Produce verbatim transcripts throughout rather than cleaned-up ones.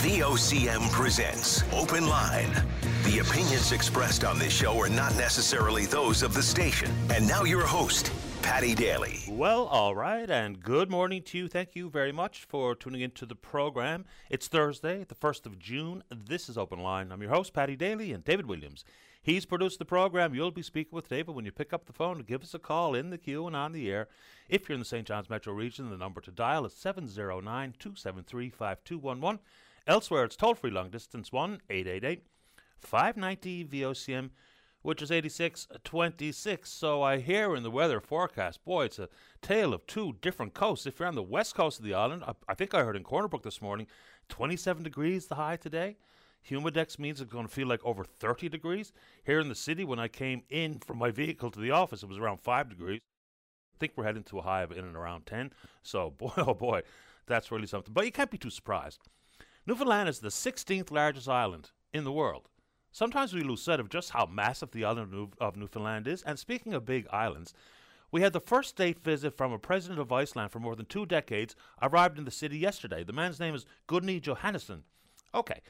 V O C M presents Open Line. The opinions expressed on this show are not necessarily those of the station. And now your host, Patty Daly. Well, all right, and good morning to you. Thank you very much for tuning into the program. It's Thursday, the first of June. This is Open Line. I'm your host, Patty Daly, and David Williams. He's produced the program. You'll be speaking with David when you pick up the phone. Give us a call in the queue and on the air. If you're in the Saint John's metro region, the number to dial is seven oh nine, two seven three, five two one one. Elsewhere, it's toll-free long distance one eight eight eight, five nine zero, V O C M, which is eighty-six twenty-six. So I hear in the weather forecast, boy, it's a tale of two different coasts. If you're on the west coast of the island, I, I think I heard in Cornerbrook this morning, twenty-seven degrees the high today. Humidex means it's going to feel like over thirty degrees. Here in the city, when I came in from my vehicle to the office, it was around five degrees. I think we're heading to a high of in and around ten. So, boy, oh boy, that's really something. But you can't be too surprised. Newfoundland is the sixteenth largest island in the world. Sometimes we lose sight of just how massive the island of, New- of Newfoundland is. And speaking of big islands, we had the first state visit from a president of Iceland for more than two decades, arrived in the city yesterday. The man's name is Guðni Jóhannesson. Okay.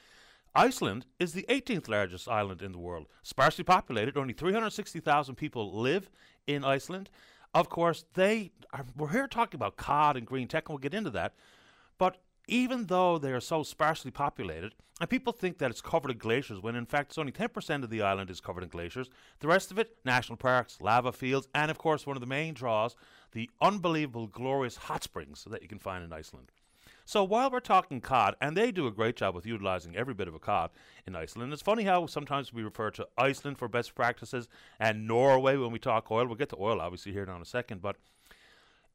Iceland is the eighteenth largest island in the world. Sparsely populated, only three hundred sixty thousand people live in Iceland. Of course, they are, we're here talking about cod and green tech, and we'll get into that. But even though they are so sparsely populated, and people think that it's covered in glaciers, when in fact it's only ten percent of the island is covered in glaciers. The rest of it, national parks, lava fields, and of course one of the main draws, the unbelievable, glorious hot springs that you can find in Iceland. So while we're talking cod, and they do a great job with utilizing every bit of a cod in Iceland, it's funny how sometimes we refer to Iceland for best practices and Norway when we talk oil. We'll get to oil, obviously, here in a second. But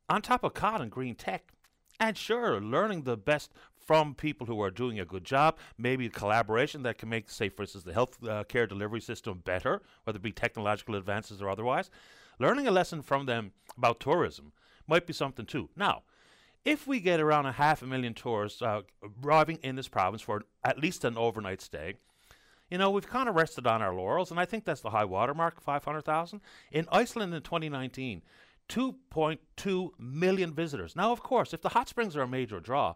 on top of cod and green tech, and sure, learning the best from people who are doing a good job, maybe a collaboration that can make, say, for instance, the health uh, care delivery system better, whether it be technological advances or otherwise, learning a lesson from them about tourism might be something too. Now, if we get around a half a million tourists uh, arriving in this province for at least an overnight stay, you know, we've kind of rested on our laurels, and I think that's the high watermark, five hundred thousand. In Iceland in twenty nineteen, two point two million visitors. Now, of course, if the hot springs are a major draw,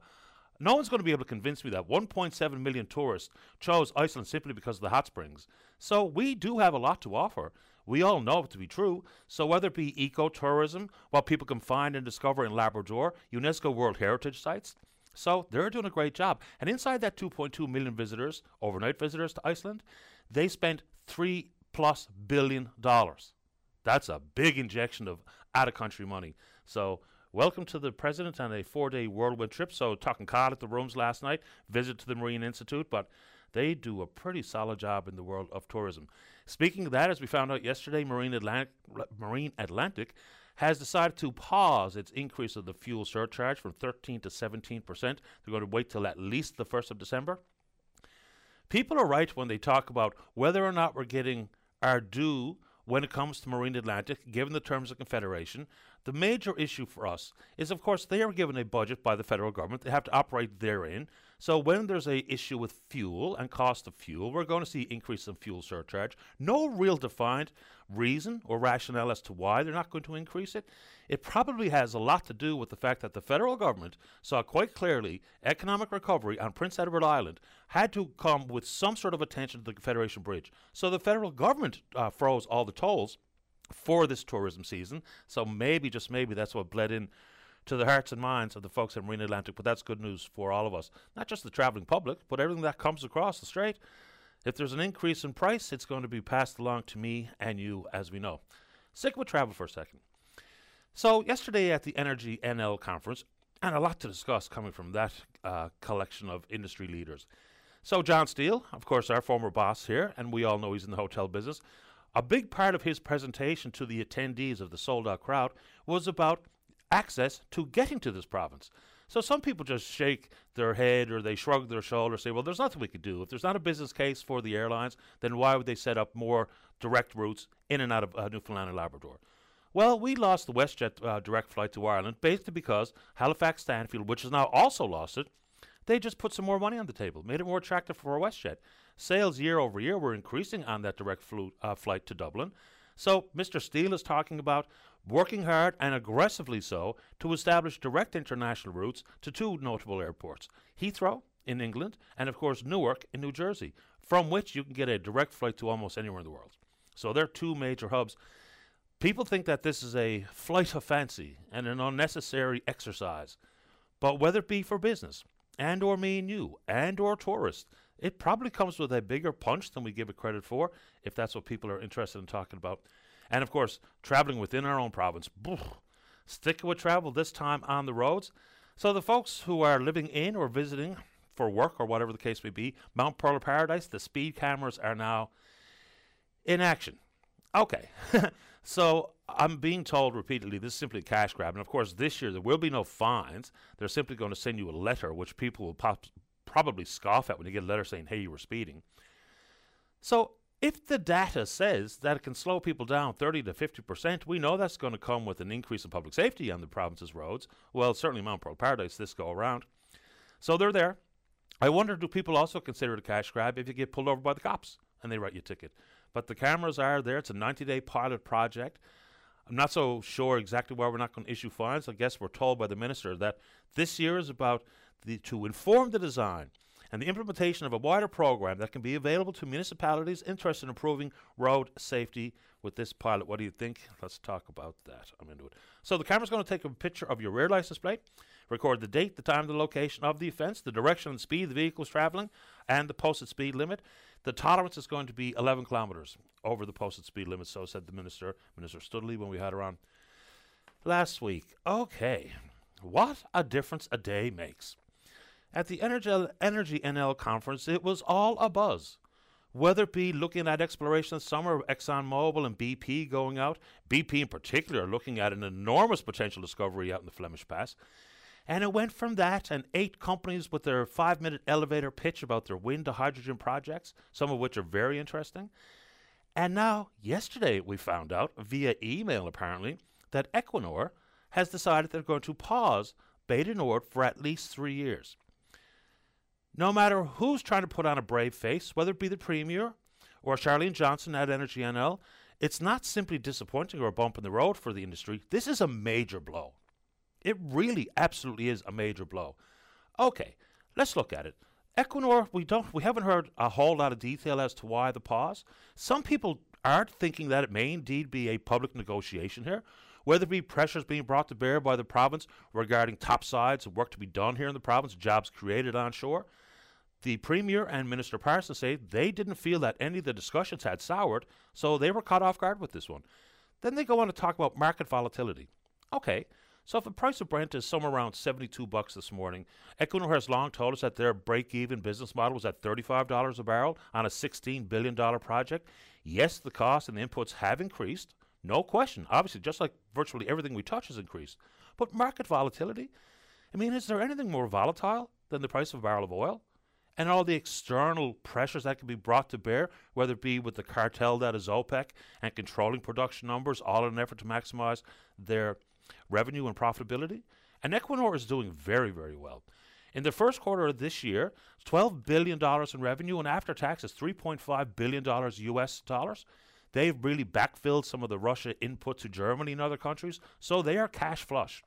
no one's going to be able to convince me that one point seven million tourists chose Iceland simply because of the hot springs. So we do have a lot to offer. We all know it to be true. So whether it be ecotourism, what people can find and discover in Labrador, UNESCO World Heritage Sites. So they're doing a great job. And inside that two point two million visitors, overnight visitors to Iceland, they spent three plus billion dollars. That's a big injection of out-of-country money. So welcome to the president on a four-day whirlwind trip. So talking cod at the rooms last night, visit to the Marine Institute, but they do a pretty solid job in the world of tourism. Speaking of that, as we found out yesterday, Marine Atlantic, Marine Atlantic has decided to pause its increase of the fuel surcharge from thirteen to seventeen percent. They're going to wait till at least the first of December. People are right when they talk about whether or not we're getting our due when it comes to Marine Atlantic, given the terms of Confederation. The major issue for us is, of course, they are given a budget by the federal government. They have to operate therein. So when there's an issue with fuel and cost of fuel, we're going to see increase in fuel surcharge. No real defined reason or rationale as to why they're not going to increase it. It probably has a lot to do with the fact that the federal government saw quite clearly economic recovery on Prince Edward Island had to come with some sort of attention to the Confederation Bridge. So the federal government uh, froze all the tolls for this tourism season. So maybe, just maybe, that's what bled in to the hearts and minds of the folks at Marine Atlantic. But that's good news for all of us, not just the traveling public, but everything that comes across the strait. If there's an increase in price, it's going to be passed along to me and you, as we know. Stick with travel for a second. So yesterday at the Energy N L conference, and a lot to discuss coming from that uh, collection of industry leaders. So John Steele, of course, our former boss here, and we all know he's in the hotel business. A big part of his presentation to the attendees of the sold-out crowd was about access to getting to this province. So some people just shake their head or they shrug their shoulders, say, well, there's nothing we could do. If there's not a business case for the airlines, then why would they set up more direct routes in and out of uh, Newfoundland and Labrador? Well, we lost the WestJet uh, direct flight to Ireland basically because Halifax Stanfield, which has now also lost it, they just put some more money on the table, made it more attractive for WestJet. Sales year over year were increasing on that direct flu- uh, flight to Dublin. So Mister Steele is talking about working hard and aggressively so to establish direct international routes to two notable airports, Heathrow in England, and of course Newark in New Jersey, from which you can get a direct flight to almost anywhere in the world. So they're two major hubs. People think that this is a flight of fancy and an unnecessary exercise, but whether it be for business and or me and you and or tourists, it probably comes with a bigger punch than we give it credit for, if that's what people are interested in talking about. And of course, traveling within our own province. Stick with travel this time on the roads. So the folks who are living in or visiting for work or whatever the case may be, Mount Pearl or Paradise, the speed cameras are now in action. Okay, so I'm being told repeatedly this is simply a cash grab. And of course, this year there will be no fines. They're simply going to send you a letter, which people will pop probably scoff at when you get a letter saying, hey, you were speeding. So if the data says that it can slow people down thirty to fifty percent, we know that's going to come with an increase in public safety on the province's roads. Well, certainly Mount Pearl Paradise this go around. So they're there. I wonder, do people also consider it a cash grab if you get pulled over by the cops and they write you a ticket? But the cameras are there. It's a ninety-day pilot project. I'm not so sure exactly why we're not going to issue fines. I guess we're told by the minister that this year is about the, to inform the design and the implementation of a wider program that can be available to municipalities interested in improving road safety with this pilot. What do you think? Let's talk about that. I'm into it. So the camera's going to take a picture of your rear license plate, record the date, the time, the location of the offense, the direction and speed the vehicle is traveling, and the posted speed limit. The tolerance is going to be eleven kilometers over the posted speed limit, so said the minister, Minister Studley, when we had her on last week. Okay, what a difference a day makes. At the Energy N L conference, it was all a buzz. Whether it be looking at exploration this summer, ExxonMobil and B P going out, B P in particular looking at an enormous potential discovery out in the Flemish Pass. And it went from that and eight companies with their five-minute elevator pitch about their wind to hydrogen projects, some of which are very interesting. And now, yesterday we found out, via email apparently, that Equinor has decided they're going to pause Beta Nord for at least three years. No matter who's trying to put on a brave face, whether it be the Premier or Charlene Johnson at Energy N L, it's not simply disappointing or a bump in the road for the industry. This is a major blow. It really absolutely is a major blow. Okay, let's look at it. Equinor, we don't, we haven't heard a whole lot of detail as to why the pause. Some people aren't thinking that it may indeed be a public negotiation here, whether it be pressures being brought to bear by the province regarding topsides, work to be done here in the province, jobs created onshore. The Premier and Minister Parsons say they didn't feel that any of the discussions had soured, so they were caught off guard with this one. Then they go on to talk about market volatility. Okay, so if the price of Brent is somewhere around seventy-two bucks this morning, Equinor has long told us that their break-even business model was at thirty-five dollars a barrel on a sixteen billion dollars project. Yes, the costs and the inputs have increased, no question. Obviously, just like virtually everything we touch has increased. But market volatility? I mean, is there anything more volatile than the price of a barrel of oil? And all the external pressures that can be brought to bear, whether it be with the cartel that is OPEC and controlling production numbers, all in an effort to maximize their revenue and profitability. And Equinor is doing very, very well. In the first quarter of this year, twelve billion dollars in revenue, and after taxes, three point five billion dollars U S dollars. They've really backfilled some of the Russia input to Germany and other countries, so they are cash flush.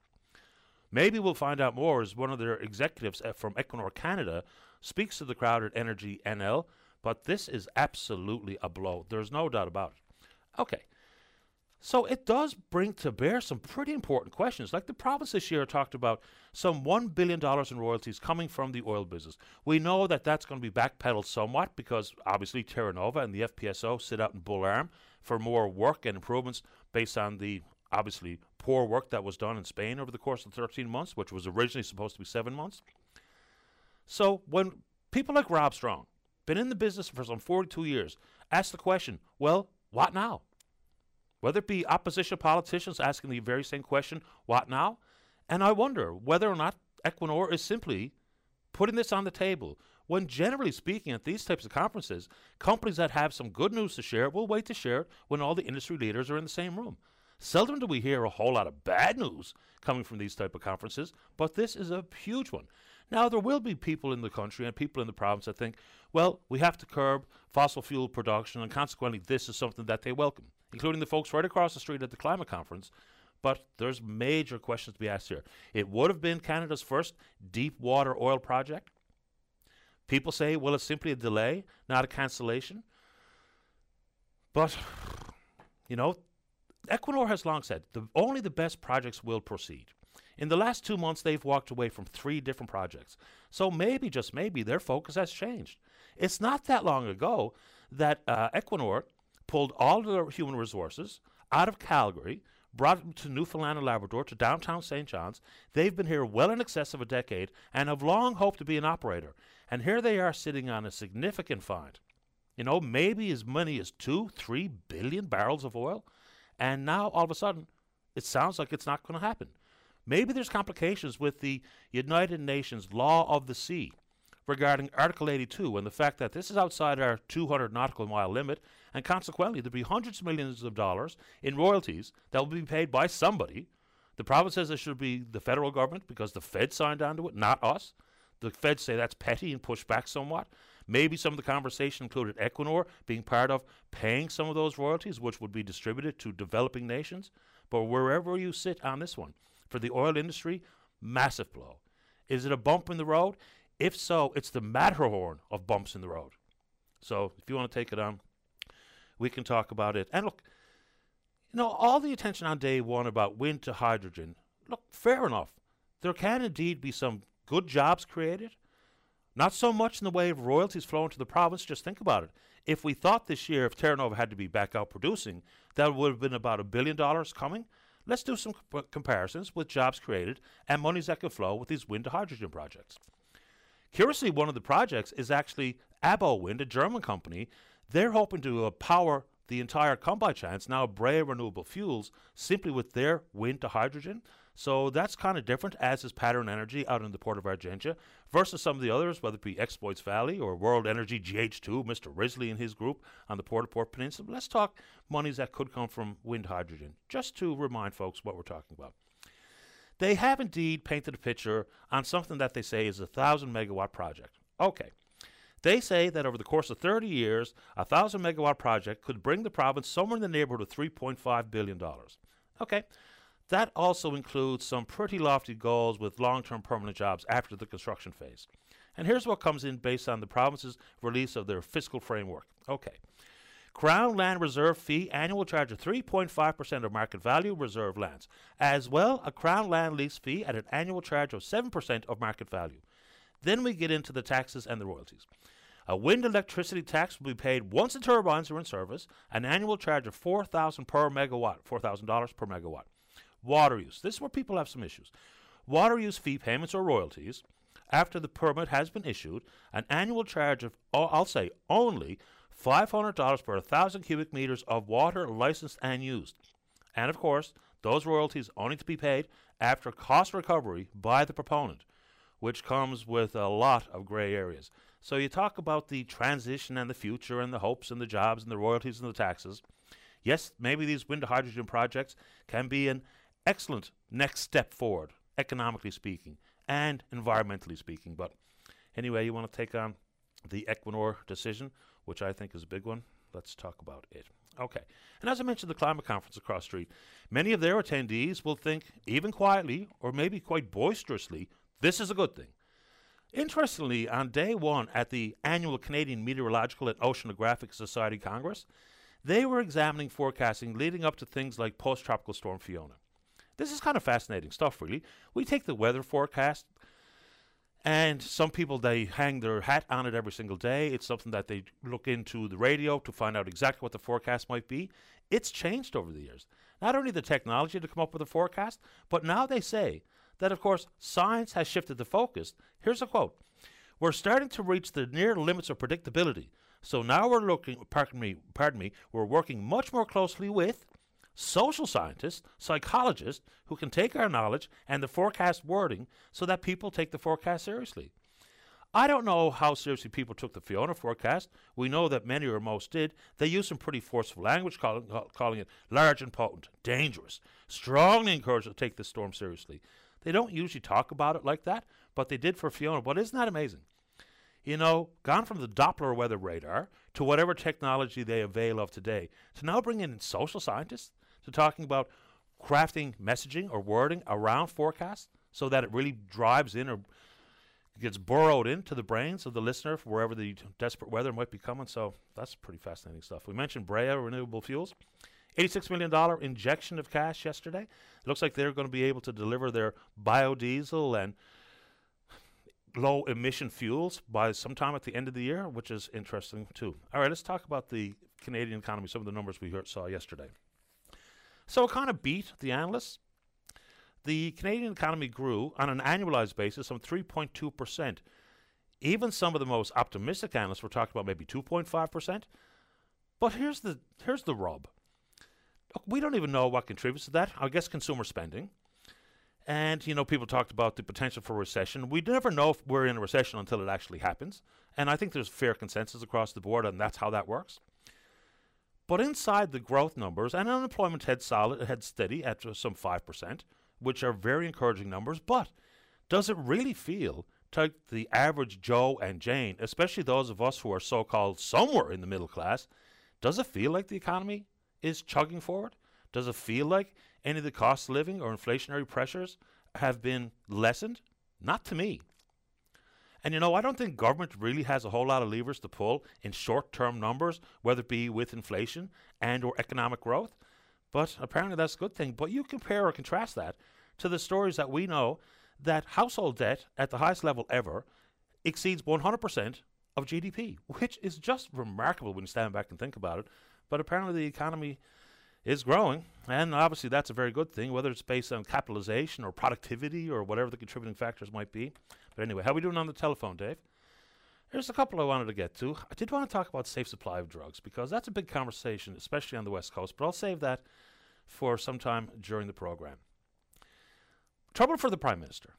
Maybe we'll find out more as one of their executives from Equinor Canada speaks to the crowd at Energy N L, but this is absolutely a blow. There's no doubt about it. Okay. So it does bring to bear some pretty important questions. Like the province this year talked about some one billion dollars in royalties coming from the oil business. We know that that's going to be backpedaled somewhat because obviously Terra Nova and the F P S O sit out in Bull Arm for more work and improvements based on the obviously poor work that was done in Spain over the course of thirteen months, which was originally supposed to be seven months. So when people like Rob Strong, been in the business for some forty-two years, ask the question, well, what now? Whether it be opposition politicians asking the very same question, what now? And I wonder whether or not Equinor is simply putting this on the table, when generally speaking at these types of conferences, companies that have some good news to share will wait to share it when all the industry leaders are in the same room. Seldom do we hear a whole lot of bad news coming from these type of conferences, but this is a huge one. Now, there will be people in the country and people in the province that think, well, we have to curb fossil fuel production, and consequently this is something that they welcome, including the folks right across the street at the climate conference. But there's major questions to be asked here. It would have been Canada's first deep water oil project. People say, well, it's simply a delay, not a cancellation. But, you know, Equinor has long said, the, only the best projects will proceed. In the last two months, they've walked away from three different projects. So maybe, just maybe, their focus has changed. It's not that long ago that uh, Equinor pulled all of their human resources out of Calgary, brought them to Newfoundland and Labrador, to downtown Saint John's. They've been here well in excess of a decade and have long hoped to be an operator. And here they are sitting on a significant find. You know, maybe as many as two, three billion barrels of oil. And now, all of a sudden, it sounds like it's not going to happen. Maybe there's complications with the United Nations Law of the Sea regarding Article eighty-two and the fact that this is outside our two hundred nautical mile limit, and consequently there'll be hundreds of millions of dollars in royalties that will be paid by somebody. The province says it should be the federal government because the Fed signed onto it, not us. The Fed say that's petty and push back somewhat. Maybe some of the conversation included Equinor being part of paying some of those royalties, which would be distributed to developing nations. But wherever you sit on this one, for the oil industry, massive blow. Is it a bump in the road? If so, it's the Matterhorn of bumps in the road. So if you want to take it on, we can talk about it. And look, you know, all the attention on day one about wind to hydrogen, look, fair enough. There can indeed be some good jobs created. Not so much in the way of royalties flowing to the province. Just think about it. If we thought this year, if Terra Nova had to be back out producing, that would have been about a billion dollars coming. Let's do some comp comparisons with jobs created and monies that could flow with these wind to hydrogen projects. Curiously, one of the projects is actually Abo Wind, a German company. They're hoping to uh, power the entire Come by Chance, now Bray Renewable Fuels, simply with their wind to hydrogen. So that's kind of different, as is Pattern Energy out in the port of Argentia, versus some of the others, whether it be Exploits Valley or World Energy G H two, Mister Risley and his group on the port of Port Peninsula. Let's talk monies that could come from wind hydrogen, just to remind folks what we're talking about. They have indeed painted a picture on something that they say is a one thousand megawatt project. Okay. They say that over the course of thirty years, a one thousand megawatt project could bring the province somewhere in the neighborhood of three point five billion dollars. Okay. That also includes some pretty lofty goals with long-term permanent jobs after the construction phase. And here's what comes in based on the province's release of their fiscal framework. Okay. Crown Land Reserve Fee, annual charge of three point five percent of market value reserve lands, as well a Crown Land Lease Fee at an annual charge of seven percent of market value. Then we get into the taxes and the royalties. A wind electricity tax will be paid once the turbines are in service, an annual charge of four thousand dollars per megawatt, four thousand dollars per megawatt. Water use. This is where people have some issues. Water use fee payments or royalties, after the permit has been issued, an annual charge of, oh, I'll say, only five hundred dollars per one thousand cubic meters of water licensed and used. And, of course, those royalties only to be paid after cost recovery by the proponent, which comes with a lot of gray areas. So you talk about the transition and the future and the hopes and the jobs and the royalties and the taxes. Yes, maybe these wind hydrogen projects can be an excellent next step forward, economically speaking and environmentally speaking. But anyway, you want to take on the Equinor decision, which I think is a big one. Let's talk about it. Okay. And as I mentioned, the climate conference across the street, many of their attendees will think, even quietly or maybe quite boisterously, this is a good thing. Interestingly, on day one at the annual Canadian Meteorological and Oceanographic Society Congress, they were examining forecasting leading up to things like post-tropical storm Fiona. This is kind of fascinating stuff, really. We take the weather forecast, and some people, they hang their hat on it every single day. It's something that they look into the radio to find out exactly what the forecast might be. It's changed over the years. Not only the technology to come up with a forecast, but now they say that, of course, science has shifted the focus. Here's a quote. We're starting to reach the near limits of predictability. So now we're looking, pardon me, pardon me, we're working much more closely with social scientists, psychologists, who can take our knowledge and the forecast wording so that people take the forecast seriously. I don't know how seriously people took the Fiona forecast. We know that many or most did. They used some pretty forceful language, call, call, calling it large and potent, dangerous, strongly encouraged to take the storm seriously. They don't usually talk about it like that, but they did for Fiona. But isn't that amazing? You know, gone from the Doppler weather radar to whatever technology they avail of today, to now bring in social scientists, to talking about crafting messaging or wording around forecasts so that it really drives in or It gets burrowed into the brains of the listener for wherever the desperate weather might be coming. So that's pretty fascinating stuff. We mentioned Brea Renewable Fuels. eighty-six million dollars injection of cash yesterday. It looks like they're going to be able to deliver their biodiesel and low-emission fuels by sometime at the end of the year, which is interesting too. All right, let's talk about the Canadian economy, some of the numbers we heard, saw yesterday. So it kind of beat the analysts. The Canadian economy grew on an annualized basis some three point two percent. Even some of the most optimistic analysts were talking about maybe two point five percent. But here's the, here's the rub. We don't even know what contributes to that. I guess consumer spending. And, you know, people talked about the potential for recession. We never know if we're in a recession until it actually happens. And I think there's fair consensus across the board, and that's how that works. But inside the growth numbers, and unemployment held solid, held steady at uh, some five percent, which are very encouraging numbers. But does it really feel to the average Joe and Jane, especially those of us who are so-called somewhere in the middle class, does it feel like the economy is chugging forward? Does it feel like any of the cost of living or inflationary pressures have been lessened? Not to me. And, you know, I don't think government really has a whole lot of levers to pull in short-term numbers, whether it be with inflation and or economic growth. But apparently that's a good thing. But you compare or contrast that to the stories that we know that household debt at the highest level ever exceeds one hundred percent of G D P, which is just remarkable when you stand back and think about it. But apparently the economy is growing, and obviously that's a very good thing, whether it's based on capitalization or productivity or whatever the contributing factors might be. But anyway, how are we doing on the telephone, Dave? There's a couple I wanted to get to. I did want to talk about safe supply of drugs, because that's a big conversation, especially on the West Coast, but I'll save that for some time during the program. Trouble for the Prime Minister.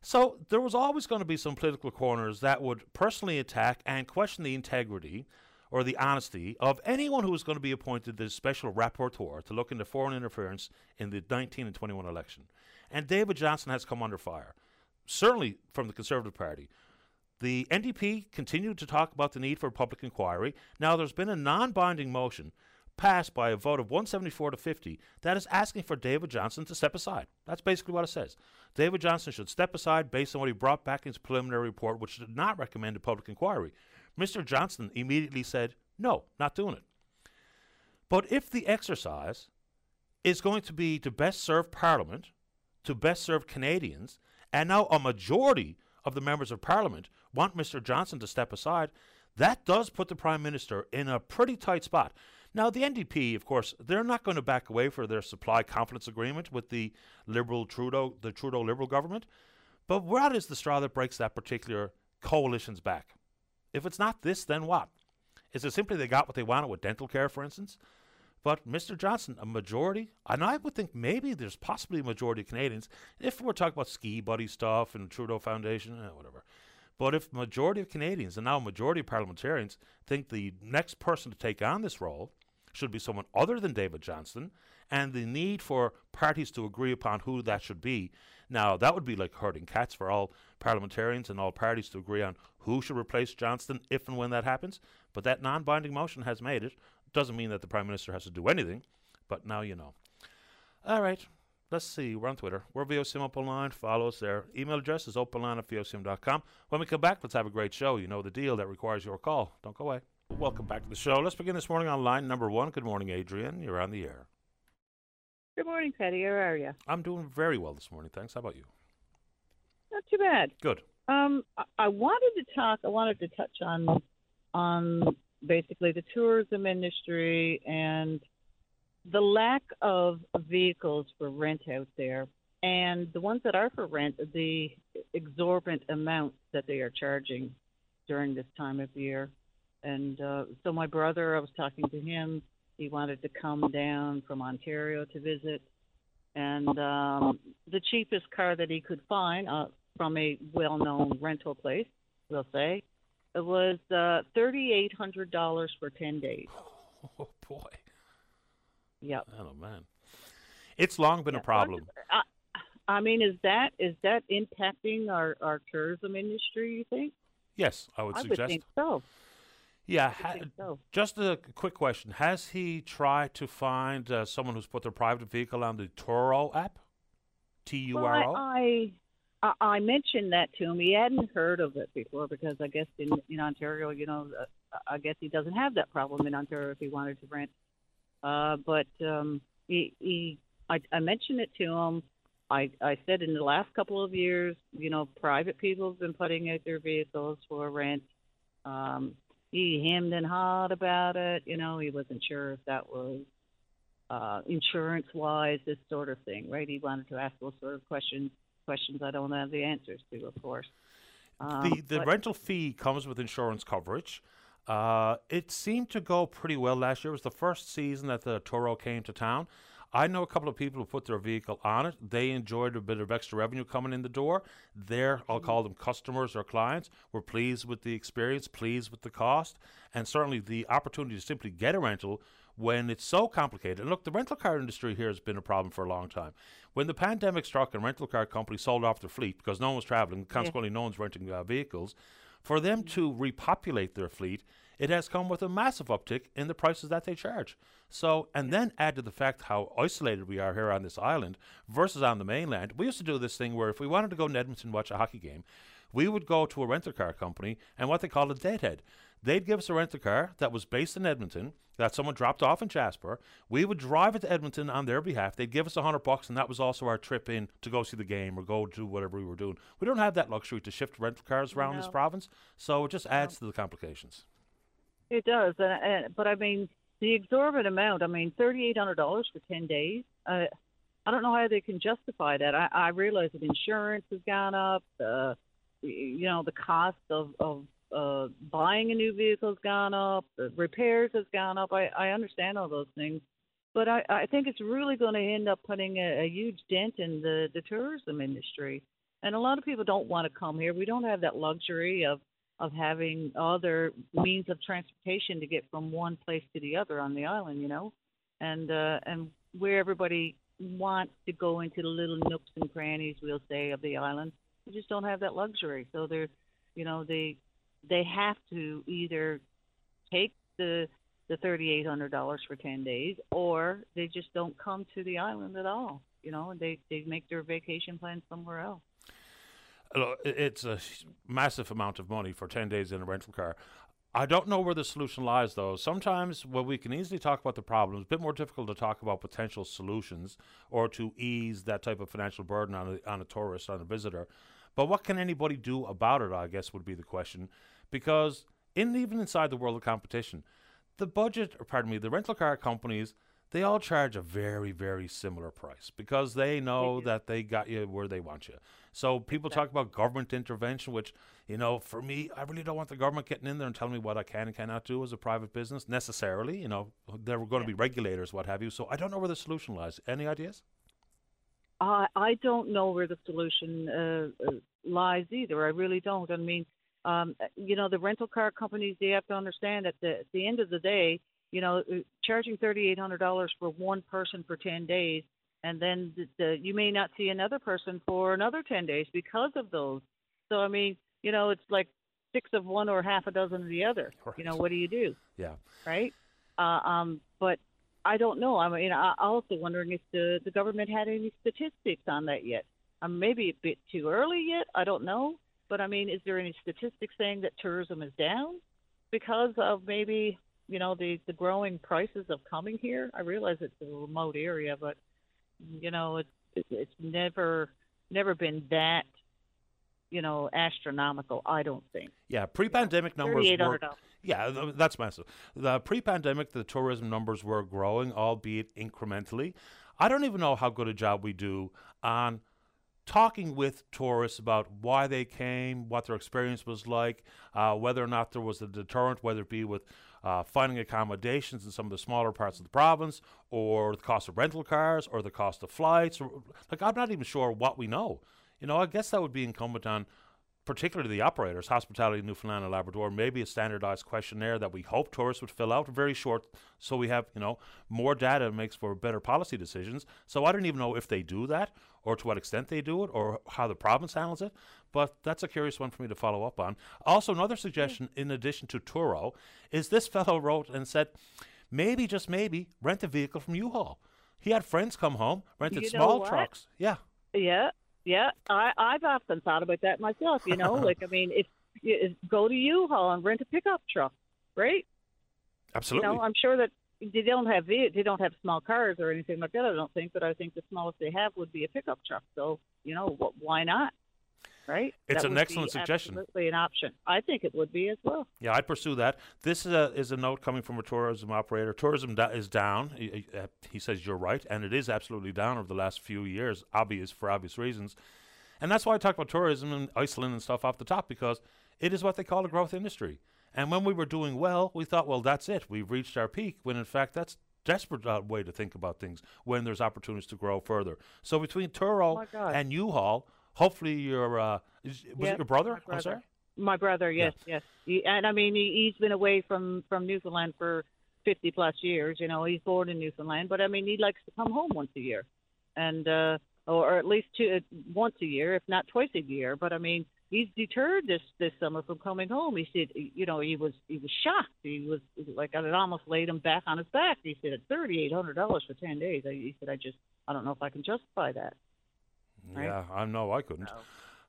So there was always going to be some political corners that would personally attack and question the integrity or the honesty of anyone who is going to be appointed the special rapporteur to look into foreign interference in the nineteen and twenty-one election. And David Johnson has come under fire, certainly from the Conservative Party. The N D P continued to talk about the need for a public inquiry. Now, there's been a non-binding motion passed by a vote of one seventy-four to fifty that is asking for David Johnson to step aside. That's basically what it says. David Johnson should step aside based on what he brought back in his preliminary report, which did not recommend a public inquiry. Mister Johnson immediately said, no, not doing it. But if the exercise is going to be to best serve Parliament, to best serve Canadians, and now a majority of the members of Parliament want Mister Johnson to step aside, that does put the Prime Minister in a pretty tight spot. Now, the N D P, of course, they're not going to back away for their supply confidence agreement with the Liberal Trudeau, the Trudeau Liberal government. But what is the straw that breaks that particular coalition's back? If it's not this, then what? Is it simply they got what they wanted with dental care, for instance? But Mister Johnson, a majority, and I would think maybe there's possibly a majority of Canadians, if we're talking about ski buddy stuff and Trudeau Foundation, eh, whatever. But if majority of Canadians, and now majority of parliamentarians, think the next person to take on this role should be someone other than David Johnson, and the need for parties to agree upon who that should be. Now, that would be like herding cats for all parliamentarians and all parties to agree on who should replace Johnston if and when that happens. But that non-binding motion has made it. Doesn't mean that the Prime Minister has to do anything, but now you know. All right, let's see. We're on Twitter. We're V O C M Open Line. Follow us there. Email address is openline at V O C M dot com. When we come back, let's have a great show. You know the deal. That requires your call. Don't go away. Welcome back to the show. Let's begin this morning on line number one. Good morning, Adrian. You're on the air. Good morning, Patty. How are you? I'm doing very well this morning, thanks. How about you? Not too bad. Good. Um, I, I wanted to talk. I wanted to touch on, on basically the tourism industry and the lack of vehicles for rent out there, and the ones that are for rent, the exorbitant amounts that they are charging during this time of year. And uh, so my brother, I was talking to him. He wanted to come down from Ontario to visit. And um, the cheapest car that he could find uh, from a well-known rental place, we'll say, it was uh, thirty-eight hundred dollars for ten days. Oh, boy. Yep. Oh, man. It's long been yeah. a problem. I, I mean, is that is that impacting our, our tourism industry, you think? Yes, I would I suggest. I would think so. Yeah, ha- so. just a quick question. Has he tried to find uh, someone who's put their private vehicle on the Turo app? T U R O? Well, I, I I, I mentioned that to him. He hadn't heard of it before because I guess in, in Ontario, you know, I guess he doesn't have that problem in Ontario if he wanted to rent. Uh, but um, he, he I, I mentioned it to him. I, I said in the last couple of years, you know, private people have been putting out their vehicles for rent. Um, he hemmed and hawed about it. You know, he wasn't sure if that was uh, insurance-wise, this sort of thing, right? He wanted to ask those sort of questions, questions I don't have the answers to, of course. Um, the the but, rental fee comes with insurance coverage. Uh, it seemed to go pretty well last year. It was the first season that the Turo came to town. I know a couple of people who put their vehicle on it. They enjoyed a bit of extra revenue coming in the door. Their, I'll call them customers or clients, were pleased with the experience, pleased with the cost, and certainly the opportunity to simply get a rental when it's so complicated. And look, the rental car industry here has been a problem for a long time. When the pandemic struck and rental car companies sold off their fleet because no one was traveling, consequently yeah. no one's renting uh, vehicles, for them to repopulate their fleet, it has come with a massive uptick in the prices that they charge. So, and then add to the fact how isolated we are here on this island versus on the mainland. We used to do this thing where if we wanted to go to Edmonton and watch a hockey game, we would go to a rental car company and what they call a deadhead. They'd give us a rental car that was based in Edmonton, that someone dropped off in Jasper. We would drive it to Edmonton on their behalf. They'd give us a hundred bucks, and that was also our trip in to go see the game or go do whatever we were doing. We don't have that luxury to shift rental cars around no. this province, so it just adds no. to the complications. It does, uh, uh, but I mean, the exorbitant amount, I mean, thirty-eight hundred dollars for ten days, uh, I don't know how they can justify that. I, I realize that insurance has gone up, uh, you know, the cost of, of uh, buying a new vehicle has gone up, the repairs has gone up. I, I understand all those things, but I, I think it's really going to end up putting a, a huge dent in the, the tourism industry. And a lot of people don't want to come here. We don't have that luxury of of having other means of transportation to get from one place to the other on the island, you know, and uh, and where everybody wants to go into the little nooks and crannies, we'll say, of the island, we just don't have that luxury. So they're, you know, they they have to either take the the thirty-eight hundred dollars for ten days, or they just don't come to the island at all, you know, and they, they make their vacation plans somewhere else. It's a massive amount of money for ten days in a rental car. I don't know where the solution lies, though. Sometimes well, we can easily talk about the problems, a bit more difficult to talk about potential solutions or to ease that type of financial burden on a, on a tourist, on a visitor. But what can anybody do about it, I guess, would be the question. Because in, even inside the world of competition, the budget, or pardon me, the rental car companies, they all charge a very, very similar price because they know mm-hmm. that they got you where they want you. So people exactly. talk about government intervention, which, you know, for me, I really don't want the government getting in there and telling me what I can and cannot do as a private business necessarily. You know, there were going yeah. to be regulators, what have you. So I don't know where the solution lies. Any ideas? Uh, I don't know where the solution uh, lies either. I really don't. I mean, um, you know, the rental car companies, they have to understand that the, at the end of the day, you know, charging thirty-eight hundred dollars for one person for ten days, and then the, the, you may not see another person for another ten days because of those. So, I mean, you know, it's like six of one or half a dozen of the other. Right. You know, what do you do? Yeah. Right? Uh, um, but I don't know. I mean, I'm also wondering if the, the government had any statistics on that yet. Um, maybe a bit too early yet. I don't know. But, I mean, is there any statistics saying that tourism is down because of maybe – you know, the, the growing prices of coming here? I realize it's a remote area, but, you know, it's it's never never been that, you know, astronomical, I don't think. Yeah, pre-pandemic yeah. numbers were... Yeah, th- that's massive. The pre-pandemic, the tourism numbers were growing, albeit incrementally. I don't even know how good a job we do on talking with tourists about why they came, what their experience was like, uh, whether or not there was a deterrent, whether it be with uh, finding accommodations in some of the smaller parts of the province, or the cost of rental cars, or the cost of flights. Or, like, I'm not even sure what we know. You know, I guess that would be incumbent on particularly the operators, Hospitality Newfoundland and Labrador, maybe a standardized questionnaire that we hope tourists would fill out, very short, so we have, you know, more data makes for better policy decisions. So I don't even know if they do that, or to what extent they do it, or how the province handles it. But that's a curious one for me to follow up on. Also, another suggestion in addition to Turo is this fellow wrote and said, maybe, just maybe, rent a vehicle from U-Haul. He had friends come home, rented you know small what? trucks. Yeah. Yeah. Yeah, I, I've often thought about that myself, you know. Like, I mean, if you go to U-Haul and rent a pickup truck, right? Absolutely. You know, I'm sure that they don't have they don't have small cars or anything like that, I don't think, but I think the smallest they have would be a pickup truck. So, you know, what, why not? Right? It's that an excellent suggestion. Absolutely an option. I think it would be as well. Yeah, I'd pursue that. This is a, is a note coming from a tourism operator. Tourism da- is down. He, uh, he says you're right, and it is absolutely down over the last few years, obvious for obvious reasons. And that's why I talk about tourism and Iceland and stuff off the top, because it is what they call a growth industry. And when we were doing well, we thought, well, that's it. We've reached our peak, when in fact that's desperate uh, way to think about things when there's opportunities to grow further. So between Turo oh and U-Haul, hopefully your, uh, is, was yep, it your brother? brother? I'm sorry? My brother, yes, yeah. yes. He, and I mean, he, he's been away from, from Newfoundland for fifty plus years, you know, he's born in Newfoundland, but I mean, he likes to come home once a year and, uh, or, or at least two, uh, once a year, if not twice a year. But I mean, he's deterred this, this summer from coming home. He said, you know, he was, he was shocked. He was like, it almost laid him back on his back. He said, at thirty-eight hundred dollars for ten days. I, he said, I just, I don't know if I can justify that. Right? Yeah, I know I couldn't.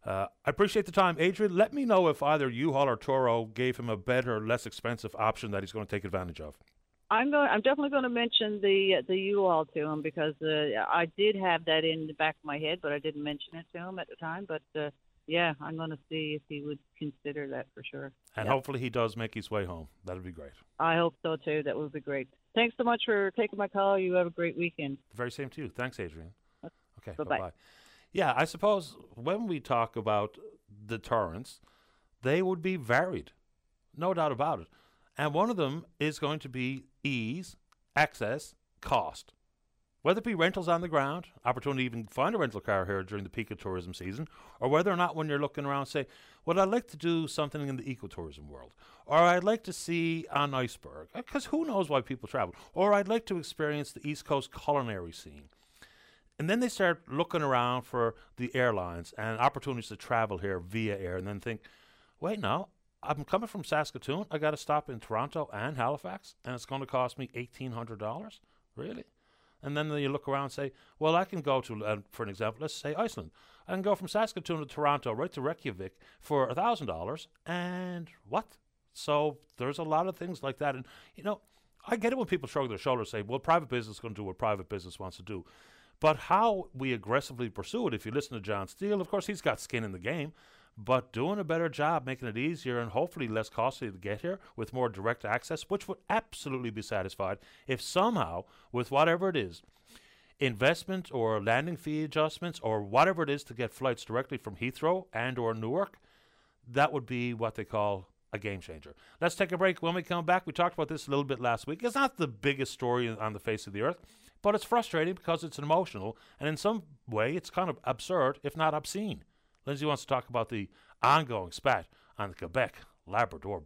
No. Uh, I appreciate the time. Adrian, let me know if either U-Haul or Turo gave him a better, less expensive option that he's going to take advantage of. I'm going. I'm definitely going to mention the uh, the U-Haul to him, because uh, I did have that in the back of my head, but I didn't mention it to him at the time. But uh, yeah, I'm going to see if he would consider that for sure. And yep. Hopefully he does make his way home. That would be great. I hope so too. That would be great. Thanks so much for taking my call. You have a great weekend. The very same to you. Thanks, Adrian. Okay. Bye-bye. Bye-bye. Yeah, I suppose when we talk about deterrence, they would be varied, no doubt about it. And one of them is going to be ease, access, cost. Whether it be rentals on the ground, opportunity to even find a rental car here during the peak of tourism season, or whether or not when you're looking around say, well, I'd like to do something in the ecotourism world, or I'd like to see an iceberg, because who knows why people travel, or I'd like to experience the East Coast culinary scene. And then they start looking around for the airlines and opportunities to travel here via air, and then think, wait, no, I'm coming from Saskatoon. I got to stop in Toronto and Halifax, and it's going to cost me eighteen hundred dollars? Really? And then you look around and say, well, I can go to, uh, for an example, let's say Iceland. I can go from Saskatoon to Toronto right to Reykjavik for one thousand dollars, and what? So there's a lot of things like that. And, you know, I get it when people shrug their shoulders and say, well, private business is going to do what private business wants to do. But how we aggressively pursue it, if you listen to John Steele, of course, he's got skin in the game, but doing a better job, making it easier and hopefully less costly to get here with more direct access, which would absolutely be satisfied if somehow, with whatever it is, investment or landing fee adjustments or whatever it is to get flights directly from Heathrow and or Newark, that would be what they call a game changer. Let's take a break. When we come back, we talked about this a little bit last week. It's not the biggest story on the face of the earth, but it's frustrating because it's emotional, and in some way it's kind of absurd, if not obscene. Lindsay wants to talk about the ongoing spat on the Quebec-Labrador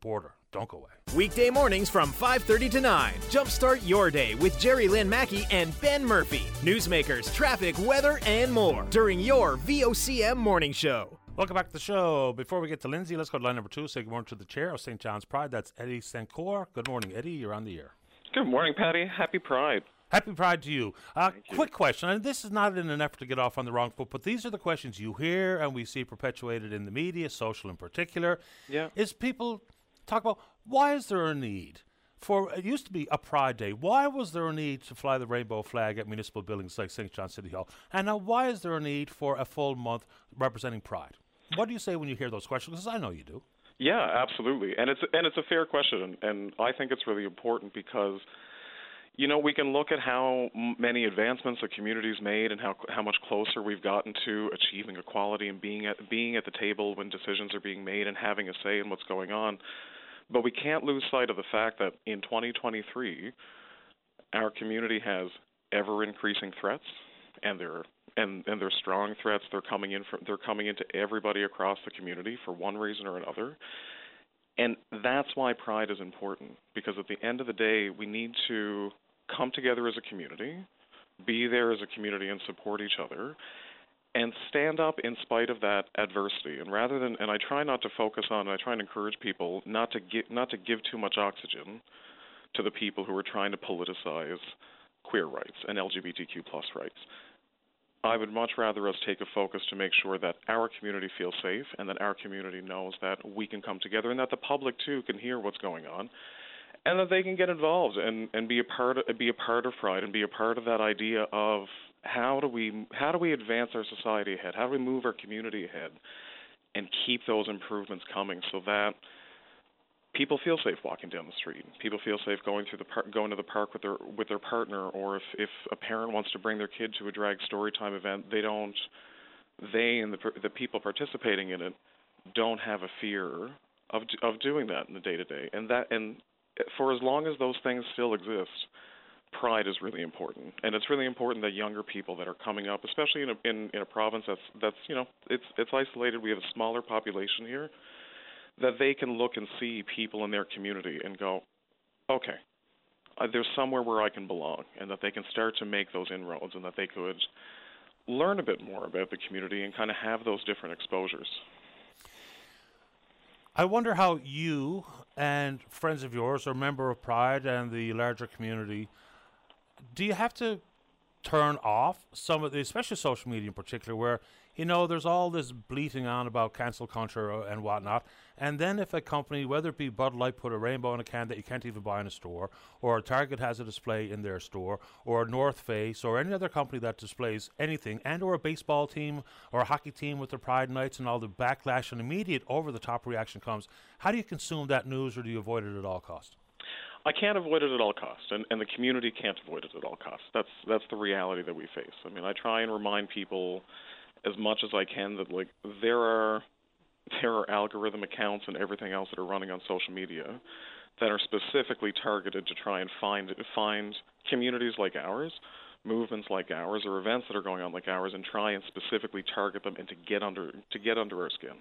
border. Don't go away. Weekday mornings from five thirty to nine. Jumpstart your day with Jerry Lynn Mackey and Ben Murphy. Newsmakers, traffic, weather, and more during your V O C M morning show. Welcome back to the show. Before we get to Lindsay, let's go to line number two. Say good morning to the chair of Saint John's Pride. That's Eddie Sancour. Good morning, Eddie. You're on the air. Good morning, Patty. Happy Pride. Happy Pride to you. Uh, quick you. question, and this is not in an effort to get off on the wrong foot, but these are the questions you hear and we see perpetuated in the media, social in particular. Yeah. Is people talk about, why is there a need for, it used to be a Pride Day, why was there a need to fly the rainbow flag at municipal buildings like Saint John's City Hall? And now why is there a need for a full month representing Pride? What do you say when you hear those questions? Because I know you do. Yeah, absolutely. And it's, and it's a fair question, and I think it's really important because, you know, we can look at how many advancements the community's made and how how much closer we've gotten to achieving equality and being at, being at the table when decisions are being made and having a say in what's going on. But we can't lose sight of the fact that in twenty twenty-three, our community has ever-increasing threats, and they're and, and they're strong threats. They're coming in from, they're coming into everybody across the community for one reason or another. And that's why Pride is important, because at the end of the day, we need to come together as a community, be there as a community and support each other, and stand up in spite of that adversity. And rather than, and I try not to focus on, and I try and encourage people not to give, not to give too much oxygen to the people who are trying to politicize queer rights and L G B T Q plus rights. I would much rather us take a focus to make sure that our community feels safe and that our community knows that we can come together and that the public, too, can hear what's going on and that they can get involved and, and be a part of, be a part of Pride and be a part of that idea of how do we how do we advance our society ahead, how do we move our community ahead and keep those improvements coming so that people feel safe walking down the street. People feel safe going through the par- going to the park with their with their partner, or if, if a parent wants to bring their kid to a drag story time event, they don't. They and the the people participating in it don't have a fear of of doing that in the day to day. And that and for as long as those things still exist, Pride is really important, and it's really important that younger people that are coming up, especially in a in, in a province that's that's you know it's it's isolated. We have a smaller population here. That they can look and see people in their community and go, okay, uh, there's somewhere where I can belong, and that they can start to make those inroads and that they could learn a bit more about the community and kind of have those different exposures. I wonder how you and friends of yours or member of Pride and the larger community, do you have to turn off some of the, especially social media in particular, where you know, there's all this bleating on about cancel culture and whatnot. And then if a company, whether it be Bud Light, put a rainbow in a can that you can't even buy in a store, or Target has a display in their store, or North Face, or any other company that displays anything, and or a baseball team or a hockey team with their Pride nights and all the backlash and immediate over-the-top reaction comes, how do you consume that news, or do you avoid it at all costs? I can't avoid it at all costs, and, and the community can't avoid it at all costs. That's, that's the reality that we face. I mean, I try and remind people as much as I can that like there are there are algorithm accounts and everything else that are running on social media that are specifically targeted to try and find find communities like ours, movements like ours, or events that are going on like ours, and try and specifically target them and to get under to get under our skin.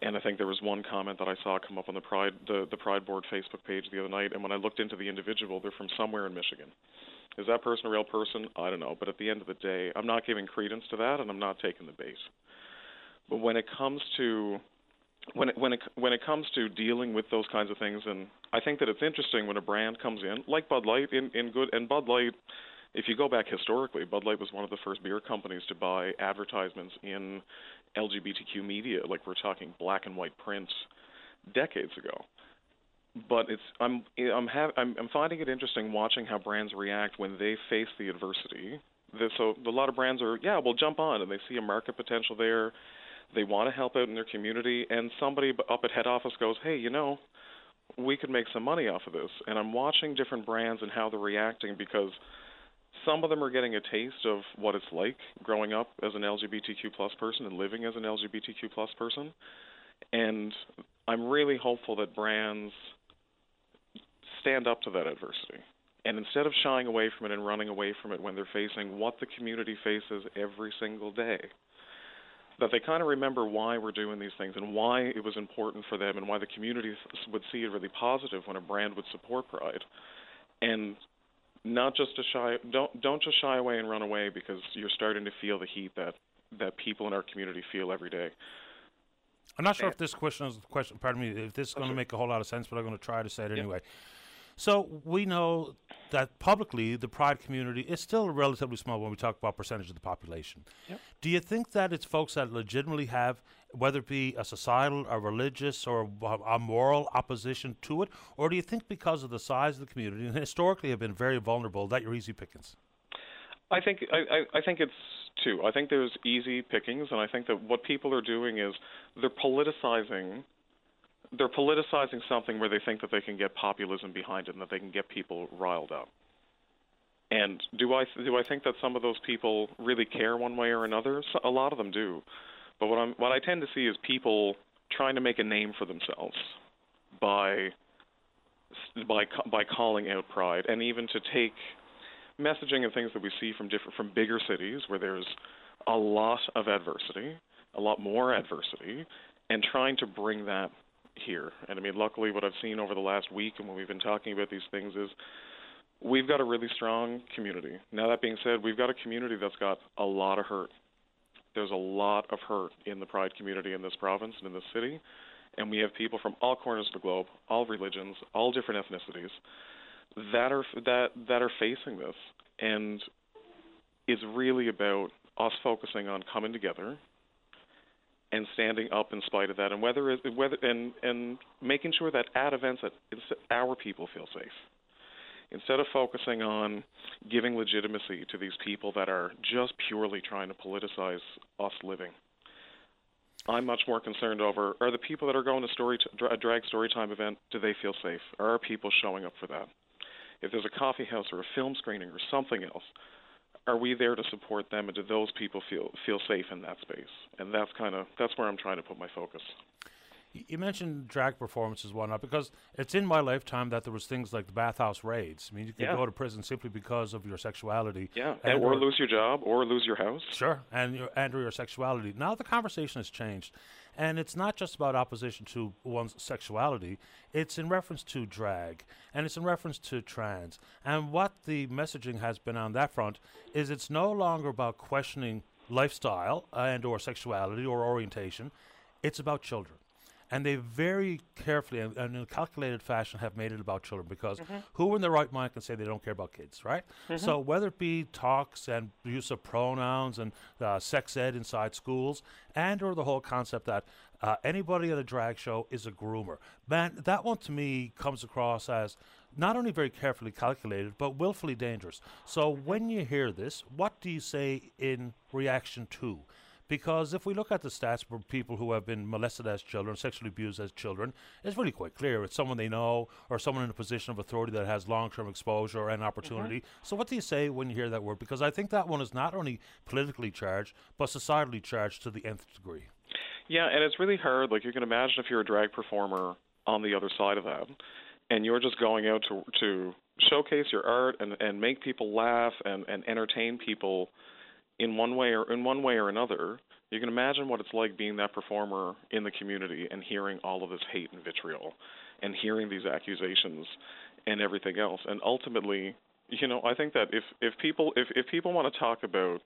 And I think there was one comment that I saw come up on the Pride the, the Pride Board Facebook page the other night, and when I looked into the individual, they're from somewhere in Michigan. Is that person a real person? I don't know. But at the end of the day, I'm not giving credence to that, and I'm not taking the bait. But when it comes to when it, when it, when it comes to dealing with those kinds of things, and I think that it's interesting when a brand comes in, like Bud Light, in, in good and Bud Light, if you go back historically, Bud Light was one of the first beer companies to buy advertisements in L G B T Q media, like we're talking black and white print, decades ago. But it's I'm I'm, ha- I'm I'm finding it interesting watching how brands react when they face the adversity. They're, so a lot of brands are, yeah, we'll jump on, and they see a market potential there. They want to help out in their community, and somebody up at head office goes, hey, you know, we could make some money off of this. And I'm watching different brands and how they're reacting because some of them are getting a taste of what it's like growing up as an L G B T Q plus person and living as an L G B T Q plus person. And I'm really hopeful that brands stand up to that adversity. And instead of shying away from it and running away from it when they're facing what the community faces every single day, that they kind of remember why we're doing these things and why it was important for them and why the community would see it really positive when a brand would support Pride. And not just to shy, don't don't just shy away and run away because you're starting to feel the heat that, that people in our community feel every day. I'm not sure if this question is question. Pardon me, if this is going to make a whole lot of sense, but I'm going to try to say it anyway. Yep. So we know that publicly the Pride community is still relatively small when we talk about percentage of the population. Yep. Do you think that it's folks that legitimately have, whether it be a societal, a religious, or a moral opposition to it, or do you think because of the size of the community and historically have been very vulnerable that you're easy pickings? I think I, I, I think it's two. I think there's easy pickings, and I think that what people are doing is they're politicizing. They're politicizing something where they think that they can get populism behind it and that they can get people riled up. And do I do I think that some of those people really care one way or another? So, a lot of them do. But what I'm what I tend to see is people trying to make a name for themselves by by by calling out Pride, and even to take messaging and things that we see from different from bigger cities where there's a lot of adversity, a lot more adversity, and trying to bring that here. And I mean, luckily what I've seen over the last week and when we've been talking about these things is we've got a really strong community. Now, that being said, we've got a community that's got a lot of hurt. There's a lot of hurt in the Pride community in this province and in this city, and we have people from all corners of the globe, all religions, all different ethnicities that are that that are facing this. And it's really about us focusing on coming together and standing up in spite of that, and whether it, whether and and making sure that at events that it's, our people feel safe, instead of focusing on giving legitimacy to these people that are just purely trying to politicize us living. I'm much more concerned over, are the people that are going to story t- a drag story time event, do they feel safe? Are our people showing up for that? If there's a coffee house or a film screening or something else, are we there to support them, and do those people feel feel safe in that space? And that's kind of that's where I'm trying to put my focus. You mentioned drag performances, whatnot, because it's in my lifetime that there was things like the bathhouse raids. I mean, you could yeah. go to prison simply because of your sexuality. Yeah, and, and or, or lose your job or lose your house. Sure, and your, and or your sexuality. Now the conversation has changed, and it's not just about opposition to one's sexuality. It's in reference to drag, and it's in reference to trans. And what the messaging has been on that front is it's no longer about questioning lifestyle and or sexuality or orientation. It's about children. And they very carefully and, and in a calculated fashion have made it about children, because mm-hmm. who in their right mind can say they don't care about kids, right? Mm-hmm. So whether it be talks and use of pronouns and uh, sex ed inside schools, and or the whole concept that uh, anybody at a drag show is a groomer. Man, that one to me comes across as not only very carefully calculated, but willfully dangerous. So when you hear this, what do you say in reaction to? Because if we look at the stats for people who have been molested as children, sexually abused as children, it's really quite clear. It's someone they know or someone in a position of authority that has long-term exposure and opportunity. Mm-hmm. So what do you say when you hear that word? Because I think that one is not only politically charged, but societally charged to the nth degree. Yeah, and it's really hard. Like, you can imagine if you're a drag performer on the other side of that, and you're just going out to to showcase your art and, and make people laugh and, and entertain people in one way or in one way or another. You can imagine what it's like being that performer in the community and hearing all of this hate and vitriol and hearing these accusations and everything else. And ultimately, you know, I think that if, if people if, if people want to talk about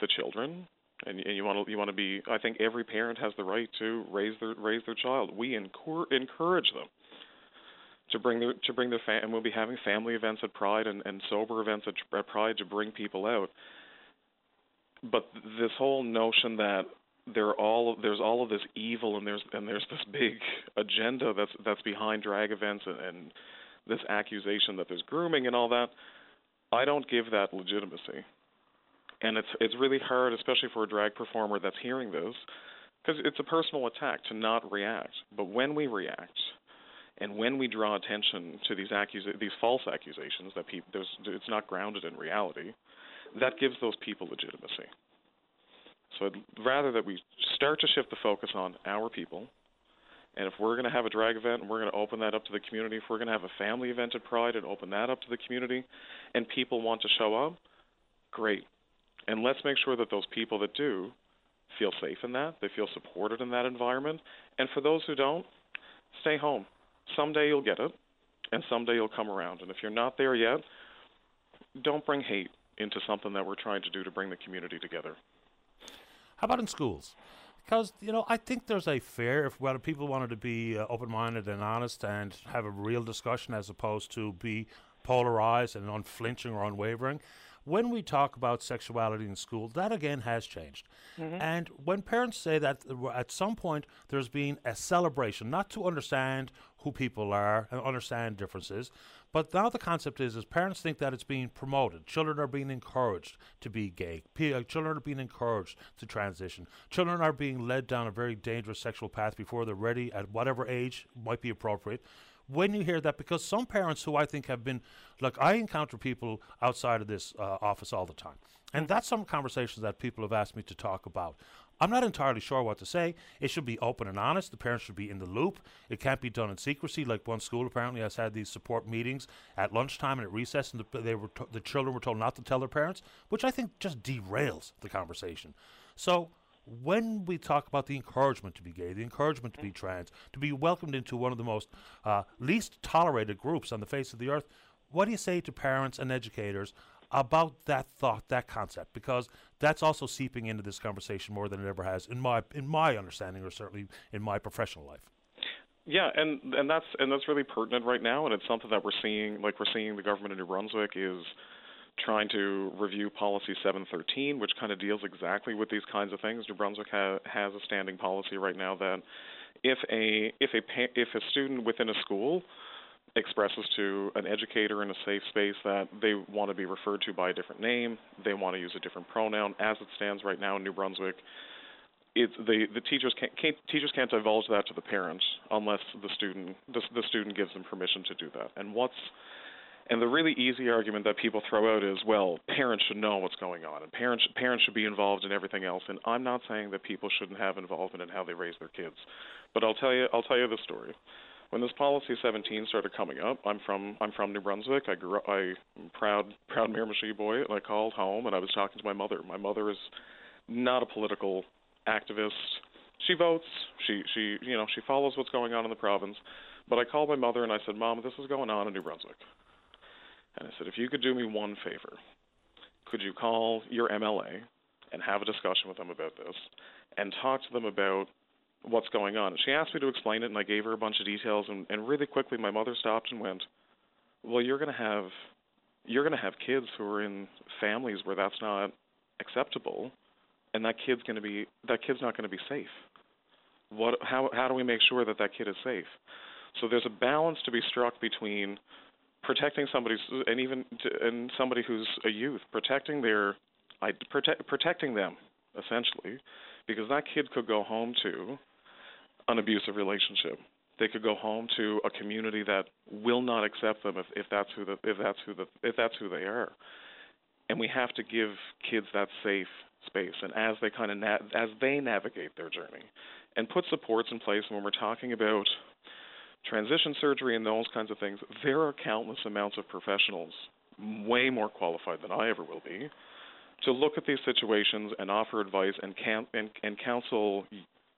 the children, and, and you want to you want to be, I think every parent has the right to raise their raise their child. We encour- encourage them to bring their to bring their fam- and we'll be having family events at Pride and, and sober events at, at Pride to bring people out. But this whole notion that there all there's all of this evil and there's and there's this big agenda that's that's behind drag events and, and this accusation that there's grooming and all that, I don't give that legitimacy. And it's it's really hard, especially for a drag performer that's hearing this, because it's a personal attack to not react. But when we react, and when we draw attention to these accusa- these false accusations that people there's it's not grounded in reality, that gives those people legitimacy. So I'd rather that we start to shift the focus on our people, and if we're going to have a drag event and we're going to open that up to the community, if we're going to have a family event at Pride and open that up to the community, and people want to show up, great. And let's make sure that those people that do feel safe in that, they feel supported in that environment, and for those who don't, stay home. Someday you'll get it, and someday you'll come around. And if you're not there yet, don't bring hate into something that we're trying to do to bring the community together. How about in schools? Because, you know, I think there's a fair, if whether people wanted to be uh, open-minded and honest and have a real discussion as opposed to be polarized and unflinching or unwavering. When we talk about sexuality in school, that again has changed. Mm-hmm. And when parents say that at some point there's been a celebration, not to understand who people are and understand differences, but now the concept is, is parents think that it's being promoted. Children are being encouraged to be gay. P- uh, children are being encouraged to transition. Children are being led down a very dangerous sexual path before they're ready at whatever age might be appropriate. When you hear that, because some parents who I think have been, like, I encounter people outside of this uh, office all the time. And that's some conversations that people have asked me to talk about. I'm not entirely sure what to say. It should be open and honest. The parents should be in the loop. It can't be done in secrecy. Like, one school apparently has had these support meetings at lunchtime and at recess, and the, they were t- the children were told not to tell their parents, which I think just derails the conversation. So when we talk about the encouragement to be gay, the encouragement to be trans, to be welcomed into one of the most uh, least tolerated groups on the face of the earth, what do you say to parents and educators about that thought, that concept? Because that's also seeping into this conversation more than it ever has, in my in my understanding, or certainly in my professional life. Yeah, and, and that's and that's really pertinent right now, and it's something that we're seeing. Like, we're seeing the government in New Brunswick is trying to review Policy seven thirteen, which kind of deals exactly with these kinds of things. New Brunswick ha- has a standing policy right now that if a if a pa- if a student within a school expresses to an educator in a safe space that they want to be referred to by a different name, they want to use a different pronoun. As it stands right now in New Brunswick, it's the the teachers can't, can't teachers can't divulge that to the parent unless the student the, the student gives them permission to do that. And what's And the really easy argument that people throw out is, well, parents should know what's going on, and parents parents should be involved in everything else. And I'm not saying that people shouldn't have involvement in how they raise their kids, but I'll tell you I'll tell you the story. When this Policy seventeen started coming up, I'm from I'm from New Brunswick. I grew up, I'm a proud proud Miramichi boy, and I called home and I was talking to my mother. My mother is not a political activist. She votes. She she you know she follows what's going on in the province. But I called my mother and I said, Mom, this is going on in New Brunswick. And I said, if you could do me one favor, could you call your M L A and have a discussion with them about this and talk to them about what's going on? And she asked me to explain it, and I gave her a bunch of details. And, and really quickly, my mother stopped and went, well, you're going to have you're going to have kids who are in families where that's not acceptable, and that kid's going to be that kid's not going to be safe. What? How? How do we make sure that that kid is safe? So there's a balance to be struck between protecting somebody, and even to, and somebody who's a youth, protecting their, I, protect, protecting them, essentially, because that kid could go home to an abusive relationship. They could go home to a community that will not accept them if, if that's who the, if that's who the, if that's who they are. And we have to give kids that safe space. And as they kind of na- as they navigate their journey, and put supports in place. When we're talking about transition surgery and those kinds of things, there are countless amounts of professionals, way more qualified than I ever will be, to look at these situations and offer advice and can, and, and counsel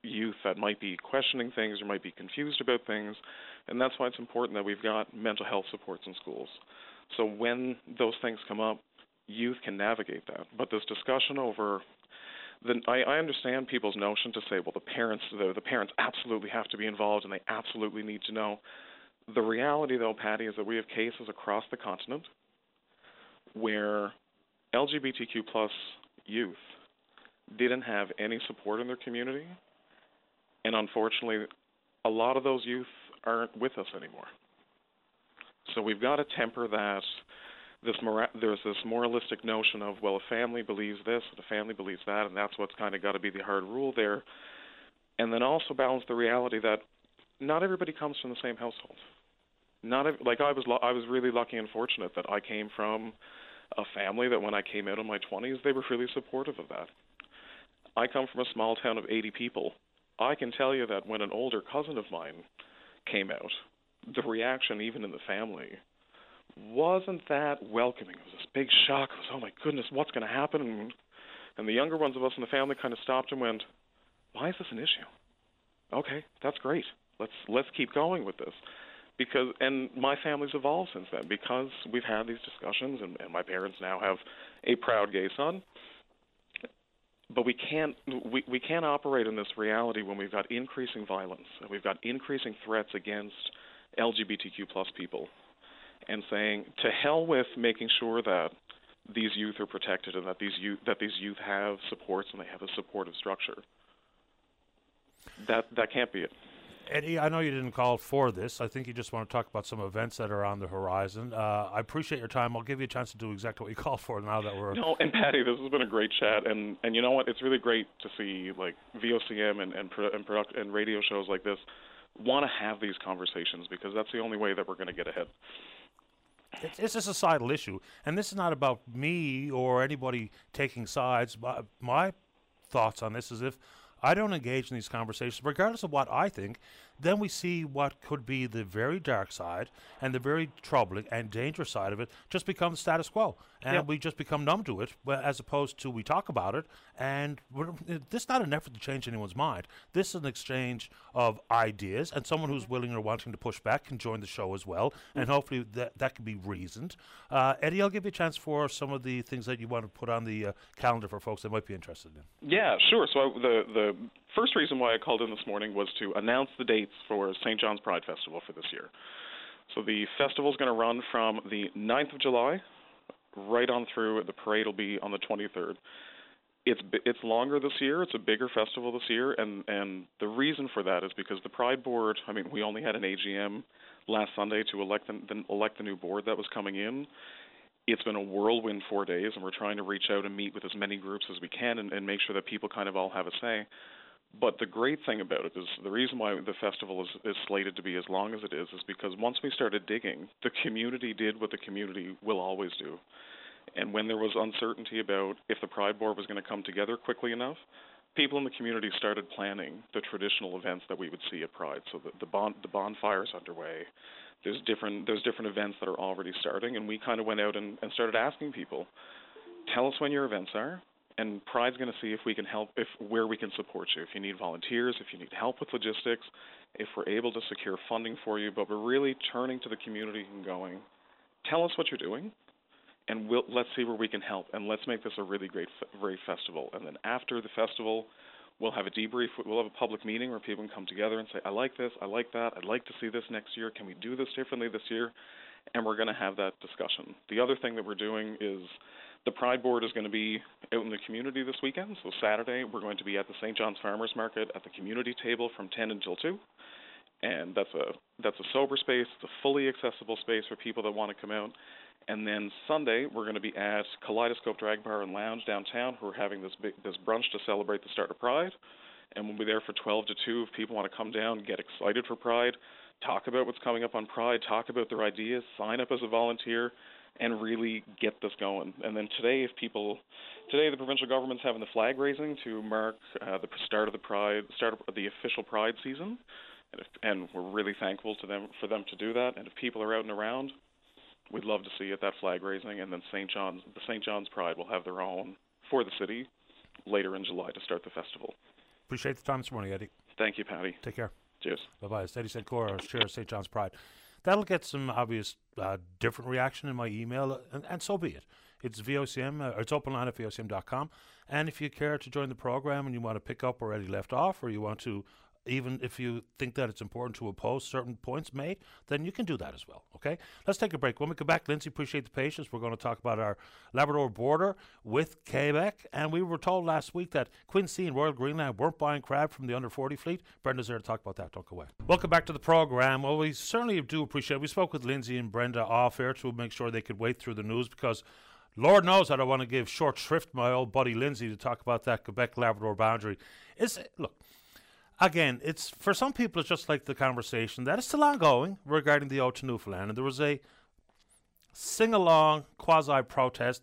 youth that might be questioning things or might be confused about things. And that's why it's important that we've got mental health supports in schools. So when those things come up, youth can navigate that. But this discussion over... Then I, I understand people's notion to say, well, the parents, the, the parents absolutely have to be involved and they absolutely need to know. The reality, though, Patty, is that we have cases across the continent where L G B T Q plus youth didn't have any support in their community, and unfortunately, a lot of those youth aren't with us anymore. So we've got to temper that. This mora- there's this moralistic notion of, well, a family believes this, and a family believes that, and that's what's kind of got to be the hard rule there. And then also balance the reality that not everybody comes from the same household. Not ev- like I was, lo- I was really lucky and fortunate that I came from a family that when I came out in my twenties, they were really supportive of that. I come from a small town of eighty people. I can tell you that when an older cousin of mine came out, the reaction, even in the family, wasn't that welcoming. It was this big shock. It was, oh, my goodness, what's going to happen? And the younger ones of us in the family kind of stopped and went, why is this an issue? Okay, that's great. Let's let's keep going with this. Because and my family's evolved since then because we've had these discussions, and, and my parents now have a proud gay son. But we can't, we, we can't operate in this reality when we've got increasing violence and we've got increasing threats against L G B T Q plus people. And saying, to hell with making sure that these youth are protected and that these youth that these youth have supports and they have a supportive structure. That that can't be it. Eddie, I know you didn't call for this. I think you just want to talk about some events that are on the horizon. Uh, I appreciate your time. I'll give you a chance to do exactly what you called for now that we're... No, and Patty, this has been a great chat. And, and you know what? It's really great to see like V O C M and and, produ- and, product- and radio shows like this want to have these conversations because that's the only way that we're going to get ahead. It's, it's a societal issue, and this is not about me or anybody taking sides. My, my thoughts on this is if I don't engage in these conversations, regardless of what I think, then we see what could be the very dark side and the very troubling and dangerous side of it just becomes status quo, and yep. we just become numb to it, as opposed to we talk about it, and we're, this is not an effort to change anyone's mind. This is an exchange of ideas, and someone who's willing or wanting to push back can join the show as well, mm-hmm. and hopefully that, that can be reasoned. Uh, Eddie, I'll give you a chance for some of the things that you want to put on the uh, calendar for folks that might be interested in. Yeah, sure. So I, the the first reason why I called in this morning was to announce the dates for Saint John's Pride Festival for this year. So the festival is going to run from the ninth of July right on through. The parade will be on the twenty-third. It's it's longer this year. It's a bigger festival this year, and, and the reason for that is because the Pride Board. I mean, we only had an A G M last Sunday to elect the, the elect the new board that was coming in. It's been a whirlwind four days, and we're trying to reach out and meet with as many groups as we can and, and make sure that people kind of all have a say. But the great thing about it is the reason why the festival is, is slated to be as long as it is is because once we started digging, the community did what the community will always do. And when there was uncertainty about if the Pride Board was going to come together quickly enough, people in the community started planning the traditional events that we would see at Pride. So the, the, bon- the bonfire is underway. There's different there's different events that are already starting, and we kind of went out and, and started asking people, tell us when your events are, and Pride's going to see if we can help, if where we can support you, if you need volunteers, if you need help with logistics, if we're able to secure funding for you. But we're really turning to the community and going, tell us what you're doing, and we'll, let's see where we can help, and let's make this a really great, great festival. And then after the festival, we'll have a debrief. We'll have a public meeting where people can come together and say, I like this, I like that, I'd like to see this next year. Can we do this differently this year? And we're going to have that discussion. The other thing that we're doing is the Pride Board is going to be out in the community this weekend. So Saturday, we're going to be at the Saint John's Farmers Market at the community table from ten until two. And that's a that's a sober space. It's a fully accessible space for people that want to come out. And then Sunday, we're going to be at Kaleidoscope Drag Bar and Lounge downtown, who are having this big, this brunch to celebrate the start of Pride. And we'll be there for twelve to two. If people want to come down, get excited for Pride, talk about what's coming up on Pride, talk about their ideas, sign up as a volunteer, and really get this going. And then today, if people, today the provincial government's having the flag raising to mark uh, the start of the Pride, start of the official Pride season. And, if, and we're really thankful to them for them to do that. And if people are out and around, we'd love to see it, that flag raising, and then Saint John's, the Saint John's Pride will have their own for the city later in July to start the festival. Appreciate the time this morning, Eddie. Thank you, Patty. Take care. Cheers. Bye-bye. It's Eddie Sancour, Chair of Saint John's Pride. That'll get some obvious uh, different reaction in my email, and, and so be it. It's V O C M, uh, or it's openline at V O C M dot com, and if you care to join the program and you want to pick up where Eddie left off, or you want to, even if you think that it's important to oppose certain points made, then you can do that as well, okay? Let's take a break. When we come back, Lindsay, appreciate the patience. We're going to talk about our Labrador border with Quebec, and we were told last week that Quincy and Royal Greenland weren't buying crab from the under forty fleet. Brenda's there to talk about that. Don't go away. Welcome back to the program. Well, we certainly do appreciate it. We spoke with Lindsay and Brenda off air to make sure they could wait through the news, because Lord knows I don't want to give short shrift my old buddy Lindsay to talk about that Quebec-Labrador boundary. Is it, look, again, it's for some people, it's just like the conversation that is still ongoing regarding the Old to Newfoundland. And there was a sing-along quasi-protest,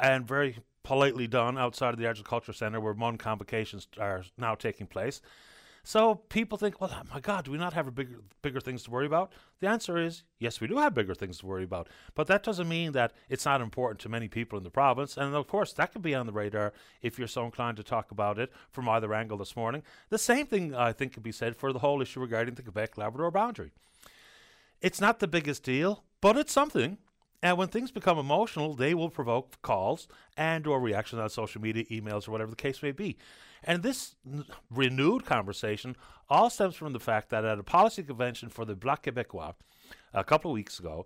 and very politely done, outside of the Agriculture Centre where M U N convocations are now taking place. So people think, well, oh my God, do we not have bigger, bigger things to worry about? The answer is, yes, we do have bigger things to worry about. But that doesn't mean that it's not important to many people in the province. And, of course, that could be on the radar if you're so inclined to talk about it from either angle this morning. The same thing, I think, could be said for the whole issue regarding the Quebec-Labrador boundary. It's not the biggest deal, but it's something. And when things become emotional, they will provoke calls and or reactions on social media, emails, or whatever the case may be. And this n- renewed conversation all stems from the fact that at a policy convention for the Bloc Québécois a couple of weeks ago,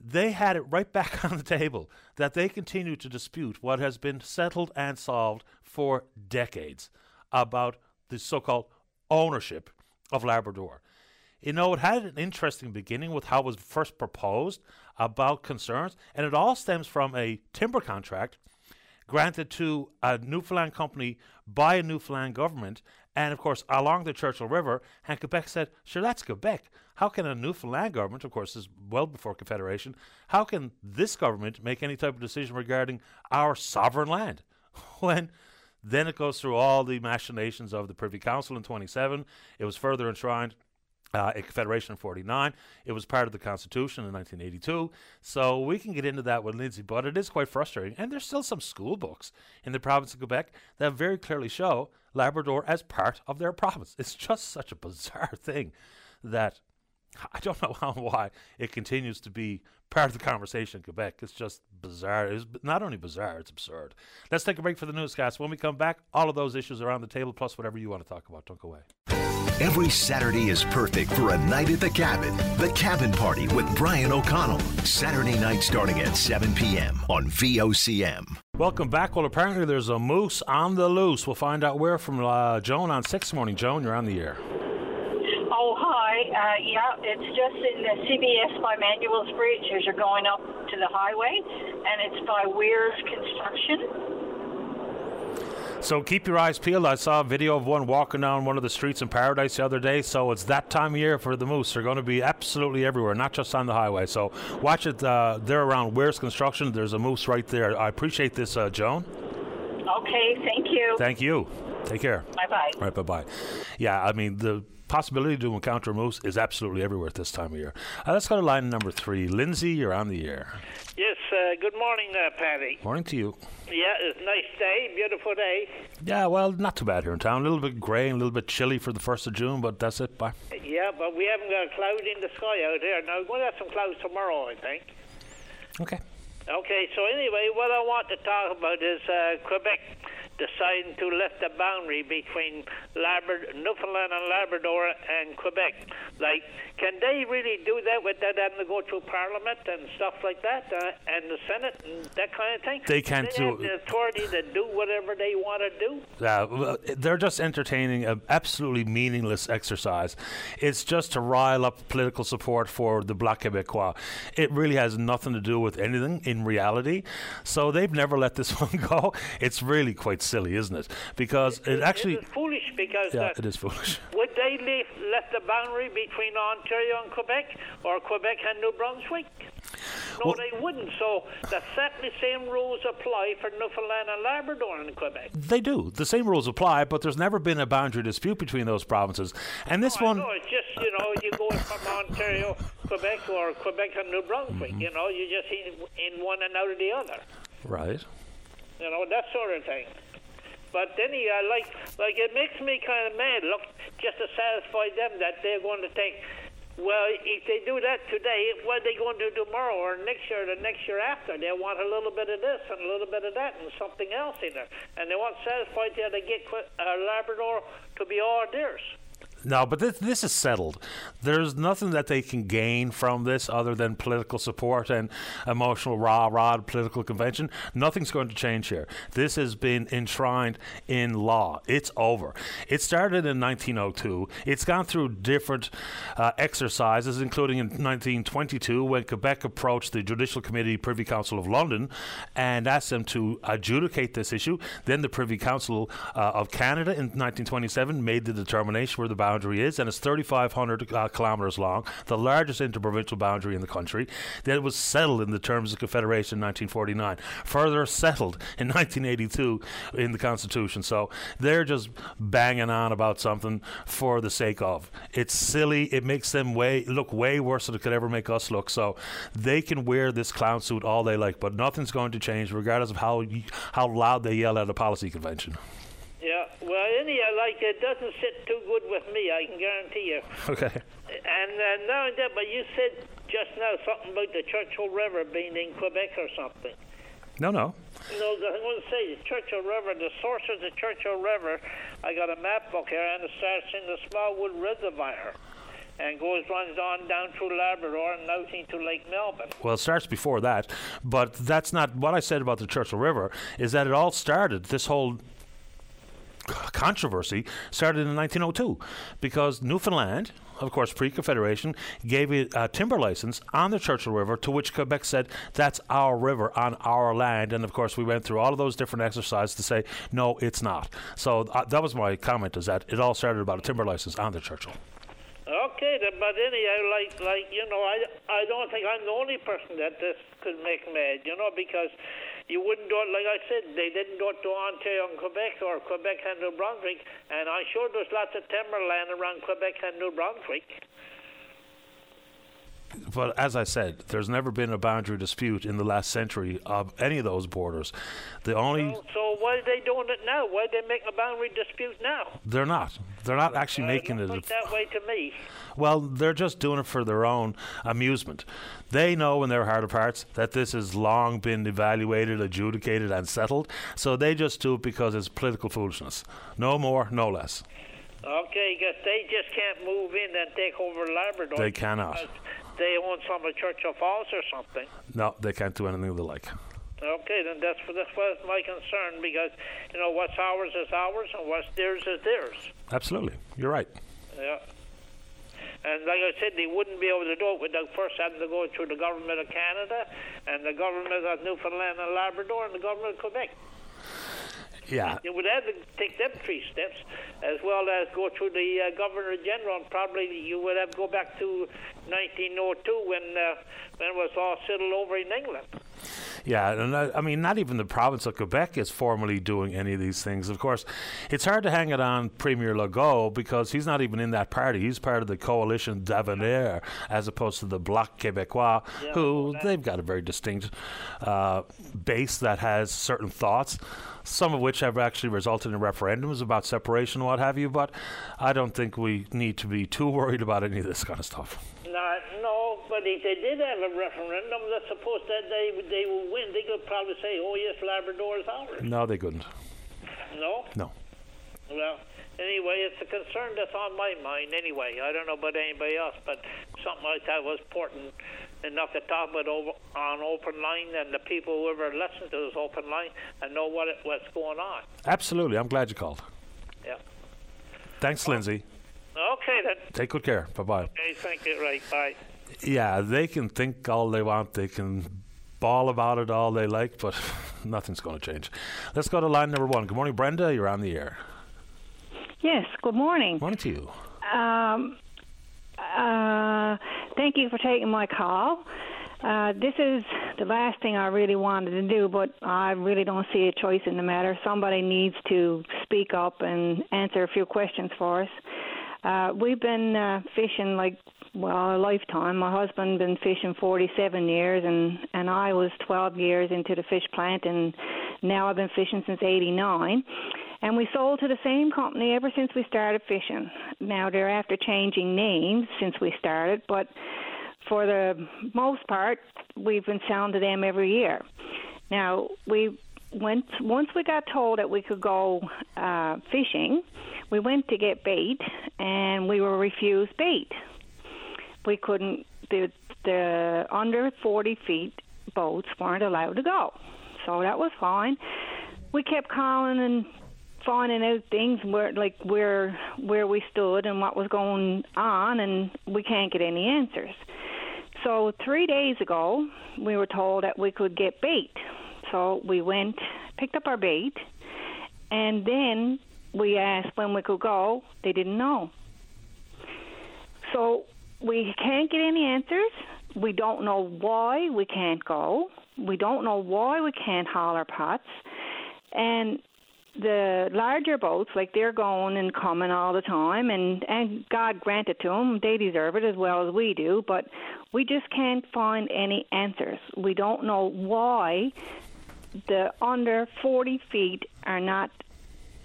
they had it right back on the table that they continue to dispute what has been settled and solved for decades about the so-called ownership of Labrador. You know, it had an interesting beginning with how it was first proposed about concerns, and it all stems from a timber contract granted to a Newfoundland company by a Newfoundland government, and of course along the Churchill River, and Quebec said, sure, that's Quebec. How can a Newfoundland government, of course, this is well before Confederation, how can this government make any type of decision regarding our sovereign land? When then it goes through all the machinations of the Privy Council in twenty-seven, it was further enshrined Uh, a Confederation in forty-nine. It was part of the Constitution in nineteen eighty-two. So we can get into that with Lindsay, but it is quite frustrating. And there's still some school books in the province of Quebec that very clearly show Labrador as part of their province. It's just such a bizarre thing that I don't know how and why it continues to be part of the conversation in Quebec. It's just bizarre. It's not only bizarre, it's absurd. Let's take a break for the newscast. When we come back, all of those issues are on the table, plus whatever you want to talk about. Don't go away. Every Saturday is perfect for a night at the cabin. The Cabin Party with Brian O'Connell. Saturday night starting at seven p.m. on V O C M. Welcome back. Well, apparently there's a moose on the loose. We'll find out where from uh, Joan on six morning. Joan, you're on the air. Oh, hi. Uh, yeah, it's just in the C B S by Manuel's Bridge as you're going up to the highway, and it's by Weir's Construction. So keep your eyes peeled. I saw a video of one walking down one of the streets in Paradise the other day, so it's that time of year for the moose. They're going to be absolutely everywhere, not just on the highway. So watch it. Uh, they're around Weir's Construction. There's a moose right there. I appreciate this, uh, Joan. Okay, thank you. Thank you. Take care. Bye-bye. All right, bye-bye. Yeah, I mean, the possibility to encounter a moose is absolutely everywhere at this time of year. Uh, let's go to line number three. Lindsay, you're on the air. Yes, uh, good morning, uh, Patty. Morning to you. Yeah, it's a nice day, beautiful day. Yeah, well, not too bad here in town. A little bit grey and a little bit chilly for the first of June, but that's it. Bye. Yeah, but we haven't got a cloud in the sky out here. Now, we're going to have some clouds tomorrow, I think. Okay. Okay, so anyway, what I want to talk about is uh, Quebec deciding to lift the boundary between Labrador, Newfoundland and Labrador and Quebec. Like, can they really do that without having to go through Parliament and stuff like that, uh, and the Senate and that kind of thing? They can't they do... They have the authority to do whatever they want to do? Yeah, well, they're just entertaining an absolutely meaningless exercise. It's just to rile up political support for the Bloc Québécois. It really has nothing to do with anything in reality. So they've never let this one go. It's really quite silly, isn't it? Because it, it, it actually... It is foolish because... Yeah, uh, it is foolish. Would they leave, left the boundary between Ontario and Quebec or Quebec and New Brunswick? No, well, they wouldn't. So the exactly same rules apply for Newfoundland and Labrador and Quebec. They do. The same rules apply, but there's never been a boundary dispute between those provinces. And this no, one... No, it's just, you know, you go from Ontario, Quebec, or Quebec and New Brunswick, mm-hmm. you know, you just in, in one and out of the other. Right. You know, that sort of thing. But then he, uh, like, like it makes me kind of mad, look, just to satisfy them that they're going to think, well, if they do that today, what are they going to do tomorrow or next year or the next year after? They want a little bit of this and a little bit of that and something else in there. And they want satisfied that they get uh, Labrador to be all theirs. No, but this, this is settled. There's nothing that they can gain from this other than political support and emotional rah-rah political convention. Nothing's going to change here. This has been enshrined in law. It's over. It started in nineteen oh two. It's gone through different uh, exercises, including in nineteen twenty-two when Quebec approached the Judicial Committee Privy Council of London and asked them to adjudicate this issue. Then the Privy Council uh, of Canada in nineteen twenty-seven made the determination where the boundary is, and it's three thousand five hundred uh, kilometers long, the largest interprovincial boundary in the country. That was settled in the terms of Confederation in nineteen forty-nine, further settled in nineteen eighty-two in the Constitution. So they're just banging on about something for the sake of. It's silly. It makes them way look way worse than it could ever make us look. So they can wear this clown suit all they like, but nothing's going to change regardless of how how loud they yell at a policy convention. Yeah, well, anyhow, like, it doesn't sit too good with me, I can guarantee you. Okay. And uh, now and then, but you said just now something about the Churchill River being in Quebec or something. No, no. No, I'm going to say the Churchill River, the source of the Churchill River, I got a map book here, and it starts in the Smallwood Reservoir and goes runs on down through Labrador and out into Lake Melbourne. Well, it starts before that, but that's not what I said about the Churchill River, is that it all started, this whole... controversy started in nineteen oh two because Newfoundland, of course, pre-Confederation, gave it a timber license on the Churchill River, to which Quebec said, that's our river on our land. And, of course, we went through all of those different exercises to say, no, it's not. So uh, that was my comment, is that it all started about a timber license on the Churchill. Okay, then, but anyhow, like, like you know, I, I don't think I'm the only person that this could make mad, you know, because... You wouldn't do it, like I said, they didn't do it to Ontario and Quebec or Quebec and New Brunswick, and I'm sure there's lots of timberland around Quebec and New Brunswick. But as I said, there's never been a boundary dispute in the last century of any of those borders. The only so, so why are they doing it now? Why are they making a boundary dispute now? They're not. They're not actually uh, making it, it f- that way to me. Well, they're just doing it for their own amusement. They know in their heart of hearts that this has long been evaluated, adjudicated, and settled. So they just do it because it's political foolishness. No more, no less. Okay, because they just can't move in and take over Labrador. They cannot. They own some of Churchill Falls or something. No, they can't do anything of the like. Okay, then that's, that's my concern, because, you know, what's ours is ours and what's theirs is theirs. Absolutely. You're right. Yeah. And like I said, they wouldn't be able to do it without first having to go through the government of Canada and the government of Newfoundland and Labrador and the government of Quebec. Yeah. It would have to take them three steps, as well as go through the uh, Governor General, and probably you would have to go back to nineteen oh two when, uh, when it was all settled over in England. Yeah, and I, I mean, not even the province of Quebec is formally doing any of these things. Of course, it's hard to hang it on Premier Legault because he's not even in that party. He's part of the coalition d'Avenir as opposed to the Bloc Québécois, yeah, who, well, they've got a very distinct uh, base that has certain thoughts, some of which have actually resulted in referendums about separation and what have you, but I don't think we need to be too worried about any of this kind of stuff. Not, no, but if they did have a referendum, that's supposed that they they will win. They could probably say, "Oh yes, Labrador is ours." No, they couldn't. No. No. Well, anyway, it's a concern that's on my mind. Anyway, I don't know about anybody else, but something like that was important enough to talk about over, on open line, and the people who ever listen to this open line and know what it, what's going on. Absolutely, I'm glad you called. Yeah. Thanks, Lindsay. Okay, then. Take good care. Bye-bye. Okay, thank you. Right, bye. Yeah, they can think all they want. They can bawl about it all they like, but nothing's going to change. Let's go to line number one. Good morning, Brenda. You're on the air. Yes, good morning. Morning to you. Um, uh, thank you for taking my call. Uh, this is the last thing I really wanted to do, but I really don't see a choice in the matter. Somebody needs to speak up and answer a few questions for us. Uh, we've been uh, fishing like, well, a lifetime. My husband been fishing forty-seven years, and, and I was twelve years into the fish plant, and now I've been fishing since eighty-nine. And we sold to the same company ever since we started fishing. Now, they're after changing names since we started, but for the most part, we've been selling to them every year. Now, we went, once we got told that we could go uh, fishing, we went to get bait, and we were refused bait. We couldn't, the, the under forty feet boats weren't allowed to go. So that was fine. We kept calling and finding out things where, like where where we stood and what was going on, and we can't get any answers. So three days ago, we were told that we could get bait. So we went, picked up our bait, and then we asked when we could go. They didn't know. So we can't get any answers. We don't know why we can't go. We don't know why we can't haul our pots. And the larger boats, like, they're going and coming all the time, and, and God grant it to them. They deserve it as well as we do, but we just can't find any answers. We don't know why the under forty feet are not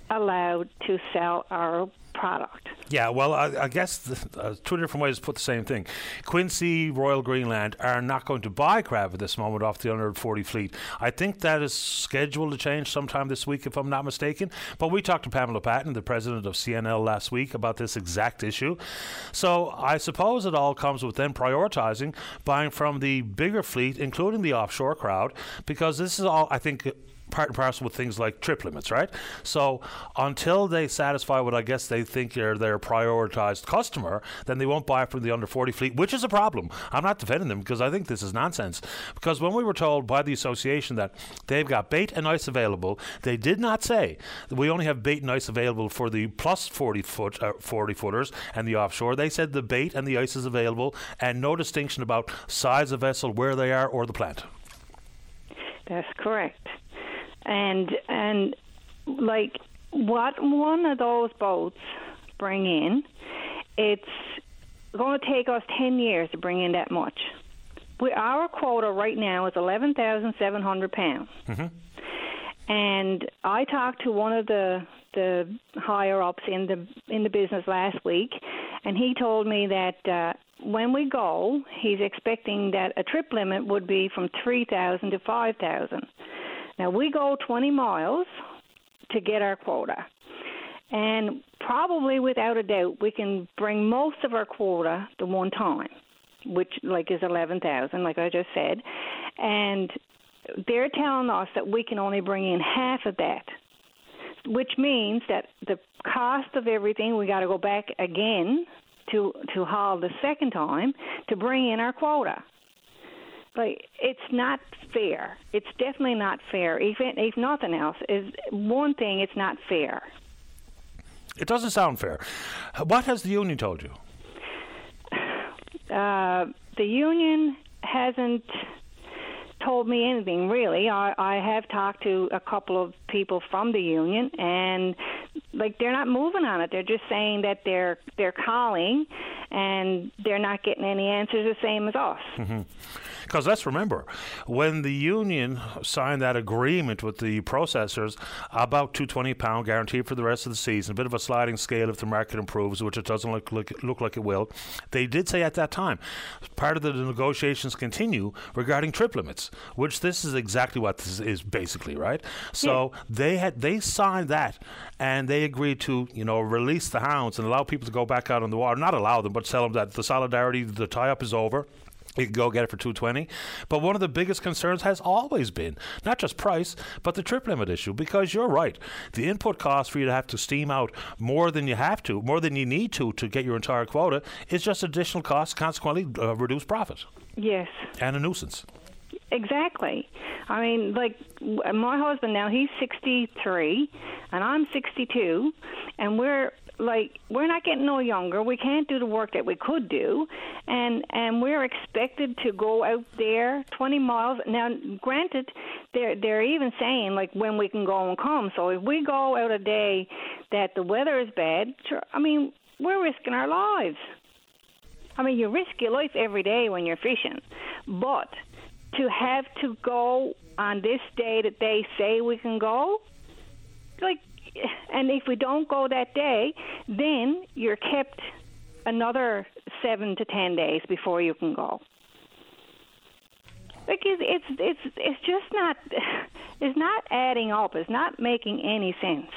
allowed to sell our product. Yeah, well, I, I guess the, uh, two different ways to put the same thing. Quincy, Royal Greenland are not going to buy crab at this moment off the one hundred forty fleet. I think that is scheduled to change sometime this week, if I'm not mistaken. But we talked to Pamela Patton, the president of C N L, last week about this exact issue. So I suppose it all comes with them prioritizing buying from the bigger fleet, including the offshore crowd, because this is all, I think, part and parcel with things like trip limits, right? So until they satisfy what I guess they think are their prioritized customer, then they won't buy from the under forty fleet, which is a problem. I'm not defending them because I think this is nonsense. Because when we were told by the association that they've got bait and ice available, they did not say that we only have bait and ice available for the plus forty foot, uh, forty footers and the offshore. They said the bait and the ice is available and no distinction about size of vessel, where they are, or the plant. That's correct. And, and like, what one of those boats bring in, it's going to take us ten years to bring in that much. We, our quota right now is eleven thousand seven hundred pounds. Mm-hmm. And I talked to one of the the higher-ups in the in the business last week, and he told me that uh, when we go, he's expecting that a trip limit would be from three thousand to five thousand. Now, we go twenty miles to get our quota, and probably without a doubt, we can bring most of our quota to one time, which like is eleven thousand, like I just said. And they're telling us that we can only bring in half of that, which means that the cost of everything, we got to go back again to to haul the second time to bring in our quota. Like, it's not fair. It's definitely not fair. Even if nothing else is one thing, it's not fair. It doesn't sound fair. What has the union told you? Uh, the union hasn't told me anything, really. I, I have talked to a couple of people from the union, and like they're not moving on it. They're just saying that they're they're calling, and they're not getting any answers the same as us. Mm-hmm. Because let's remember, when the union signed that agreement with the processors, about two hundred twenty pounds guaranteed for the rest of the season, a bit of a sliding scale if the market improves, which it doesn't look, look, look like it will, they did say at that time, part of the negotiations continue regarding trip limits, which this is exactly what this is basically, right? So yeah. they had they signed that, and they agreed to, you know, release the hounds and allow people to go back out on the water. Not allow them, but tell them that the solidarity, the tie-up is over. You can go get it for two hundred twenty dollars. But one of the biggest concerns has always been, not just price, but the trip limit issue. Because you're right, the input cost for you to have to steam out more than you have to, more than you need to, to get your entire quota, is just additional cost, consequently uh, reduced profit. Yes. And a nuisance. Exactly. I mean, like, my husband now, he's sixty-three, and I'm sixty-two, and we're... Like, we're not getting no younger. We can't do the work that we could do. And and we're expected to go out there twenty miles. Now, granted, they're, they're even saying, like, when we can go and come. So if we go out a day that the weather is bad, I mean, we're risking our lives. I mean, you risk your life every day when you're fishing. But to have to go on this day that they say we can go, like, and if we don't go that day, then you're kept another seven to ten days before you can go. Like it's it's it's, it's just not it's not adding up. It's not making any sense.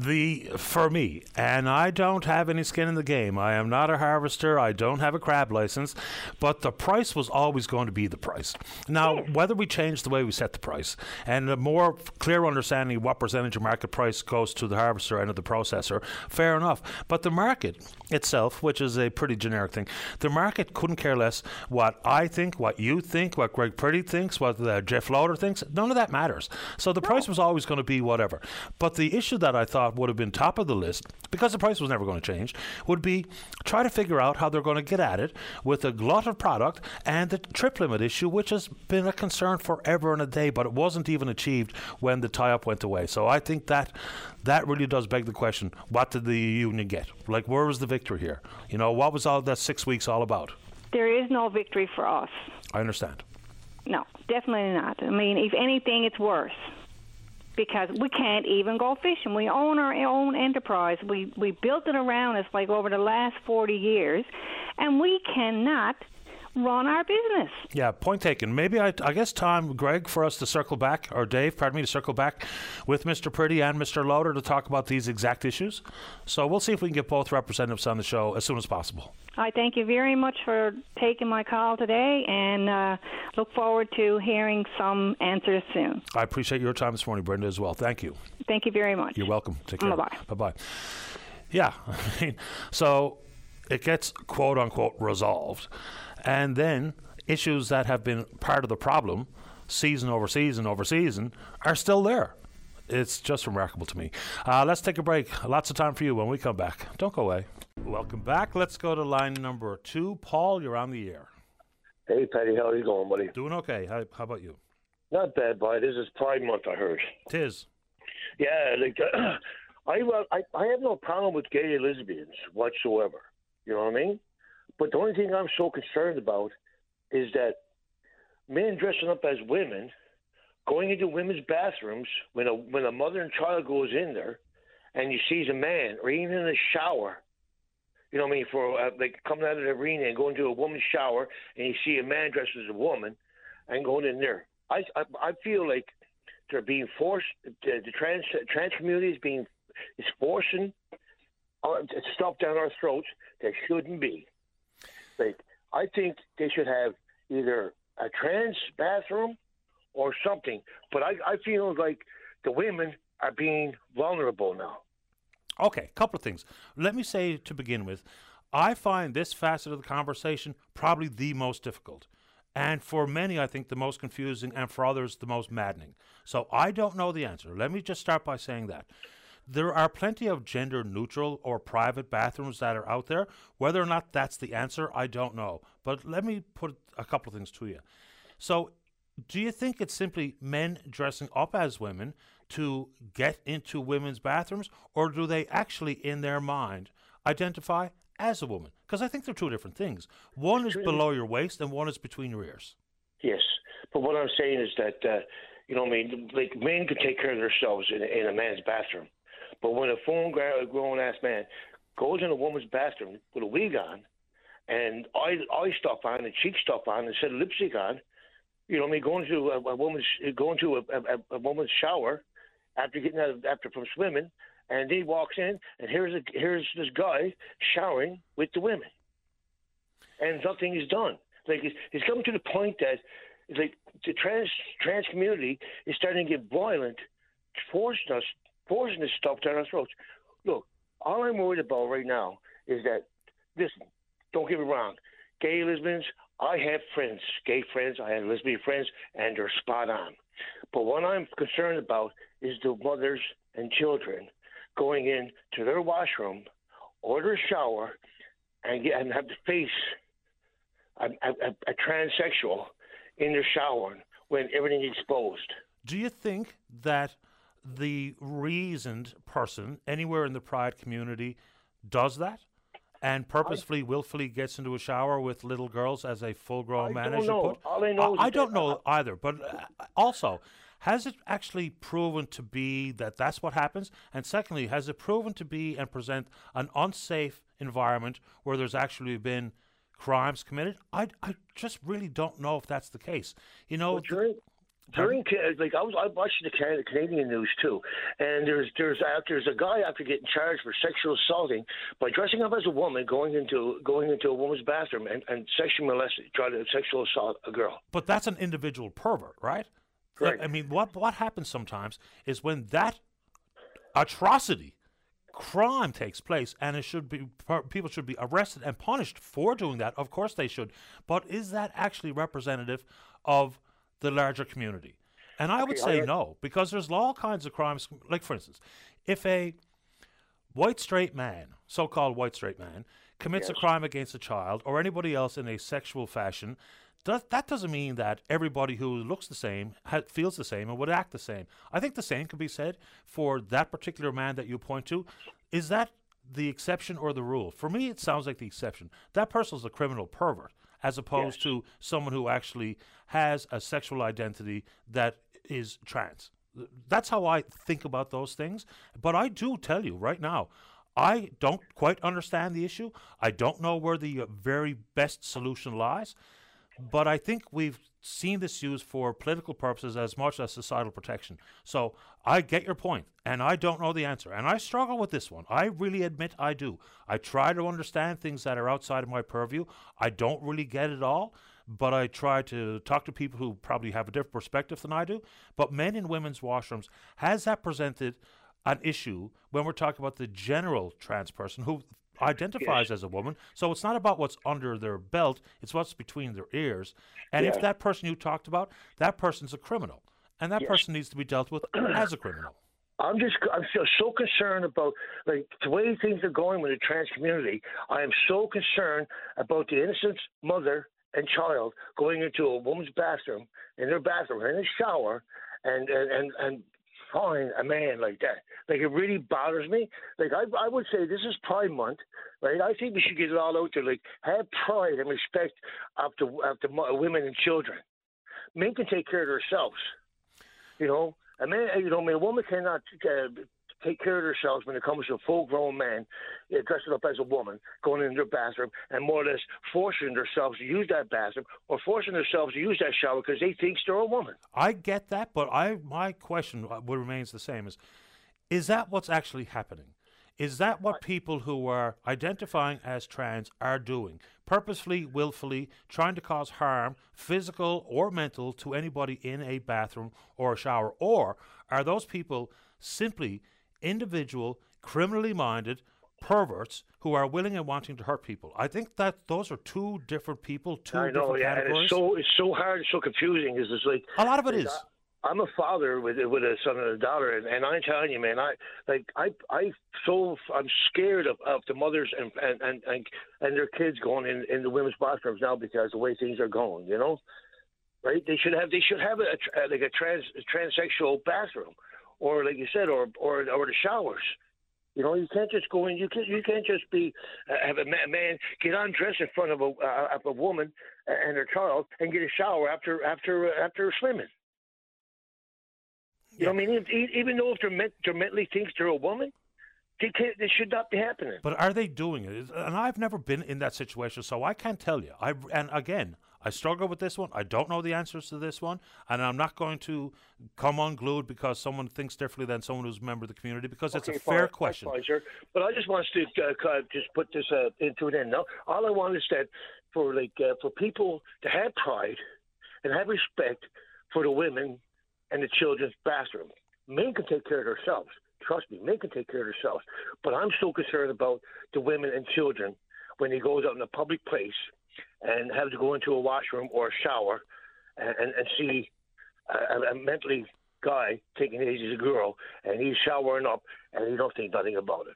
The for me, and I don't have any skin in the game. I am not a harvester. I don't have a crab license, but the price was always going to be the price. Now, yes. Whether we change the way we set the price and a more clear understanding of what percentage of market price goes to the harvester and to the processor, fair enough. But the market itself, which is a pretty generic thing, the market couldn't care less what I think, what you think, what Greg Purdy thinks, what uh, Jeff Lauder thinks. None of that matters. So the no. price was always going to be whatever. But the issue that I thought would have been top of the list, because the price was never going to change, would be try to figure out how they're going to get at it with a glut of product and the trip limit issue, which has been a concern forever and a day, but it wasn't even achieved when the tie-up went away. So I think that that really does beg the question, what did the union get? Like, where was the victory here? You know, what was all that six weeks all about? There is no victory for us. I understand. No, definitely not. I mean, if anything, it's worse. Because we can't even go fishing. We own our own enterprise. We we built it around us like over the last forty years, and we cannot run our business. Yeah, point taken. Maybe I, I guess time, Greg, for us to circle back, or Dave, pardon me, to circle back with Mister Purdy and Mister Lauder to talk about these exact issues. So we'll see if we can get both representatives on the show as soon as possible. I thank you very much for taking my call today, and uh, look forward to hearing some answers soon. I appreciate your time this morning, Brenda, as well. Thank you. Thank you very much. You're welcome. Take care. Bye-bye. Bye-bye. Yeah, I mean, so it gets, quote-unquote, resolved. And then issues that have been part of the problem, season over season over season, are still there. It's just remarkable to me. Uh, let's take a break. Lots of time for you when we come back. Don't go away. Welcome back. Let's go to line number two. Paul, you're on the air. Hey, Patty. How are you going, buddy? Doing okay. How, how about you? Not bad, buddy. This is Pride Month, I heard. Tis. Yeah. Like, uh, I, I, I have no problem with gay lesbians whatsoever. You know what I mean? But the only thing I'm so concerned about is that men dressing up as women, going into women's bathrooms when a when a mother and child goes in there, and you sees a man, or even in a shower, you know what I mean, for uh, like coming out of the arena and going to a woman's shower, and you see a man dressed as a woman, and going in there. I I, I feel like they're being forced. The, the trans trans community is being is forcing our, stuff down our throats that shouldn't be. Like, I think they should have either a trans bathroom or something. But I, I feel like the women are being vulnerable now. Okay, couple of things. Let me say to begin with, I find this facet of the conversation probably the most difficult. And for many, I think, the most confusing, and for others, the most maddening. So I don't know the answer. Let me just start by saying that. There are plenty of gender-neutral or private bathrooms that are out there. Whether or not that's the answer, I don't know. But let me put a couple of things to you. So do you think it's simply men dressing up as women to get into women's bathrooms, or do they actually, in their mind, identify as a woman? Because I think they're two different things. One is below your waist and one is between your ears. Yes, but what I'm saying is that, uh, you know what I mean, like, men could take care of themselves in, in a man's bathroom. But when a full grown-ass man goes in a woman's bathroom with a wig on and eye, eye stuff on and cheek stuff on and set of lipstick on, you know what I mean, going to a, a woman's, going to a, a, a woman's shower after getting out of, after from swimming, and he walks in, and here's a, here's this guy showering with the women, and nothing is done. Like, it's, it's coming to the point that, like, the trans trans community is starting to get violent, forcing us, forcing this stuff down our throats. Look, all I'm worried about right now is that, listen, don't get me wrong, gay lesbians. I have friends, gay friends, I have lesbian friends, and they're spot on. But what I'm concerned about is the mothers and children going in to their washroom or their shower and, get, and have to face a, a, a, a transsexual in their shower when everything is exposed. Do you think that the reasoned person anywhere in the pride community does that? And purposefully, I, willfully gets into a shower with little girls as a full-grown man, as you put? I, know I, I don't know I, either. But uh, also, has it actually proven to be that that's what happens? And secondly, has it proven to be and present an unsafe environment where there's actually been crimes committed? I, I just really don't know if that's the case. You know, well, during, during like I was, I watched the Canada, Canadian news too, and there's there's there's a guy after getting charged for sexual assaulting by dressing up as a woman, going into going into a woman's bathroom and, and sexually molesting, trying to sexual assault a girl. But that's an individual pervert, right? Right. I mean, what what happens sometimes is when that atrocity, crime takes place, and it should be people should be arrested and punished for doing that. Of course they should, but is that actually representative of the larger community? And I okay, would say I, no, because there's all kinds of crimes. Like, for instance, if a white straight man, so-called white straight man, commits yes. a crime against a child or anybody else in a sexual fashion, does, that doesn't mean that everybody who looks the same, ha, feels the same, and would act the same. I think the same can be said for that particular man that you point to. Is that the exception or the rule? For me, it sounds like the exception. That person's a criminal pervert, as opposed yes. to someone who actually has a sexual identity that is trans. That's how I think about those things. But I do tell you right now, I don't quite understand the issue. I don't know where the very best solution lies. But I think we've seen this used for political purposes as much as societal protection. So I get your point, and I don't know the answer. And I struggle with this one. I really admit I do. I try to understand things that are outside of my purview. I don't really get it all, but I try to talk to people who probably have a different perspective than I do. But men and women's washrooms, has that presented an issue when we're talking about the general trans person who identifies yes. as a woman? So it's not about what's under their belt, it's what's between their ears. And yeah. if that person you talked about, that person's a criminal, and that yes. person needs to be dealt with as a criminal. I'm just I'm so, so concerned about, like, the way things are going with the trans community. I am so concerned about the innocent mother and child going into a woman's bathroom, in their bathroom, in a shower, and and and, and find a man like that. Like, it really bothers me. Like, I, I would say this is Pride Month, right? I think we should get it all out there. Like, have pride and respect of the, of the women and children. Men can take care of themselves. You know, a man, you know, a woman cannot uh, take care of themselves when it comes to a full-grown man uh, dressing up as a woman, going into their bathroom and more or less forcing themselves to use that bathroom or forcing themselves to use that shower because they think they're a woman. I get that, but I my question w- remains the same. Is Is that what's actually happening? Is that what people who are identifying as trans are doing? Purposefully, willfully, trying to cause harm, physical or mental, to anybody in a bathroom or a shower? Or are those people simply individual, criminally minded perverts who are willing and wanting to hurt people? I think that those are two different people, two I know, different yeah, categories. And it's so, it's so hard, so confusing. Is it's like a lot of it is. I, I'm a father with with a son and a daughter, and, and I'm telling you, man, I like I I so I'm scared of, of the mothers and and, and and and their kids going in in the women's bathrooms now because the way things are going, you know, right? They should have they should have a, a like a trans a transsexual bathroom, or like you said, or or or the showers. You know, you can't just go in. You can't. You can't just be uh, have a man get undressed in front of a uh, of a woman and her child and get a shower after after after swimming. You yeah. know what I mean? Even, even though if they're, meant, they're mentally thinks they're a woman, they can't. They should not be happening. But are they doing it? And I've never been in that situation, so I can't tell you. I and again. I struggle with this one. I don't know the answers to this one. And I'm not going to come unglued because someone thinks differently than someone who's a member of the community, because okay, it's a fine, fair question. Fine, sure. But I just want to uh, just put this uh, into an end. Now, all I want is that for, like, uh, for people to have pride and have respect for the women and the children's bathroom. Men can take care of themselves. Trust me, men can take care of themselves. But I'm so concerned about the women and children when they goes out in a public place and have to go into a washroom or a shower and, and, and see a, a mentally guy taking it as a girl, and he's showering up and you don't think nothing about it.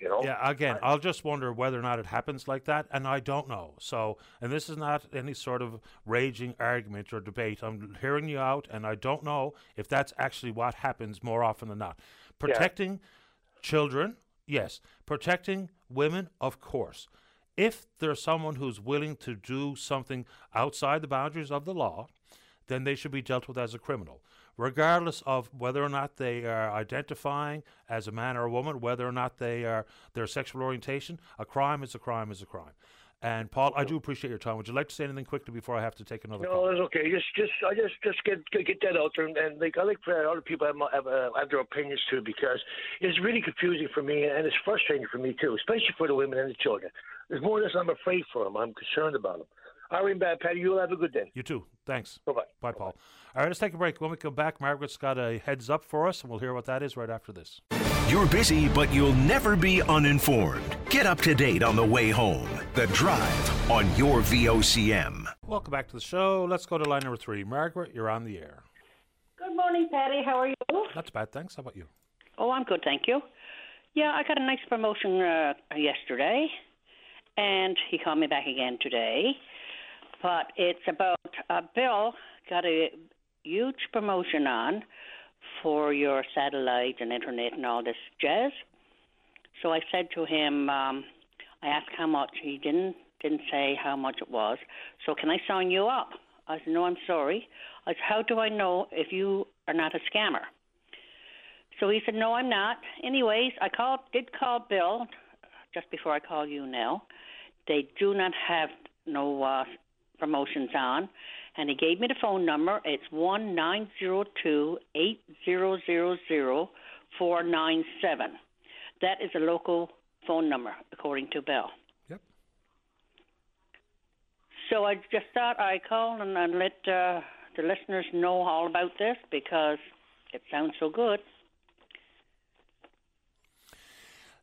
You know? Yeah, again, I, I'll just wonder whether or not it happens like that, and I don't know. So, and this is not any sort of raging argument or debate. I'm hearing you out, and I don't know if that's actually what happens more often than not. Protecting yeah. children, yes. Protecting women, of course. If there's someone who's willing to do something outside the boundaries of the law, then they should be dealt with as a criminal, regardless of whether or not they are identifying as a man or a woman, whether or not they are their sexual orientation. A crime is a crime is a crime. And Paul, I do appreciate your time. Would you like to say anything quickly before I have to take another? No, call? That's okay. Just, just, I just, just get get that out there, and, and like I like for other people have, have, uh, have their opinions too, because it's really confusing for me, and it's frustrating for me too, especially for the women and the children. It's more or less I'm afraid for them. I'm concerned about them. All right, bad Patty. You'll have a good day. You too. Thanks. Bye bye. Bye, Paul. All right, let's take a break. When we come back, Margaret's got a heads up for us, and we'll hear what that is right after this. You're busy, but you'll never be uninformed. Get up to date on the way home. The Drive on your V O C M. Welcome back to the show. Let's go to line number three. Margaret, you're on the air. Good morning, Patty. How are you? Not too bad, thanks. How about you? Oh, I'm good, thank you. Yeah, I got a nice promotion uh, yesterday, and he called me back again today. But it's about uh, Bill got a huge promotion on for your satellite and internet and all this jazz. So I said to him, um, I asked how much. He didn't didn't say how much it was. So can I sign you up? I said, no, I'm sorry. I said, how do I know if you are not a scammer? So he said, no, I'm not. Anyways, I called, did call Bill just before I call you now. They do not have no uh, promotions on. And he gave me the phone number. It's one nine zero two eight zero zero zero four nine seven. That is a local phone number, according to Bill. Yep. So I just thought I'd call and, and let uh, the listeners know all about this, because it sounds so good.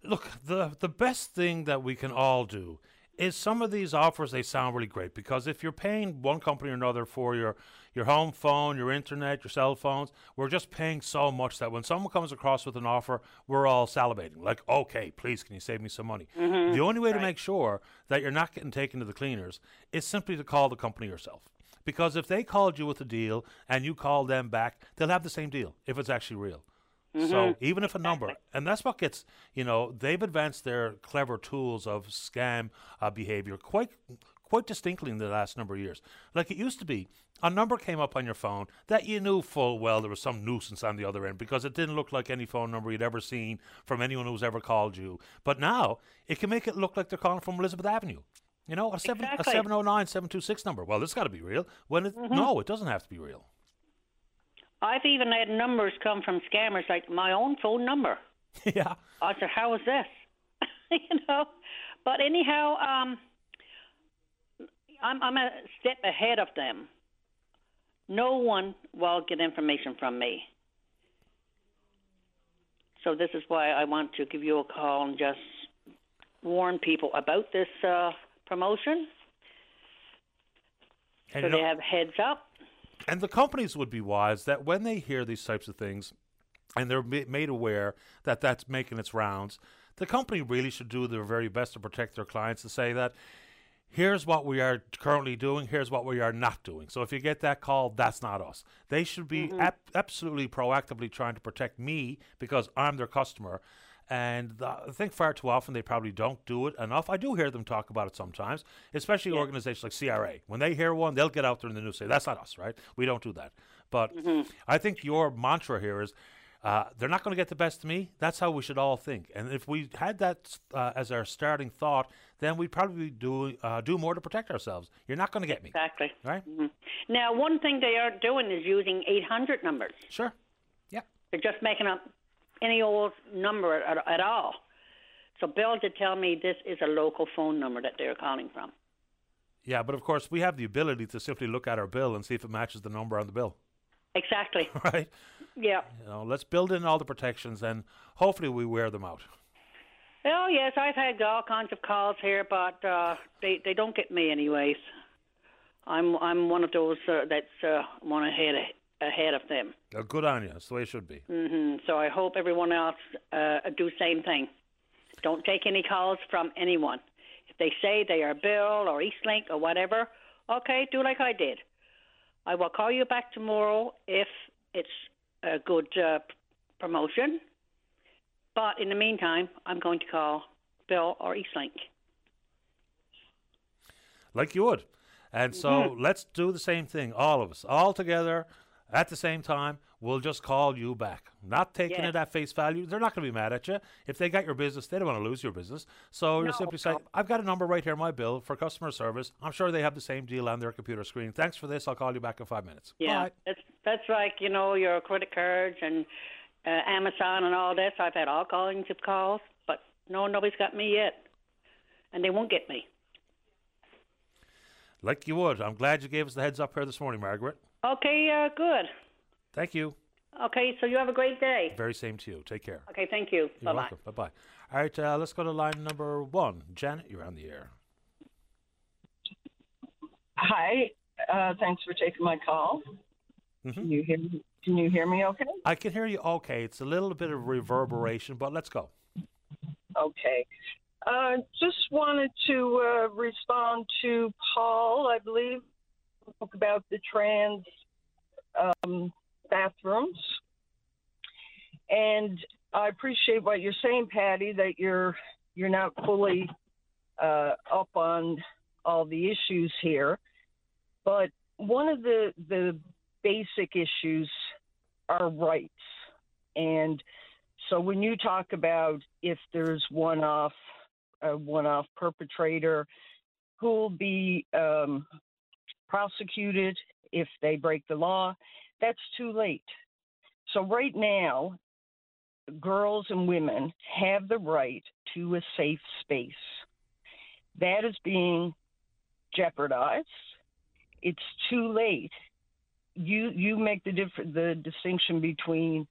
Look, the the best thing that we can all do is some of these offers, they sound really great, because if you're paying one company or another for your, your home phone, your internet, your cell phones, we're just paying so much that when someone comes across with an offer, we're all salivating. Like, okay, please, can you save me some money? Mm-hmm. The only way right. to make sure that you're not getting taken to the cleaners is simply to call the company yourself. Because if they called you with a deal and you call them back, they'll have the same deal if it's actually real. Mm-hmm. So even if a number, and that's what gets, you know, they've advanced their clever tools of scam uh, behavior quite quite distinctly in the last number of years. Like it used to be, a number came up on your phone that you knew full well there was some nuisance on the other end because it didn't look like any phone number you'd ever seen from anyone who's ever called you. But now it can make it look like they're calling from Elizabeth Avenue. You know, a, seven, exactly. a seven oh nine, seven two six number. Well, it's got to be real. When it, mm-hmm. No, it doesn't have to be real. I've even had numbers come from scammers, like my own phone number. Yeah. I said, how is this? You know? But anyhow, um, I'm, I'm a step ahead of them. No one will get information from me. So this is why I want to give you a call and just warn people about this uh, promotion. And so they have heads up. And the companies would be wise that when they hear these types of things and they're made aware that that's making its rounds, the company really should do their very best to protect their clients and say that here's what we are currently doing, here's what we are not doing. So if you get that call, that's not us. They should be mm-hmm. ab- absolutely proactively trying to protect me because I'm their customer. And the, I think far too often they probably don't do it enough. I do hear them talk about it sometimes, especially yeah. organizations like C R A. When they hear one, they'll get out there in the news and say, that's not us, right? We don't do that. But mm-hmm. I think your mantra here is, uh, they're not going to get the best of me. That's how we should all think. And if we had that uh, as our starting thought, then we'd probably do uh, do more to protect ourselves. You're not going to get me. Exactly. Right? Mm-hmm. Now, one thing they are doing is using eight hundred numbers. Sure. Yeah. They're just making up any old number at, at all. So Bill did tell me this is a local phone number that they're calling from. Yeah, but of course we have the ability to simply look at our bill and see if it matches the number on the bill. Exactly. Right? Yeah. You know, let's build in all the protections and hopefully we wear them out. Oh, yes, I've had all kinds of calls here, but uh, they, they don't get me anyways. I'm I'm one of those uh, that's uh, one ahead of ahead of them. Oh, good on you. That's the way it should be. Mm-hmm. So I hope everyone else uh, do the same thing. Don't take any calls from anyone. If they say they are Bill or Eastlink or whatever, okay, do like I did. I will call you back tomorrow if it's a good uh, promotion. But in the meantime, I'm going to call Bill or Eastlink. Like you would. And so mm-hmm. let's do the same thing, all of us, all together. At the same time, we'll just call you back. Not taking yeah. it at face value. They're not going to be mad at you. If they got your business, they don't want to lose your business. So no, you're simply saying, I've got a number right here, my bill, for customer service. I'm sure they have the same deal on their computer screen. Thanks for this. I'll call you back in five minutes. Yeah, Bye. That's, that's like, you know, your credit cards and uh, Amazon and all this. I've had all kinds of calls, but no, nobody's got me yet. And they won't get me. Like you would. I'm glad you gave us the heads up here this morning, Margaret. Okay, uh, good. Thank you. Okay, so you have a great day. Very same to you. Take care. Okay, thank you. You're Bye-bye. welcome. Bye-bye. All right, uh, let's go to line number one. Janet, you're on the air. Hi. Uh, thanks for taking my call. Mm-hmm. Can you hear me? Can you hear me okay? I can hear you okay. It's a little bit of reverberation, but let's go. Okay. Uh, just wanted to uh, respond to Paul, I believe. Talk about the trans um, bathrooms, and I appreciate what you're saying, Patty, that you're you're not fully uh, up on all the issues here. But one of the the basic issues are rights, and so when you talk about if there's one off a one off perpetrator who'll be um, prosecuted if they break the law, that's too late. So right now, girls and women have the right to a safe space. That is being jeopardized. It's too late. You you make the diff- the distinction between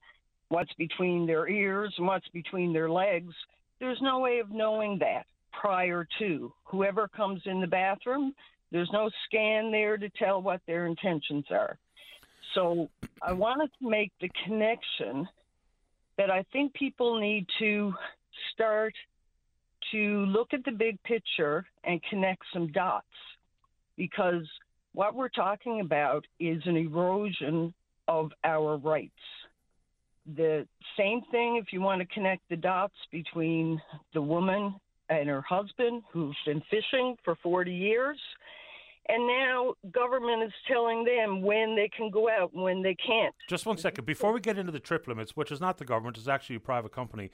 what's between their ears and what's between their legs. There's no way of knowing that prior to. Whoever comes in the bathroom, there's no scan there to tell what their intentions are. So I wanted to make the connection that I think people need to start to look at the big picture and connect some dots, because what we're talking about is an erosion of our rights. The same thing, if you want to connect the dots between the woman and her husband, who's been fishing for forty years, and now government is telling them when they can go out and when they can't. Just one second. Before we get into the trip limits, which is not the government, it's actually a private company,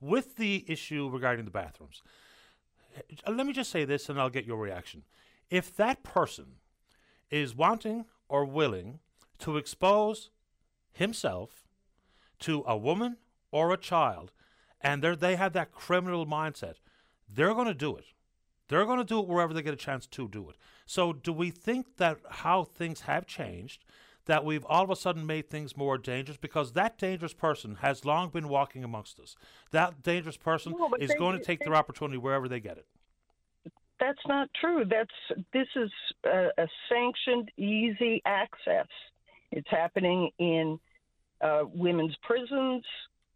with the issue regarding the bathrooms, let me just say this and I'll get your reaction. If that person is wanting or willing to expose himself to a woman or a child, and they have that criminal mindset, they're going to do it. They're going to do it wherever they get a chance to do it. So do we think that how things have changed, that we've all of a sudden made things more dangerous? Because that dangerous person has long been walking amongst us. That dangerous person no, is they, going to take they, their opportunity wherever they get it. That's not true. That's This is a, a sanctioned, easy access. It's happening in uh, women's prisons.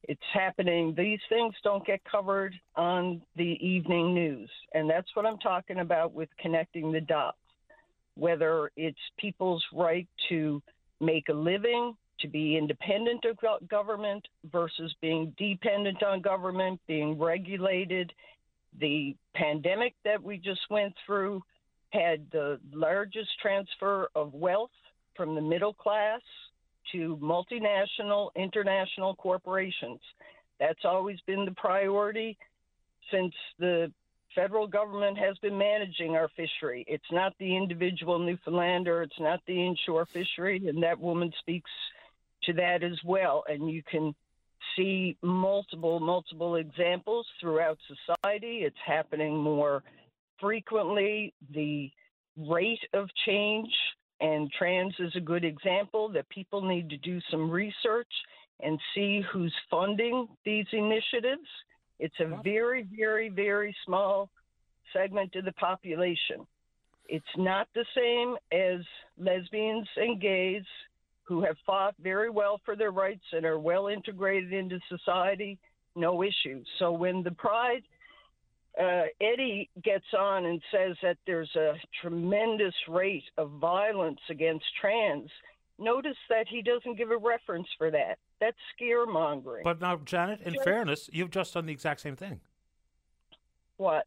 It's happening. These things don't get covered on the evening news. And that's what I'm talking about with connecting the dots, whether it's people's right to make a living, to be independent of go- government versus being dependent on government, being regulated. The pandemic that we just went through had the largest transfer of wealth from the middle class to multinational, international corporations. That's always been the priority since the federal government has been managing our fishery. It's not the individual Newfoundlander. It's not the inshore fishery. And that woman speaks to that as well. And you can see multiple, multiple examples throughout society. It's happening more frequently. The rate of change, and trans is a good example, that people need to do some research and see who's funding these initiatives. It's a very, very, very small segment of the population. It's not the same as lesbians and gays who have fought very well for their rights and are well integrated into society, no issue. So when the Pride, uh, Eddie gets on and says that there's a tremendous rate of violence against trans, notice that he doesn't give a reference for that. That's scaremongering. But now, Janet, in sure. fairness, you've just done the exact same thing. What?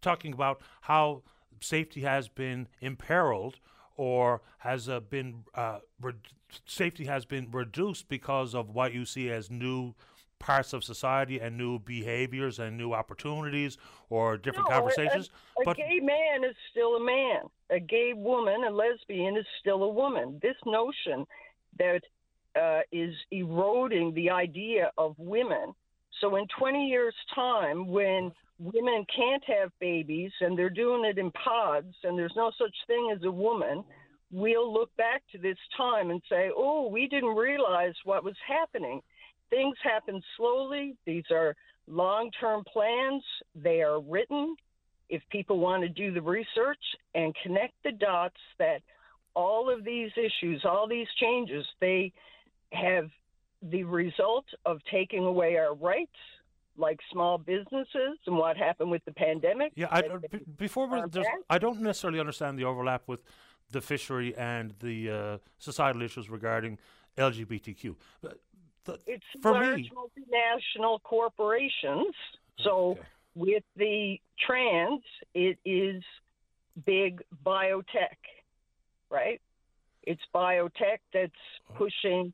Talking about how safety has been imperiled or has uh, been uh, re- safety has been reduced because of what you see as new parts of society and new behaviors and new opportunities or different no, conversations. A, a, a but gay man is still a man. A gay woman, a lesbian is still a woman. This notion that Uh, is eroding the idea of women. So in twenty years' time, when women can't have babies and they're doing it in pods and there's no such thing as a woman, we'll look back to this time and say, oh, we didn't realize what was happening. Things happen slowly. These are long-term plans. They are written. If people want to do the research and connect the dots that all of these issues, all these changes, they have the result of taking away our rights, like small businesses and what happened with the pandemic. Yeah, I, b- before we, I don't necessarily understand the overlap with the fishery and the uh, societal issues regarding L G B T Q. But the, it's for large me, multinational corporations. So okay. with the trans, it is big biotech, right? It's biotech that's pushing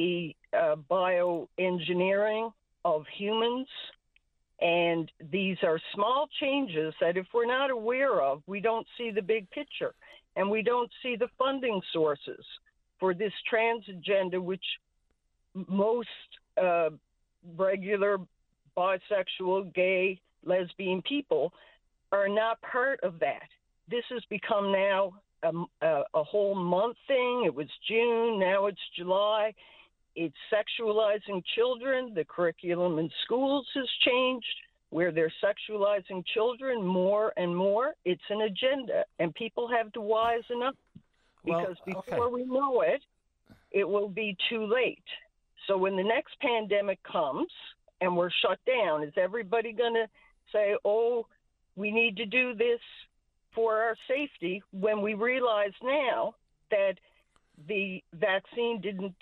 the uh, bioengineering of humans. And these are small changes that if we're not aware of, we don't see the big picture. And we don't see the funding sources for this trans agenda, which most uh, regular bisexual, gay, lesbian people are not part of that. This has become now A, a whole month thing. It was June. Now it's July. It's sexualizing children. The curriculum in schools has changed where they're sexualizing children more and more. It's an agenda, and people have to wisen up because well, okay. before we know it, it will be too late. So when the next pandemic comes and we're shut down, is everybody going to say, oh, we need to do this for our safety, when we realize now that the vaccine didn't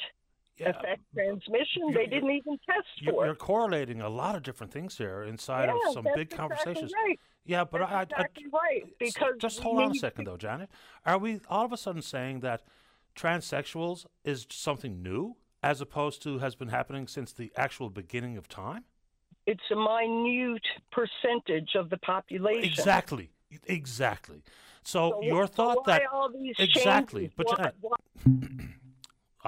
yeah, affect transmission? They didn't even test you're, for you're it. You're correlating a lot of different things here inside yeah, of some big exactly conversations. Right. Yeah, but that's I, exactly I, I right, because just hold on a second, to... though, Janet. Are we all of a sudden saying that transsexuals is something new as opposed to has been happening since the actual beginning of time? It's a minute percentage of the population. Exactly. Exactly. So, so your thought so that... All these exactly. But why, why?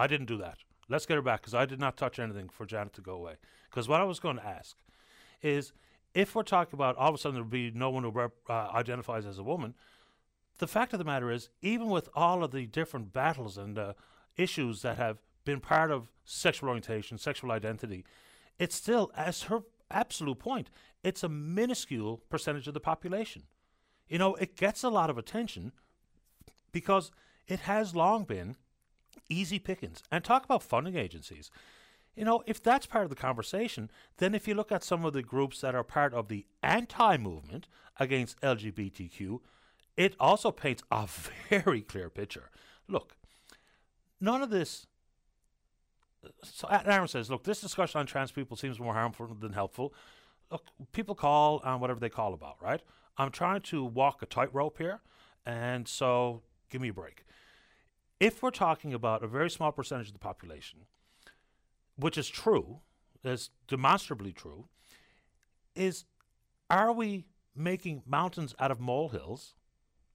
I didn't do that. Let's get her back, because I did not touch anything for Janet to go away. Because what I was going to ask is, if we're talking about all of a sudden there will be no one who rep, uh, identifies as a woman, the fact of the matter is, even with all of the different battles and uh, issues that have been part of sexual orientation, sexual identity, it's still, as her absolute point, it's a minuscule percentage of the population. You know, it gets a lot of attention because it has long been easy pickings. And talk about funding agencies. You know, if that's part of the conversation, then if you look at some of the groups that are part of the anti-movement against L G B T Q, it also paints a very clear picture. Look, none of this... So Aaron says, look, this discussion on trans people seems more harmful than helpful. Look, people call on whatever they call about, right? I'm trying to walk a tightrope here, and so give me a break. If we're talking about a very small percentage of the population, which is true, is demonstrably true, is are we making mountains out of molehills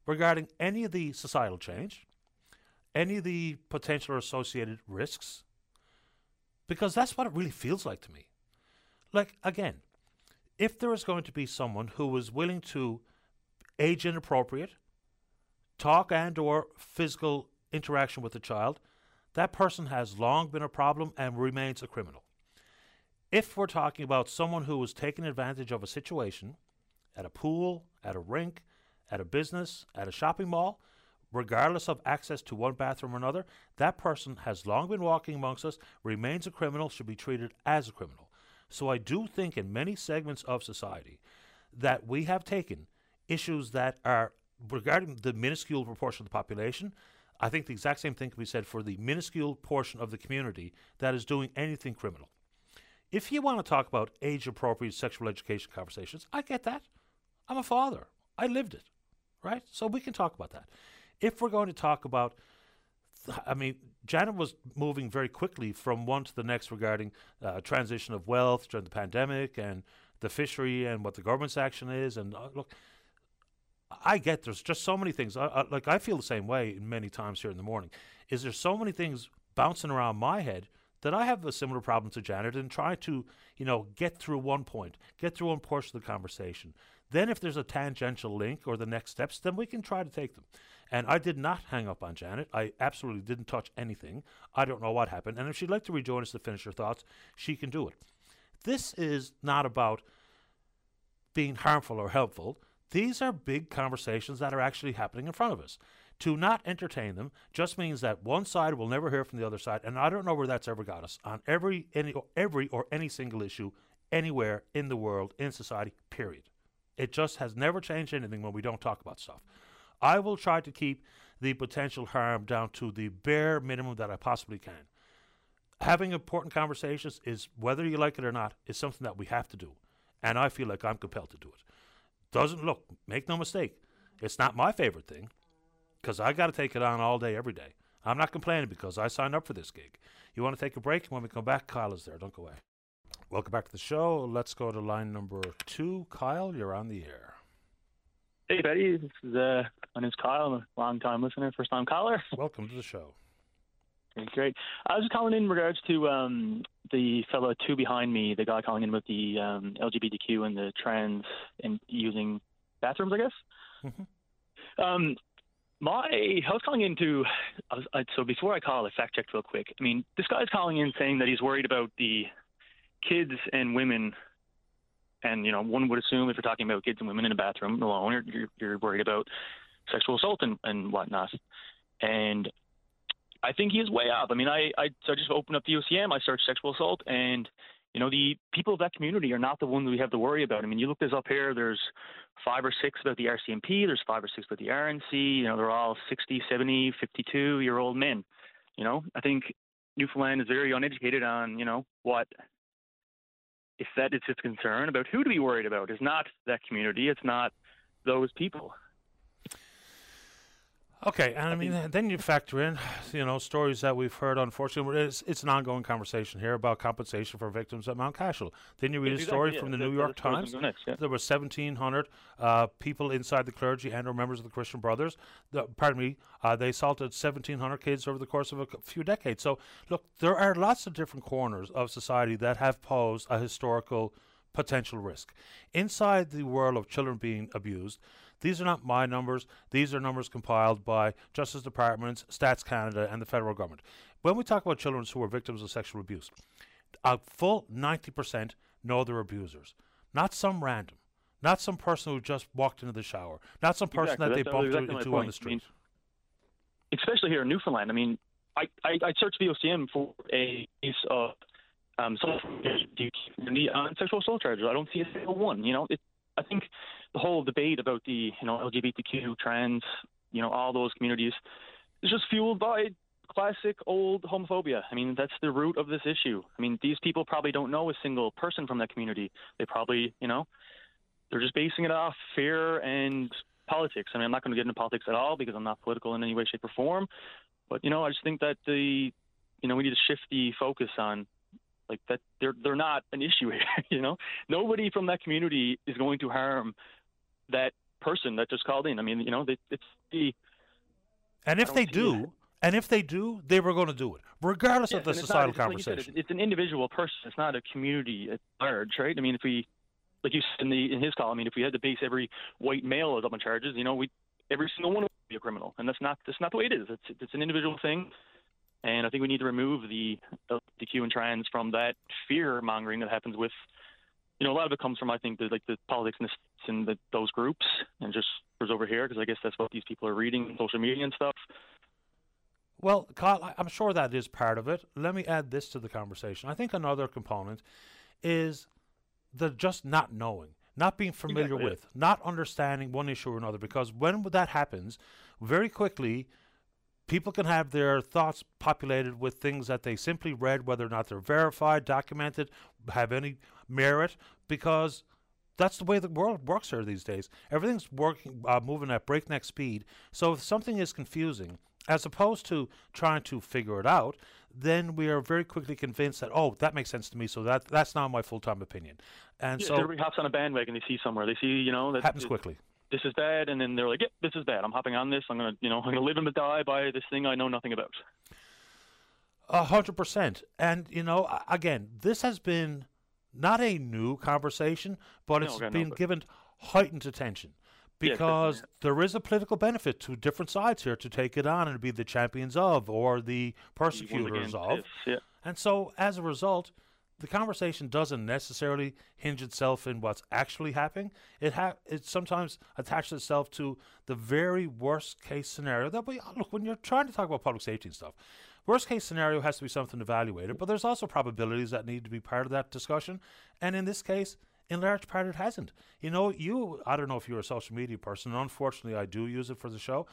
regarding any of the societal change, any of the potential or associated risks? Because that's what it really feels like to me. Like, again, if there is going to be someone who is willing to age inappropriate, talk and or physical interaction with a child, that person has long been a problem and remains a criminal. If we're talking about someone who was taking advantage of a situation at a pool, at a rink, at a business, at a shopping mall, regardless of access to one bathroom or another, that person has long been walking amongst us, remains a criminal, should be treated as a criminal. So I do think in many segments of society that we have taken issues that are regarding the minuscule proportion of the population. I think the exact same thing can be said for the minuscule portion of the community that is doing anything criminal. If you want to talk about age-appropriate sexual education conversations, I get that. I'm a father. I lived it, right? So we can talk about that. If we're going to talk about, th I mean, Janet was moving very quickly from one to the next regarding uh, transition of wealth during the pandemic and the fishery and what the government's action is. And uh, look, I get there's just so many things. I, I, like, I feel the same way many times here in the morning. Is there so many things bouncing around my head that I have a similar problem to Janet and try to, you know, get through one point, get through one portion of the conversation. Then if there's a tangential link or the next steps, then we can try to take them. And I did not hang up on Janet. I absolutely didn't touch anything. I don't know what happened. And if she'd like to rejoin us to finish her thoughts, she can do it. This is not about being harmful or helpful. These are big conversations that are actually happening in front of us. To not entertain them just means that one side will never hear from the other side, and I don't know where that's ever got us on every any or every or any single issue anywhere in the world, in society, period. It just has never changed anything when we don't talk about stuff. I will try to keep the potential harm down to the bare minimum that I possibly can. Having important conversations, is whether you like it or not, is something that we have to do, and I feel like I'm compelled to do it. Doesn't look, make no mistake, it's not my favorite thing, because I got to take it on all day, every day. I'm not complaining because I signed up for this gig. You want to take a break? When we come back, Kyle is there. Don't go away. Welcome back to the show. Let's go to line number two. Kyle, you're on the air. Hey, Betty. This is, uh, my name's Kyle. I'm a long-time listener, first-time caller. Welcome to the show. Great, great. I was calling in regards to um, the fellow two behind me, the guy calling in with the um, L G B T Q and the trans and using bathrooms, I guess. Mm-hmm. Um. My, I was calling in to, I was, I, so before I call, I fact checked real quick. I mean, this guy's calling in saying that he's worried about the kids and women. And, you know, one would assume if you're talking about kids and women in a bathroom alone, you're, you're, you're worried about sexual assault and, and whatnot. And I think he is way up. I mean, I, I, so I just opened up the V O C M, I searched sexual assault, and, you know, the people of that community are not the ones we have to worry about. I mean, you look this up here, there's five or six about the R C M P, there's five or six about the R N C, you know, they're all sixty, seventy, fifty-two-year-old men. You know, I think Newfoundland is very uneducated on, you know, what, if that is its concern, about who to be worried about. It's not that community, it's not those people. Okay, and I mean, then you factor in, you know, stories that we've heard, unfortunately, it's, it's an ongoing conversation here about compensation for victims at Mount Cashel. Then you read exactly, a story yeah, from the New York Times. Next, yeah. There were seventeen hundred uh, people inside the clergy and or members of the Christian Brothers. The, pardon me, uh, they assaulted seventeen hundred kids over the course of a few decades. So, look, there are lots of different corners of society that have posed a historical potential risk. Inside the world of children being abused, these are not my numbers. These are numbers compiled by Justice Departments, Stats Canada, and the federal government. When we talk about children who are victims of sexual abuse, a full ninety percent know they're abusers, not some random, not some person who just walked into the shower, not some person exactly, that they bumped exactly into on the street. I mean, especially here in Newfoundland, I mean, I, I, I searched V O C M for a case of Um, so on sexual assault charges. I don't see a single one. You know, it, I think the whole debate about the you know L G B T Q, trans, you know, all those communities is just fueled by classic old homophobia. I mean, that's the root of this issue. I mean, these people probably don't know a single person from that community. They probably, you know, they're just basing it off fear and politics. I mean, I'm not going to get into politics at all because I'm not political in any way, shape, or form. But you know, I just think that the, you know, we need to shift the focus on. Like that, they're they're not an issue here, you know. Nobody from that community is going to harm that person that just called in. I mean, you know, they, it's the. And if they do, that. and if they do, they were going to do it, regardless yes, of the societal not, conversation. Like said, it's an individual person. It's not a community at large, right? I mean, if we, like you said in, the, in his call, I mean, if we had to base every white male up on charges, you know, we every single one would be a criminal, and that's not that's not the way it is. It's it's an individual thing. And I think we need to remove the L G B T Q and trans from that fear mongering that happens with, you know, a lot of it comes from, I think, the, like the politics and, the, and the, those groups and just over here, because I guess that's what these people are reading, social media and stuff. Well, Kyle, I'm sure that is part of it. Let me add this to the conversation. I think another component is the just not knowing. Not being familiar exactly. with, not understanding one issue or another, because when that happens, very quickly, people can have their thoughts populated with things that they simply read, whether or not they're verified, documented, have any merit, because that's the way the world works here these days. Everything's working, uh, moving at breakneck speed. So if something is confusing, as opposed to trying to figure it out, then we are very quickly convinced that, oh, that makes sense to me, so that that's now my full-time opinion. And yeah, so everybody hops on a bandwagon, they see somewhere. They see, you know, that happens quickly. This is bad, and then they're like, "Yep, yeah, this is bad. I'm hopping on this. I'm gonna, you know, I'm gonna live and die by this thing I know nothing about." A hundred percent. And you know, again, this has been not a new conversation, but no, it's okay, been no, but given heightened attention because yeah, there is a political benefit to different sides here to take it on and be the champions of or the persecutors of. This, yeah. And so, as a result, the conversation doesn't necessarily hinge itself in what's actually happening. It ha it sometimes attaches itself to the very worst case scenario. That we look when you're trying to talk about public safety and stuff. Worst case scenario has to be something evaluated, but there's also probabilities that need to be part of that discussion. And in this case, in large part, it hasn't. You know, you I don't know if you're a social media person. And unfortunately, I do use it for the show,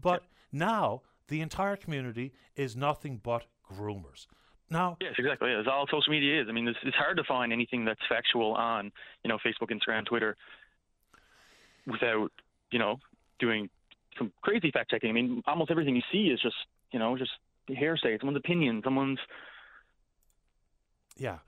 but yeah. Now the entire community is nothing but groomers. Now, yes, exactly. Yeah, that's all social media is. I mean, it's, it's hard to find anything that's factual on, you know, Facebook, Instagram, Twitter, without, you know, doing some crazy fact checking. I mean, almost everything you see is just, you know, just hearsay, someone's opinion, someone's. Yeah,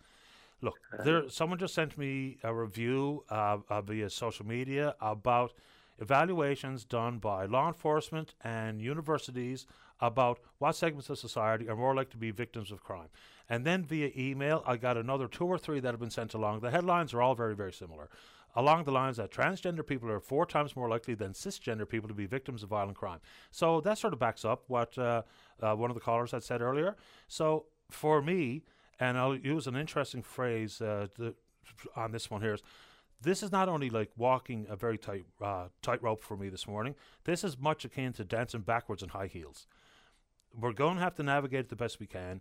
look, there. Someone just sent me a review uh, uh, via social media about evaluations done by law enforcement and universities about what segments of society are more likely to be victims of crime. And then via email, I got another two or three that have been sent along. The headlines are all very, very similar. Along the lines that transgender people are four times more likely than cisgender people to be victims of violent crime. So that sort of backs up what uh, uh, one of the callers had said earlier. So for me, and I'll use an interesting phrase uh, the, on this one here is, this is not only like walking a very tight uh, tightrope for me this morning. This is much akin to dancing backwards in high heels. We're going to have to navigate it the best we can,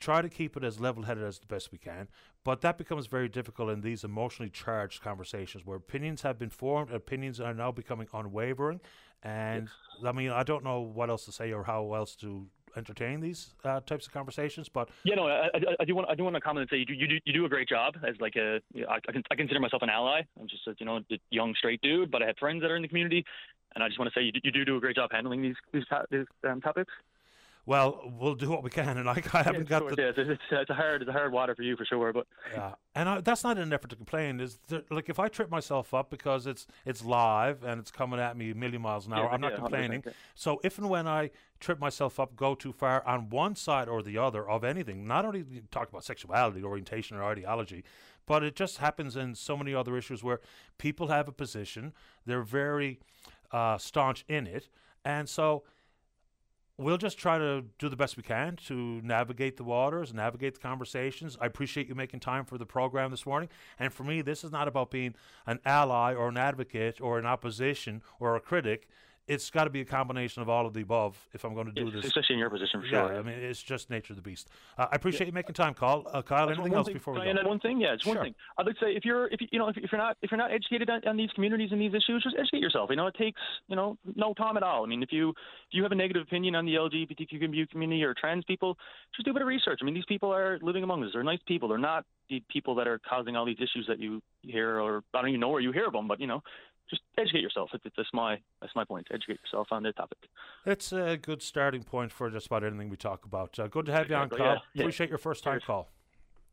try to keep it as level-headed as the best we can, but that becomes very difficult in these emotionally charged conversations where opinions have been formed, opinions are now becoming unwavering, and yes. I mean, I don't know what else to say or how else to entertain these uh, types of conversations, but yeah, no, I, I, I do want I do want to comment and say you do, you do you do a great job as like a I, I consider myself an ally. I'm just a, you know a young straight dude, but I have friends that are in the community, and I just want to say you, you do do a great job handling these these, these um, topics. Well, we'll do what we can, and I, I haven't yeah, got course, the... Yeah, it's, it's, a hard, it's a hard water for you, for sure, but... Yeah, and I, that's not an effort to complain. Is there, like, if I trip myself up because it's it's live and it's coming at me a million miles an hour, yeah, I'm not yeah, complaining. Yeah. So if and when I trip myself up, go too far on one side or the other of anything, not only talk about sexuality, orientation, or ideology, but it just happens in so many other issues where people have a position, they're very uh, staunch in it, and so... We'll just try to do the best we can to navigate the waters, navigate the conversations. I appreciate you making time for the program this morning. And for me, this is not about being an ally or an advocate or an opposition or a critic. It's got to be a combination of all of the above if I'm going to do it's this. Especially in your position, for yeah, sure. I mean, it's just nature of the beast. Uh, I appreciate yeah. you making time, Kyle. Uh, Kyle, anything else thing, before we go? One thing, yeah, it's one sure. thing. I would say if you're, if you, you know, if, if you're not, if you're not educated on, on these communities and these issues, just educate yourself. You know, it takes, you know, no time at all. I mean, if you, if you have a negative opinion on the L G B T Q community or trans people, just do a bit of research. I mean, these people are living among us. They're nice people. They're not the people that are causing all these issues that you hear, or I don't even know where you hear of them, but you know. Just educate yourself. That's my that's my point. Educate yourself on the topic. It's a good starting point for just about anything we talk about. Uh, good to have you on, Kyle. Yeah, yeah. Appreciate your first time call.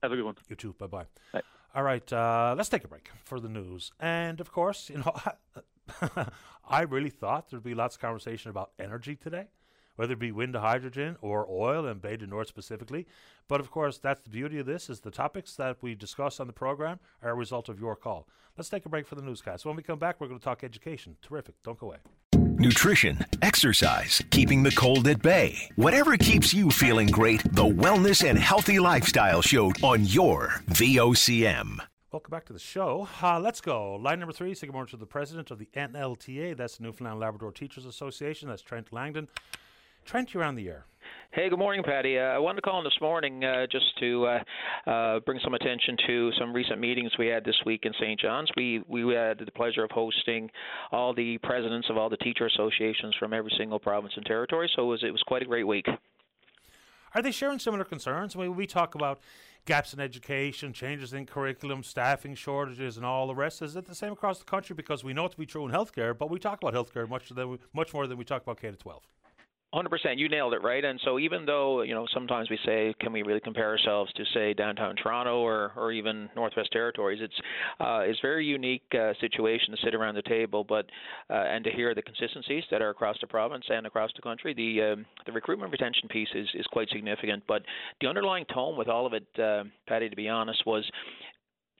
Have a good one. You too. Bye bye. Right. All right. Uh, let's take a break for the news. And of course, you know, I really thought there'd be lots of conversation about energy today, whether it be wind to hydrogen or oil and Beta Nord specifically. But of course, that's the beauty of this, is the topics that we discuss on the program are a result of your call. Let's take a break for the newscast. When we come back, we're going to talk education. Terrific. Don't go away. Nutrition, exercise, keeping the cold at bay. Whatever keeps you feeling great, the Wellness and Healthy Lifestyle Show on your V O C M. Welcome back to the show. Uh, let's go. Line number three, say good morning to the president of the N L T A. That's the Newfoundland and Labrador Teachers Association. That's Trent Langdon. Trent, you're on the air. Hey, good morning, Patty. Uh, I wanted to call in this morning uh, just to uh, uh, bring some attention to some recent meetings we had this week in Saint John's. We we had the pleasure of hosting all the presidents of all the teacher associations from every single province and territory, so it was, it was quite a great week. Are they sharing similar concerns? I mean, we talk about gaps in education, changes in curriculum, staffing shortages, and all the rest. Is it the same across the country? Because we know it to be true in healthcare, but we talk about healthcare much, than we, much more than we talk about K to twelve. one hundred percent. You nailed it, right? And so even though, you know, sometimes we say, can we really compare ourselves to, say, downtown Toronto or, or even Northwest Territories, it's uh, it's very unique uh, situation to sit around the table but uh, and to hear the consistencies that are across the province and across the country. The um, the recruitment retention piece is, is quite significant, but the underlying tone with all of it, uh, Patty, to be honest, was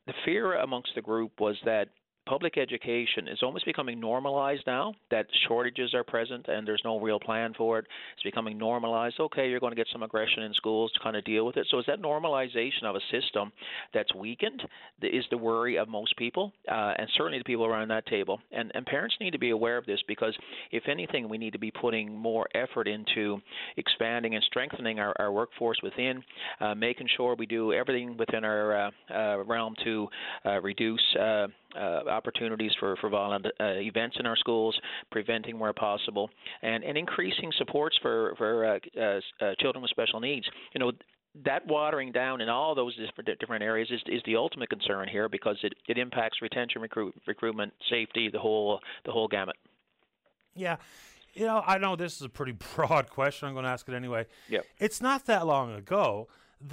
the fear amongst the group was that public education is almost becoming normalized now, that shortages are present and there's no real plan for it. It's becoming normalized. Okay, you're going to get some aggression in schools to kind of deal with it. So is that normalization of a system that's weakened is the worry of most people, uh, and certainly the people around that table. And, and parents need to be aware of this, because if anything, we need to be putting more effort into expanding and strengthening our, our workforce within, uh, making sure we do everything within our uh, uh, realm to uh, reduce uh, Uh, opportunities for, for violent uh, events in our schools, preventing where possible, and, and increasing supports for, for uh, uh, uh, children with special needs. You know, that watering down in all those different, different areas is, is the ultimate concern here, because it, it impacts retention, recruit, recruitment, safety, the whole the whole gamut. Yeah. You know, I know this is a pretty broad question. I'm going to ask it anyway. Yeah. It's not that long ago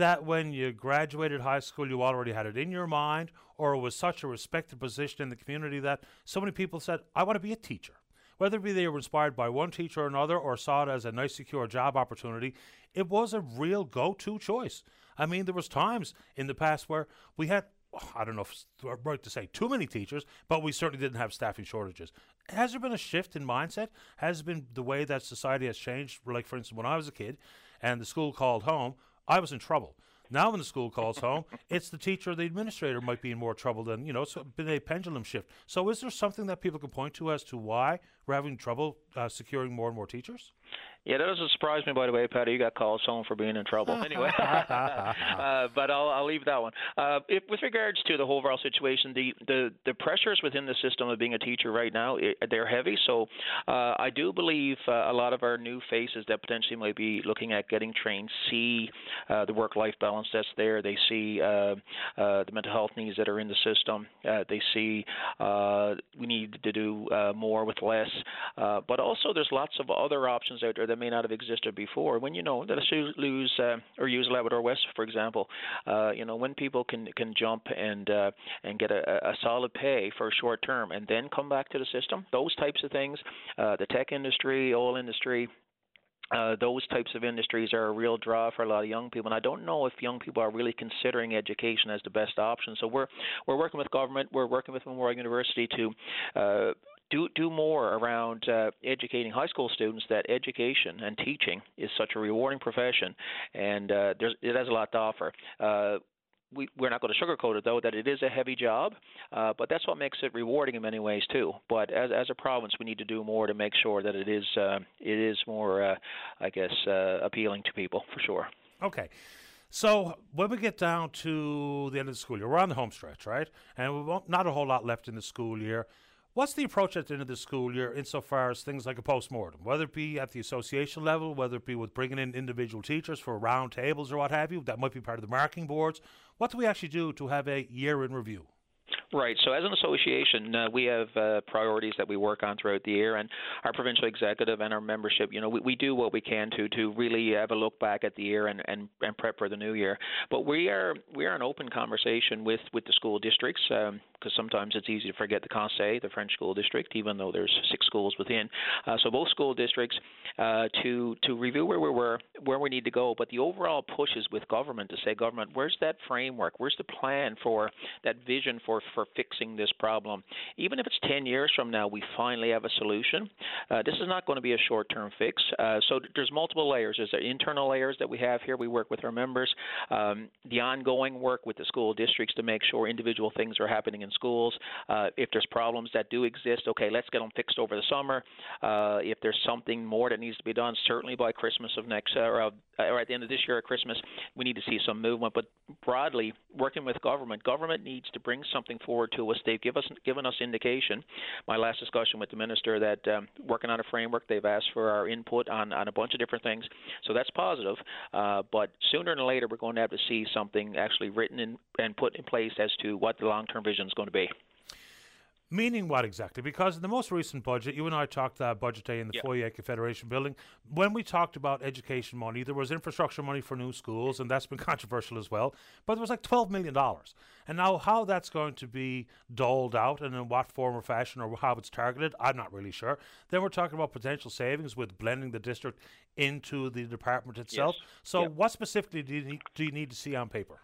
that when you graduated high school, you already had it in your mind, or it was such a respected position in the community that so many people said, I want to be a teacher. Whether it be they were inspired by one teacher or another, or saw it as a nice, secure job opportunity, it was a real go-to choice. I mean, there was times in the past where we had, oh, I don't know if it's right to say too many teachers, but we certainly didn't have staffing shortages. Has there been a shift in mindset? Has been the way that society has changed? Like, for instance, when I was a kid and the school called home, I was in trouble. Now when the school calls home, it's the teacher or the administrator might be in more trouble than, you know, it's been a pendulum shift. So is there something that people can point to as to why we're having trouble uh, securing more and more teachers? Yeah, that doesn't surprise me, by the way, Patty. You got calls home for being in trouble. Anyway, uh, but I'll, I'll leave that one. Uh, if, with regards to the whole overall situation, the, the, the pressures within the system of being a teacher right now, it, they're heavy. So uh, I do believe uh, a lot of our new faces that potentially might be looking at getting trained see uh, the work-life balance that's there. They see uh, uh, the mental health needs that are in the system. Uh, they see uh, we need to do uh, more with less. Uh, but also there's lots of other options out there that may not have existed before. When you know that if you lose uh, or use Labrador West, for example, uh, you know, when people can can jump and uh, and get a, a solid pay for a short term and then come back to the system, those types of things, uh, the tech industry, oil industry, Uh, those types of industries are a real draw for a lot of young people, and I don't know if young people are really considering education as the best option. So we're we're working with government, we're working with Memorial University to uh, do do more around uh, educating high school students that education and teaching is such a rewarding profession, and uh, there's, it has a lot to offer. Uh, We, we're not going to sugarcoat it, though, that it is a heavy job, uh, but that's what makes it rewarding in many ways, too. But as as a province, we need to do more to make sure that it is, uh, it is more, uh, I guess, uh, appealing to people, for sure. Okay. So when we get down to the end of the school year, we're on the home stretch, right? And we've not a whole lot left in the school year. What's the approach at the end of the school year insofar as things like a postmortem, whether it be at the association level, whether it be with bringing in individual teachers for round tables or what have you, that might be part of the marking boards. What do we actually do to have a year in review? Right. So as an association, uh, we have uh, priorities that we work on throughout the year, and our provincial executive and our membership, you know, we, we do what we can to to really have a look back at the year and, and, and prep for the new year. But we are we are an open conversation with, with the school districts, because um, sometimes it's easy to forget the Conseil, the French school district, even though there's six schools within. Uh, so both school districts uh, to to review where we were, where we need to go. But the overall push is with government to say, government, where's that framework? Where's the plan for that vision for for fixing this problem? Even if it's ten years from now, we finally have a solution. Uh, this is not going to be a short-term fix. Uh, so th- there's multiple layers. There's the internal layers that we have here. We work with our members. Um, the ongoing work with the school districts to make sure individual things are happening in schools. Uh, if there's problems that do exist, okay, let's get them fixed over the summer. Uh, if there's something more that needs to be done, certainly by Christmas of next uh, or, uh, or at the end of this year or Christmas, we need to see some movement. But broadly, working with government, government needs to bring something forward to us. They've give us, given us indication. My last discussion with the minister that um, working on a framework, they've asked for our input on, on a bunch of different things. So that's positive. Uh, but sooner than later, we're going to have to see something actually written in, and put in place as to what the long-term vision is going to be. Meaning what exactly? Because in the most recent budget, you and I talked uh, budget day in the yep. foyer Confederation building. When we talked about education money, there was infrastructure money for new schools, and that's been controversial as well. But it was like twelve million dollars. And now how that's going to be doled out and in what form or fashion or how it's targeted, I'm not really sure. Then we're talking about potential savings with blending the district into the department itself. Yes. So yep. what specifically do you need, do you need to see on paper?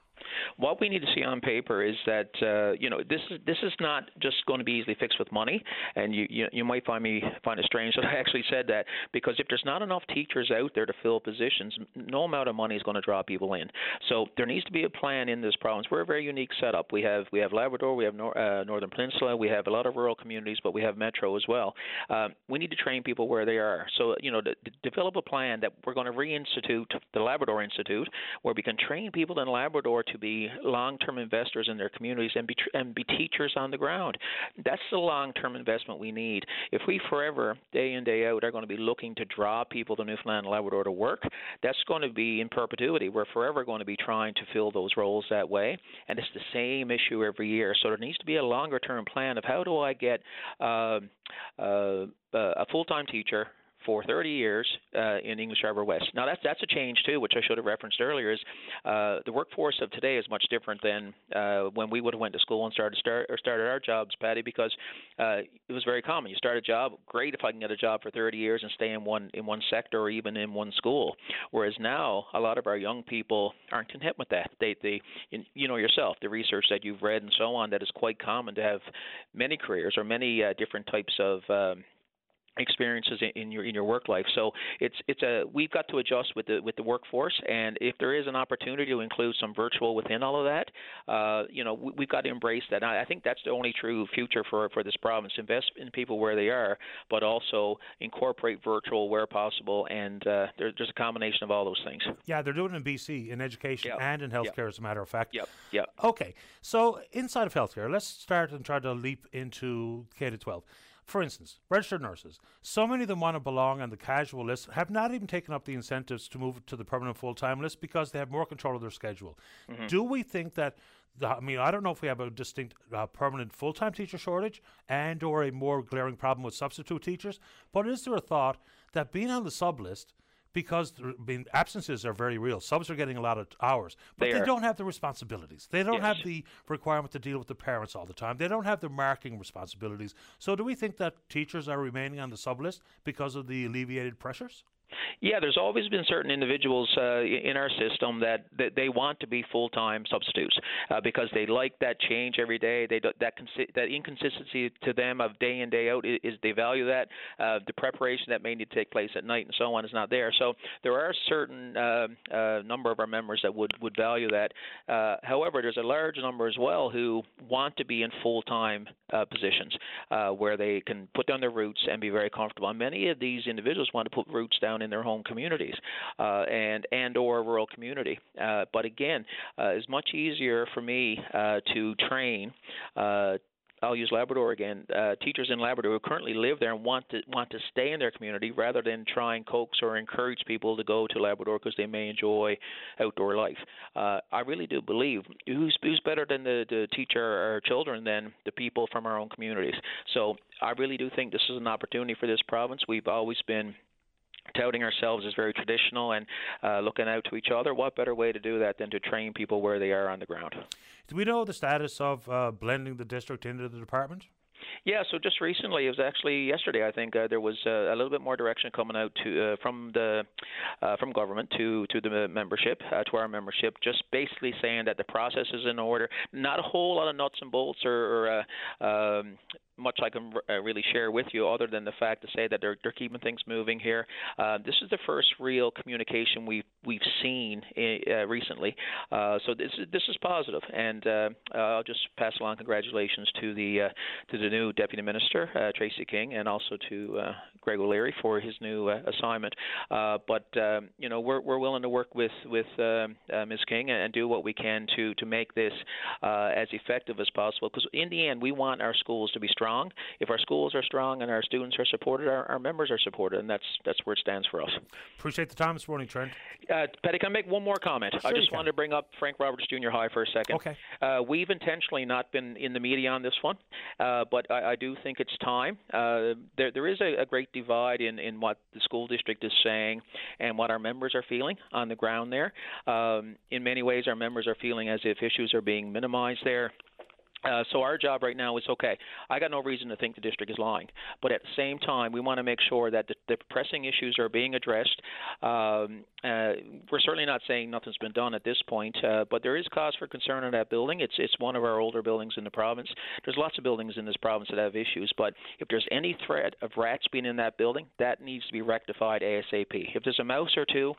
What we need to see on paper is that uh, you know this is this is not just going to be easily fixed with money, and you, you you might find me find it strange that I actually said that, because if there's not enough teachers out there to fill positions, no amount of money is going to draw people in. So there needs to be a plan in this province. We're a very unique setup. We have we have Labrador, we have nor, uh, Northern Peninsula, we have a lot of rural communities, but we have metro as well. Um, we need to train people where they are. So you know, to, to develop a plan that we're going to reinstitute the Labrador Institute, where we can train people in Labrador to be long-term investors in their communities and be, tr- and be teachers on the ground. That's the long-term investment we need. If we forever, day in, day out, are going to be looking to draw people to Newfoundland and Labrador to work, that's going to be in perpetuity. We're forever going to be trying to fill those roles that way, and it's the same issue every year. So there needs to be a longer-term plan of how do I get uh, uh, a full-time teacher for thirty years uh, in English Harbor West. Now, that's that's a change, too, which I should have referenced earlier, is uh, the workforce of today is much different than uh, when we would have went to school and started start, or started our jobs, Patty, because uh, it was very common. You start a job, great if I can get a job for thirty years and stay in one in one sector or even in one school, whereas now a lot of our young people aren't content with that. They, they you know yourself, the research that you've read and so on, that is quite common to have many careers or many uh, different types of um, experiences in your in your work life. So it's it's a we've got to adjust with the with the workforce, and if there is an opportunity to include some virtual within all of that, uh, you know we, we've got to embrace that. And I, I think that's the only true future for for this province. Invest in people where they are, but also incorporate virtual where possible. And uh, there, there's a combination of all those things. Yeah, they're doing it in B C in education yep. and in healthcare, yep. as a matter of fact. Yep. Yep. Okay. So inside of healthcare, let's start and try to leap into K to twelve. For instance, registered nurses. So many of them want to belong on the casual list, have not even taken up the incentives to move to the permanent full-time list because they have more control of their schedule. Mm-hmm. Do we think that, the, I mean, I don't know if we have a distinct uh, permanent full-time teacher shortage and or a more glaring problem with substitute teachers, but is there a thought that being on the sub list, because absences are very real. Subs are getting a lot of hours, but they, they don't have the responsibilities. They don't yes. have the requirement to deal with the parents all the time. They don't have the marking responsibilities. So do we think that teachers are remaining on the sub list because of the alleviated pressures? Yeah, there's always been certain individuals uh, in our system that, that they want to be full-time substitutes uh, because they like that change every day. They do, that that inconsistency to them of day in, day out is, is they value that. Uh, the preparation that may need to take place at night and so on is not there. So there are a certain uh, uh, number of our members that would, would value that. Uh, however, there's a large number as well who want to be in full-time uh, positions uh, where they can put down their roots and be very comfortable. And many of these individuals want to put roots down in their home communities uh, and and or a rural community. Uh, but again, uh, it's much easier for me uh, to train uh, I'll use Labrador again, uh, teachers in Labrador who currently live there and want to want to stay in their community rather than try and coax or encourage people to go to Labrador because they may enjoy outdoor life. Uh, I really do believe who's, who's better than the, the teacher or children than the people from our own communities. So I really do think this is an opportunity for this province. We've always been touting ourselves as very traditional and uh, looking out to each other. What better way to do that than to train people where they are on the ground? Do we know the status of uh, blending the district into the department? Yeah, so just recently, it was actually yesterday, I think, uh, there was uh, a little bit more direction coming out to uh, from the uh, from government to, to the membership, uh, to our membership, just basically saying that the process is in order. Not a whole lot of nuts and bolts or, or uh, um, much I can uh, really share with you other than the fact to say that they're, they're keeping things moving here. Uh, this is the first real communication we've, we've seen in, uh, recently. Uh, so this, this is positive, and uh, I'll just pass along congratulations to the, uh, to the new Deputy Minister, uh, Tracy King, and also to uh, Greg O'Leary for his new uh, assignment. Uh, but, um, you know, we're, we're willing to work with, with um, uh, Miz King and do what we can to, to make this uh, as effective as possible, because in the end, we want our schools to be strong. If our schools are strong and our students are supported, our, our members are supported, and that's that's where it stands for us. Appreciate the time this morning, Trent. Uh, Patty, can I make one more comment? Sure I just wanted to bring up Frank Roberts Junior High for a second. Okay. Uh, we've intentionally not been in the media on this one, uh, but I, I do think it's time. Uh, there, there is a, a great divide in, in what the school district is saying and what our members are feeling on the ground there. Um, in many ways, our members are feeling as if issues are being minimized there. Uh, so our job right now is, okay, I got no reason to think the district is lying. But at the same time, we want to make sure that the, the pressing issues are being addressed. Um, uh, we're certainly not saying nothing's been done at this point, uh, but there is cause for concern in that building. It's it's one of our older buildings in the province. There's lots of buildings in this province that have issues, but if there's any threat of rats being in that building, that needs to be rectified ASAP. If there's a mouse or two,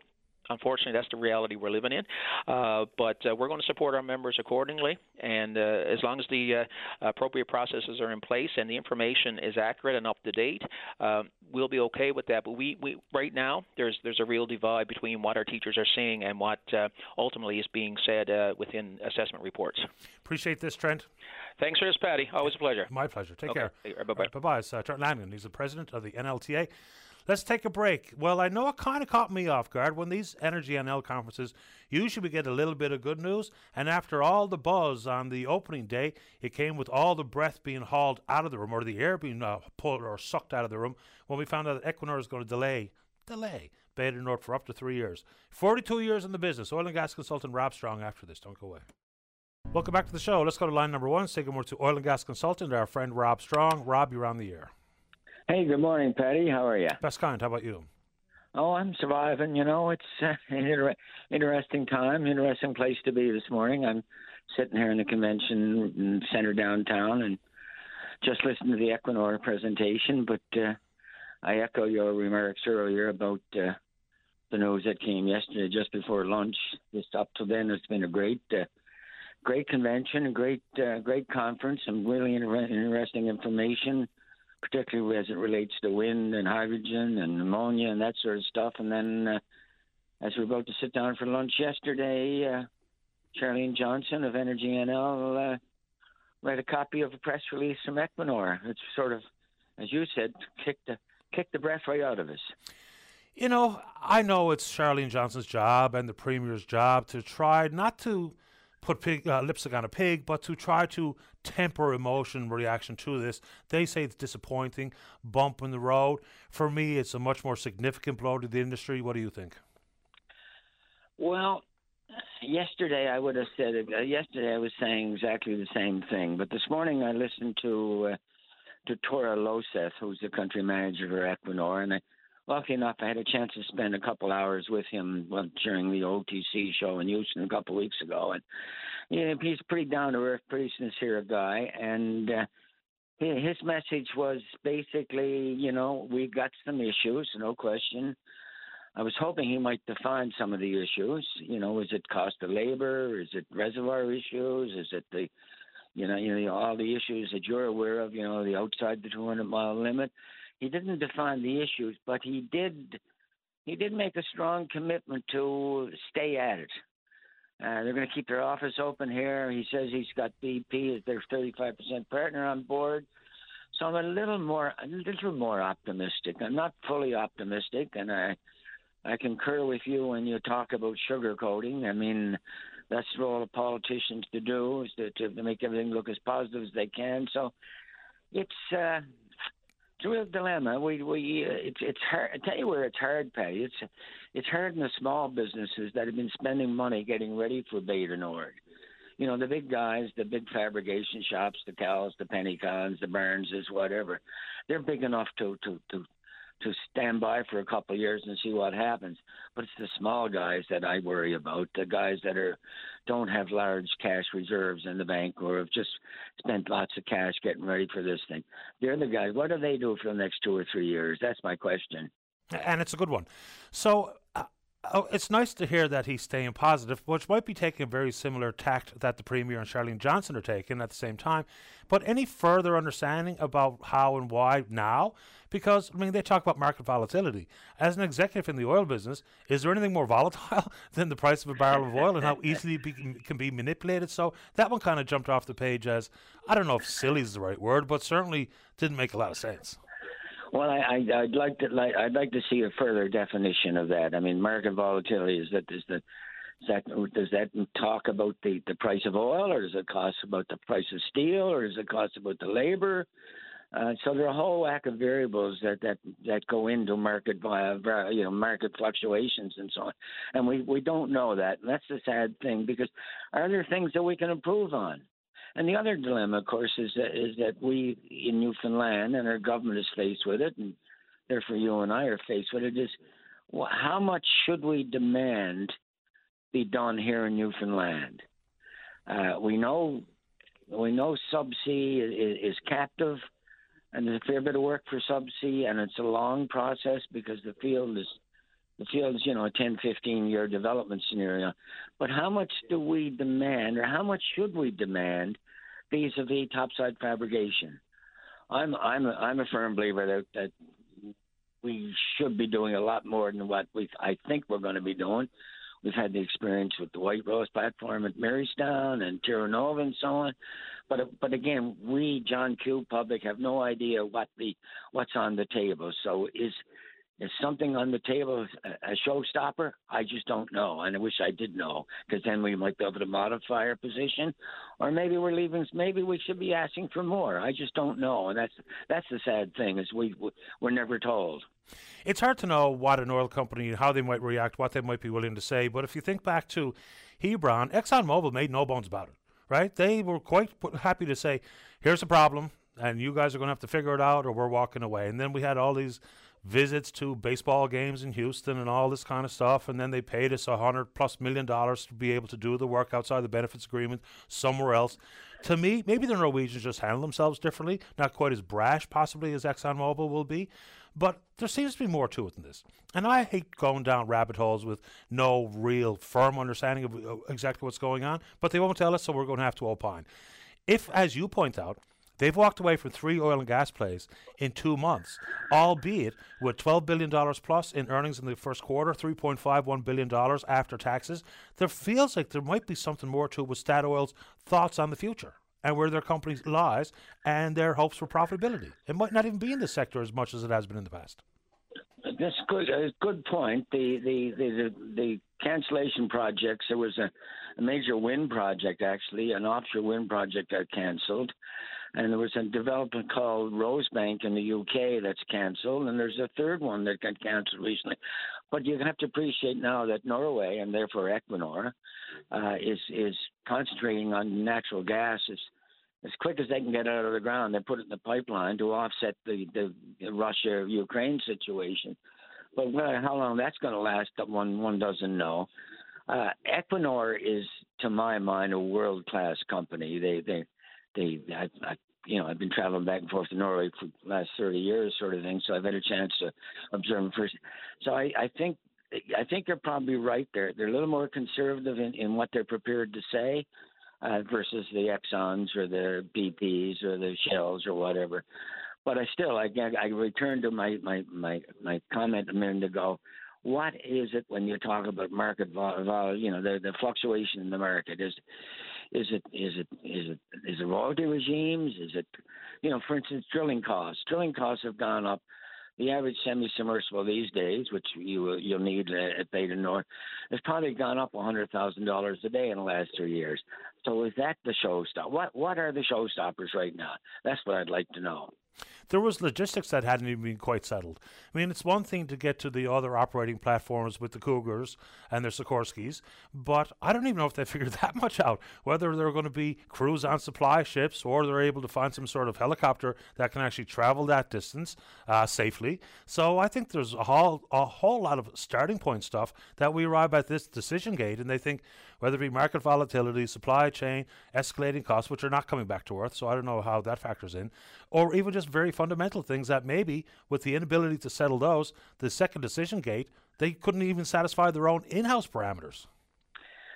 unfortunately, that's the reality we're living in. Uh, but uh, we're going to support our members accordingly. And uh, as long as the uh, appropriate processes are in place and the information is accurate and up to date, uh, we'll be okay with that. But we, we right now, there's there's a real divide between what our teachers are seeing and what uh, ultimately is being said uh, within assessment reports. Appreciate this, Trent. Thanks for this, Patty. Always a pleasure. My pleasure. Take okay. care. Take care. Bye-bye. Right, bye-bye. It's uh, Trent Langan. He's the president of the N L T A. Let's take a break. Well, I know it kind of caught me off guard. When these Energy N L conferences, usually we get a little bit of good news, and after all the buzz on the opening day, it came with all the breath being hauled out of the room, or the air being uh, pulled or sucked out of the room, when we found out that Equinor is going to delay, delay Beta Nord for up to three years. forty-two years in the business. Oil and gas consultant Rob Strong after this. Don't go away. Welcome back to the show. Let's go to line number one. Say good morning to oil and gas consultant, our friend Rob Strong. Rob, you're on the air. Hey, good morning, Patty. How are you? Best kind. How about you? Oh, I'm surviving. You know, it's uh, an inter- interesting time, interesting place to be this morning. I'm sitting here in the convention center downtown and just listened to the Equinor presentation, but uh, I echo your remarks earlier about uh, the news that came yesterday just before lunch. Just up to then, it's been a great uh, great convention, a great, uh, great conference, some really inter- interesting information, particularly as it relates to wind and hydrogen and ammonia and that sort of stuff. And then uh, as we were about to sit down for lunch yesterday, uh, Charlene Johnson of Energy N L uh, read a copy of a press release from Equinor. It's sort of as you said, kick the kick the breath right out of us. You know, I know it's Charlene Johnson's job and the Premier's job to try not to put pig, uh, lipstick on a pig, but to try to temper emotion reaction to this. They say it's disappointing, bump in the road. For me, it's a much more significant blow to the industry. What do you think? Well, yesterday I would have said it. Uh, yesterday I was saying exactly the same thing, but this morning I listened to uh, to Tora Loseth, who's the country manager for Equinor, and I, lucky enough, I had a chance to spend a couple hours with him well, during the O T C show in Houston a couple weeks ago, and you know, he's pretty down to earth, pretty sincere guy, and uh, his message was basically, you know, we've got some issues, no question. I was hoping he might define some of the issues. You know, is it cost of labor? Is it reservoir issues? Is it the, you know, you know, all the issues that you're aware of? You know, the outside the two hundred mile limit. He didn't define the issues, but he did. He did make a strong commitment to stay at it. Uh, they're going to keep their office open here. He says he's got B P as their thirty-five percent partner on board. So I'm a little more, a little more optimistic. I'm not fully optimistic, and I. I concur with you when you talk about sugarcoating. I mean, that's the role of politicians to do, is to, to make everything look as positive as they can. So it's, uh, it's a real dilemma. We we it's it's hard. I tell you where it's hard, Patty. It's it's hard in the small businesses that have been spending money getting ready for Beta Nord. You know, the big guys, the big fabrication shops, the Cowles, the Pennycons, the Barneses, whatever. They're big enough to to to. to stand by for a couple of years and see what happens. But it's the small guys that I worry about, the guys that are don't have large cash reserves in the bank or have just spent lots of cash getting ready for this thing. They're the guys. What do they do for the next two or three years? That's my question. And it's a good one. So uh, oh, it's nice to hear that he's staying positive, which might be taking a very similar tact that the Premier and Charlene Johnson are taking at the same time. But any further understanding about how and why now? Because, I mean, they talk about market volatility. As an executive in the oil business, is there anything more volatile than the price of a barrel of oil and how easily it be, can be manipulated? So that one kind of jumped off the page as, I don't know if silly is the right word, but certainly didn't make a lot of sense. Well, I, I, I'd like to like, I'd like to see a further definition of that. I mean, market volatility, is that, is that, is that does that talk about the, the price of oil, or does it cost about the price of steel, or does it cost about the labor? Uh, so there are a whole whack of variables that, that, that go into market uh, you know market fluctuations and so on, and we, we don't know that. And that's the sad thing, because are there things that we can improve on? And the other dilemma, of course, is that, is that we in Newfoundland, and our government is faced with it, and therefore you and I are faced with it, is well, how much should we demand be done here in Newfoundland? Uh, we know we know subsea is, is captive. And there's a fair bit of work for subsea, and it's a long process because the field is, the field is, you know, a ten, fifteen-year development scenario. But how much do we demand, or how much should we demand, vis-a-vis topside fabrication? I'm, I'm, a, I'm a firm believer that, that we should be doing a lot more than what we, I think we're going to be doing. We've had the experience with the White Rose platform at Marystown and Terra Nova and so on. But but again, we, John Q. Public, have no idea what the what's on the table. So is is something on the table a, a showstopper? I just don't know, and I wish I did know, because then we might be able to modify our position, or maybe we're leaving. Maybe we should be asking for more. I just don't know, and that's that's the sad thing, is we we're never told. It's hard to know what an oil company, how they might react, what they might be willing to say. But if you think back to Hebron, ExxonMobil made no bones about it, right? They were quite happy to say, here's the problem, and you guys are going to have to figure it out, or we're walking away. And then we had all these visits to baseball games in Houston and all this kind of stuff, and then they paid us one hundred plus million dollars to be able to do the work outside the benefits agreement somewhere else. To me, maybe the Norwegians just handle themselves differently, not quite as brash possibly as ExxonMobil will be, but there seems to be more to it than this. And I hate going down rabbit holes with no real firm understanding of exactly what's going on, but they won't tell us, so we're going to have to opine. If, as you point out, they've walked away from three oil and gas plays in two months, albeit with twelve billion dollars plus in earnings in the first quarter, three point five one billion dollars after taxes. There feels like there might be something more to it with Statoil's thoughts on the future. and where their company lies and their hopes for profitability. It might not even be in the sector as much as it has been in the past. That's good. A uh, good point. The the, the the the cancellation projects. There was a, a major wind project, actually, an offshore wind project that cancelled, and there was a development called Rosebank in the U K that's cancelled, and there's a third one that got cancelled recently. But you have to appreciate now that Norway, and therefore Equinor, uh, is is concentrating on natural gas as as quick as they can get out of the ground. They put it in the pipeline to offset the, the Russia-Ukraine situation. But well, how long that's going to last, one one doesn't know. Uh, Equinor is, to my mind, a world-class company. They they they I, I, you know I've been traveling back and forth to Norway for the last thirty years, sort of thing. So I've had a chance to observe them first. So I, I think I think you're probably right there. They're a little more conservative in, in what they're prepared to say. Uh, versus the Exxons or the B Ps or the Shells or whatever. But I still, I, I return to my, my, my, my comment a minute ago. What is it when you talk about market vol, vol you know, the, the fluctuation in the market? Is is it is it is it is it royalty regimes? Is it, you know, for instance, drilling costs? Drilling costs have gone up. The average semi-submersible these days, which you, you'll need at Beta Nord, has probably gone up one hundred thousand dollars a day in the last three years. So is that the showstopper? What, what are the showstoppers right now? That's what I'd like to know. There was logistics that hadn't even been quite settled. I mean, it's one thing to get to the other operating platforms with the Cougars and their Sikorskis, but I don't even know if they figured that much out, whether they're going to be crews on supply ships or they're able to find some sort of helicopter that can actually travel that distance uh, safely. So I think there's a whole, a whole lot of starting point stuff that we arrive at this decision gate, and they think whether it be market volatility, supply chain, escalating costs, which are not coming back to earth, so I don't know how that factors in, or even just very fundamental things that maybe with the inability to settle those, the second decision gate, they couldn't even satisfy their own in-house parameters.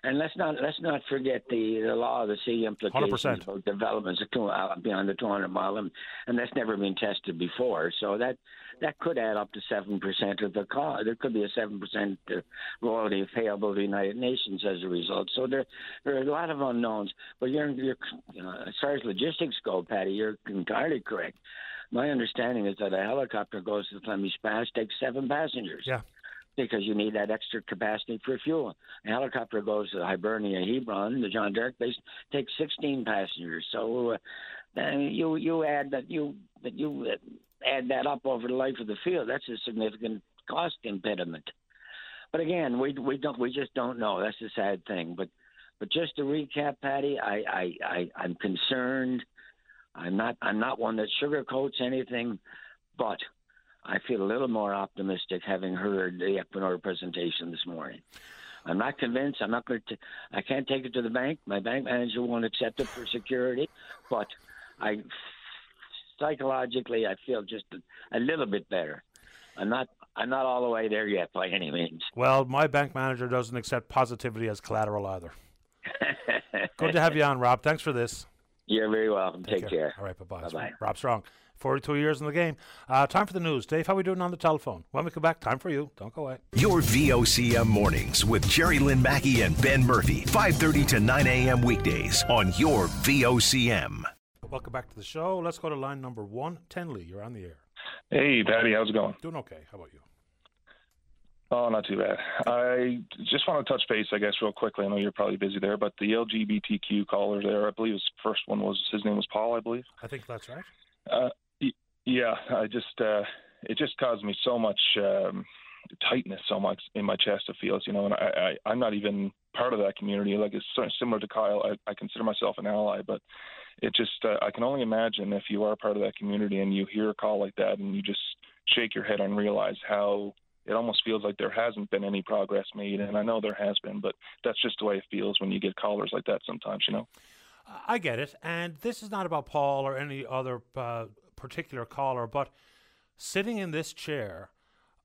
And let's not let's not forget the, the law of the sea implications of developments beyond the two hundred mile limit, and that's never been tested before. So that that could add up to seven percent of the cost. There could be a seven percent royalty payable to the United Nations as a result. So there there are a lot of unknowns. But you're, you're you know, as far as logistics go, Patty, you're entirely correct. My understanding is that a helicopter goes to the Flemish Pass, takes seven passengers. Yeah. Because you need that extra capacity for fuel. A helicopter goes to Hibernia, Hebron, the John Derrick base, takes sixteen passengers. So uh, you you add that you that you add that up over the life of the field. That's a significant cost impediment. But again, we we don't we just don't know. That's the sad thing. But but just to recap, Patty, I I, I I'm concerned. I'm not I'm not one that sugarcoats anything, but I feel a little more optimistic having heard the Equinor presentation this morning. I'm not convinced. I'm not going to. I can't take it to the bank. My bank manager won't accept it for security. But I psychologically, I feel just a, a little bit better. I'm not. I'm not all the way there yet by any means. Well, my bank manager doesn't accept positivity as collateral either. Good to have you on, Rob. Thanks for this. You're very welcome. Take, take care. care. All right. Bye bye. Bye. Rob Strong. forty-two years in the game. Uh, time for the news. Dave, how are we doing on the telephone? When we come back, time for you. Don't go away. Your V O C M Mornings with Jerry Lynn Mackey and Ben Murphy, five thirty to nine a.m. weekdays on your V O C M. Welcome back to the show. Let's go to line number one. Tenley, you're on the air. Hey, Patty, how's it going? Doing okay. How about you? Oh, not too bad. I just want to touch base, I guess, real quickly. I know you're probably busy there, but the L G B T Q caller there, I believe his first one was, his name was Paul, I believe. I think that's right. Uh, Yeah, I just uh, it just caused me so much um, tightness, so much in my chest. It feels, you know, and I, I I'm not even part of that community. Like it's sort of similar to Kyle, I, I consider myself an ally, but it just uh, I can only imagine if you are part of that community and you hear a call like that and you just shake your head and realize how it almost feels like there hasn't been any progress made. And I know there has been, but that's just the way it feels when you get callers like that sometimes, you know. I get it, and this is not about Paul or any other Uh particular caller, but sitting in this chair,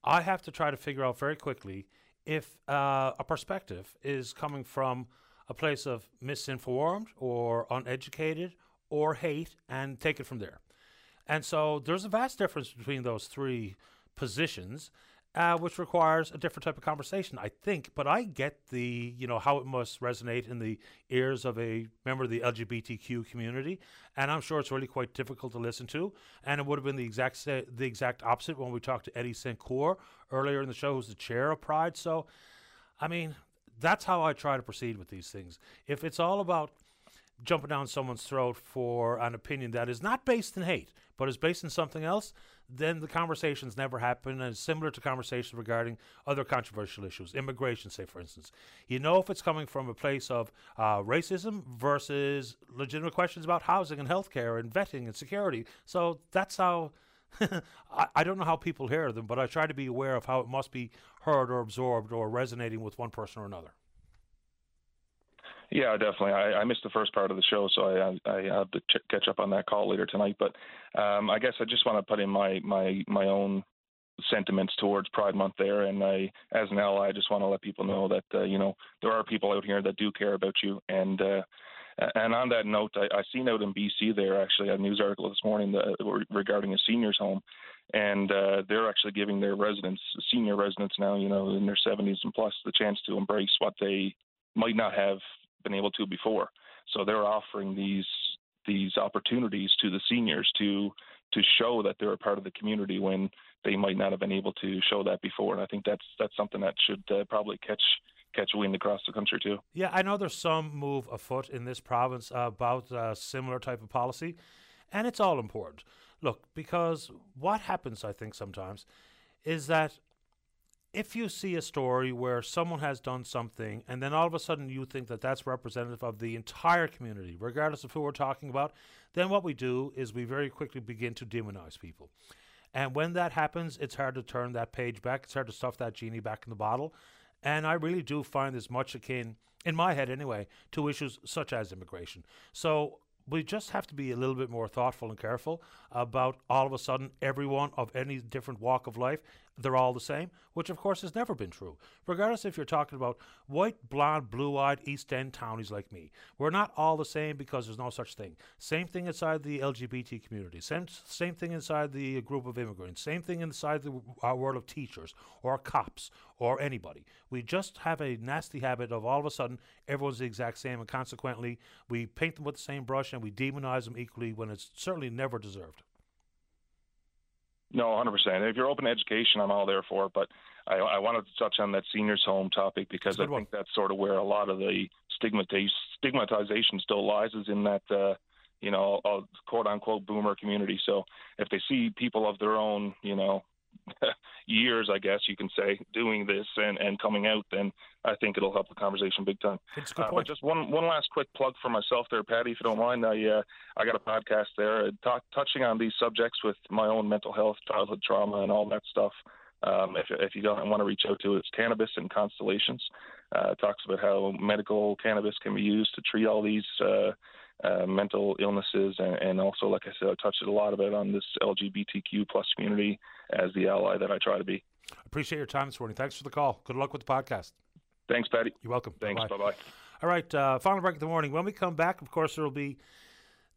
I have to try to figure out very quickly if uh, a perspective is coming from a place of misinformed or uneducated or hate and take it from there. And so there's a vast difference between those three positions, uh, which requires a different type of conversation, I think. But I get the, you know, how it must resonate in the ears of a member of the L G B T Q community. And I'm sure it's really quite difficult to listen to. And it would have been the exact sa- the exact opposite when we talked to Eddie Sancour earlier in the show, who's the chair of Pride. So, I mean, that's how I try to proceed with these things. If it's all about jumping down someone's throat for an opinion that is not based in hate, but is based in something else, then the conversations never happen. And it's similar to conversations regarding other controversial issues, immigration, say, for instance. You know, if it's coming from a place of uh, racism versus legitimate questions about housing and healthcare and vetting and security. So that's how I, I don't know how people hear them, but I try to be aware of how it must be heard or absorbed or resonating with one person or another. Yeah, definitely. I, I missed the first part of the show, so I, I, I have to ch- catch up on that call later tonight. But um, I guess I just want to put in my, my, my own sentiments towards Pride Month there. And I, as an ally, I just want to let people know that, uh, you know, there are people out here that do care about you. And uh, and on that note, I, I seen out in B C there, actually, a news article this morning that, regarding a senior's home. And uh, they're actually giving their residents, senior residents now, you know, in their seventies and plus, the chance to embrace what they might not have been able to before. So they're offering these these opportunities to the seniors to to show that they're a part of the community when they might not have been able to show that before. And I think that's that's something that should uh, probably catch catch wind across the country too. Yeah, I know there's some move afoot in this province about a similar type of policy, and it's all important. Look, because what happens, I think, sometimes is that if you see a story where someone has done something and then all of a sudden you think that that's representative of the entire community, regardless of who we're talking about, then what we do is we very quickly begin to demonize people. And when that happens, it's hard to turn that page back. It's hard to stuff that genie back in the bottle. And I really do find this much akin, in my head anyway, to issues such as immigration. So we just have to be a little bit more thoughtful and careful about all of a sudden everyone of any different walk of life, they're all the same, which of course has never been true. Regardless if you're talking about white, blonde, blue-eyed, East End townies like me, we're not all the same because there's no such thing. Same thing inside the L G B T community, same same thing inside the group of immigrants, same thing inside the our world of teachers or cops or anybody. We just have a nasty habit of all of a sudden everyone's the exact same, and consequently we paint them with the same brush and we demonize them equally when it's certainly never deserved. No, one hundred percent. If you're open to education, I'm all there for it. But I, I wanted to touch on that seniors' home topic because I think one. That's sort of where a lot of the stigmatiz- stigmatization still lies, is in that, uh, you know, a quote-unquote boomer community. So if they see people of their own, you know, years, I guess you can say, doing this and, and coming out, then I think it'll help the conversation big time. It's a good uh, point. But just one one last quick plug for myself there, Patty, if you don't mind. I uh, I got a podcast there talk, touching on these subjects with my own mental health, childhood trauma, and all that stuff. Um, if if you don't want to reach out to it, it's Cannabis and Constellations. Uh, it talks about how medical cannabis can be used to treat all these uh, uh, mental illnesses, and, and also, like I said, I touched a lot about on this L G B T Q plus community as the ally that I try to be. Appreciate your time this morning. Thanks for the call. Good luck with the podcast. Thanks, Patty. You're welcome. Thanks. Bye-bye. Bye-bye. All right, uh, final break of the morning. When we come back, of course, there will be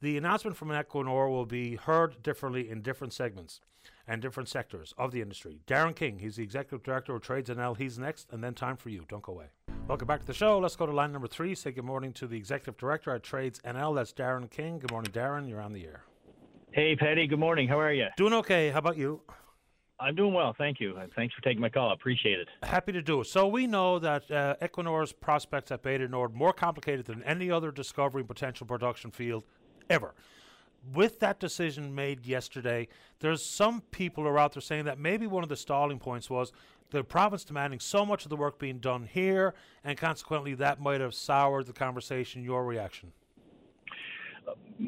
the announcement from Equinor will be heard differently in different segments and different sectors of the industry. Darren King, he's the Executive Director of Trades N L. He's next, and then time for you. Don't go away. Welcome back to the show. Let's go to line number three. Say good morning to the Executive Director at Trades N L. That's Darren King. Good morning, Darren. You're on the air. Hey, Patty. Good morning. How are you? Doing okay. How about you? I'm doing well, thank you. Thanks for taking my call. I appreciate it. Happy to do it. So we know that uh, Equinor's prospects at Beta Nord are more complicated than any other discovery and potential production field ever. With that decision made yesterday, there's some people who are out there saying that maybe one of the stalling points was the province demanding so much of the work being done here, and consequently that might have soured the conversation. Your reaction?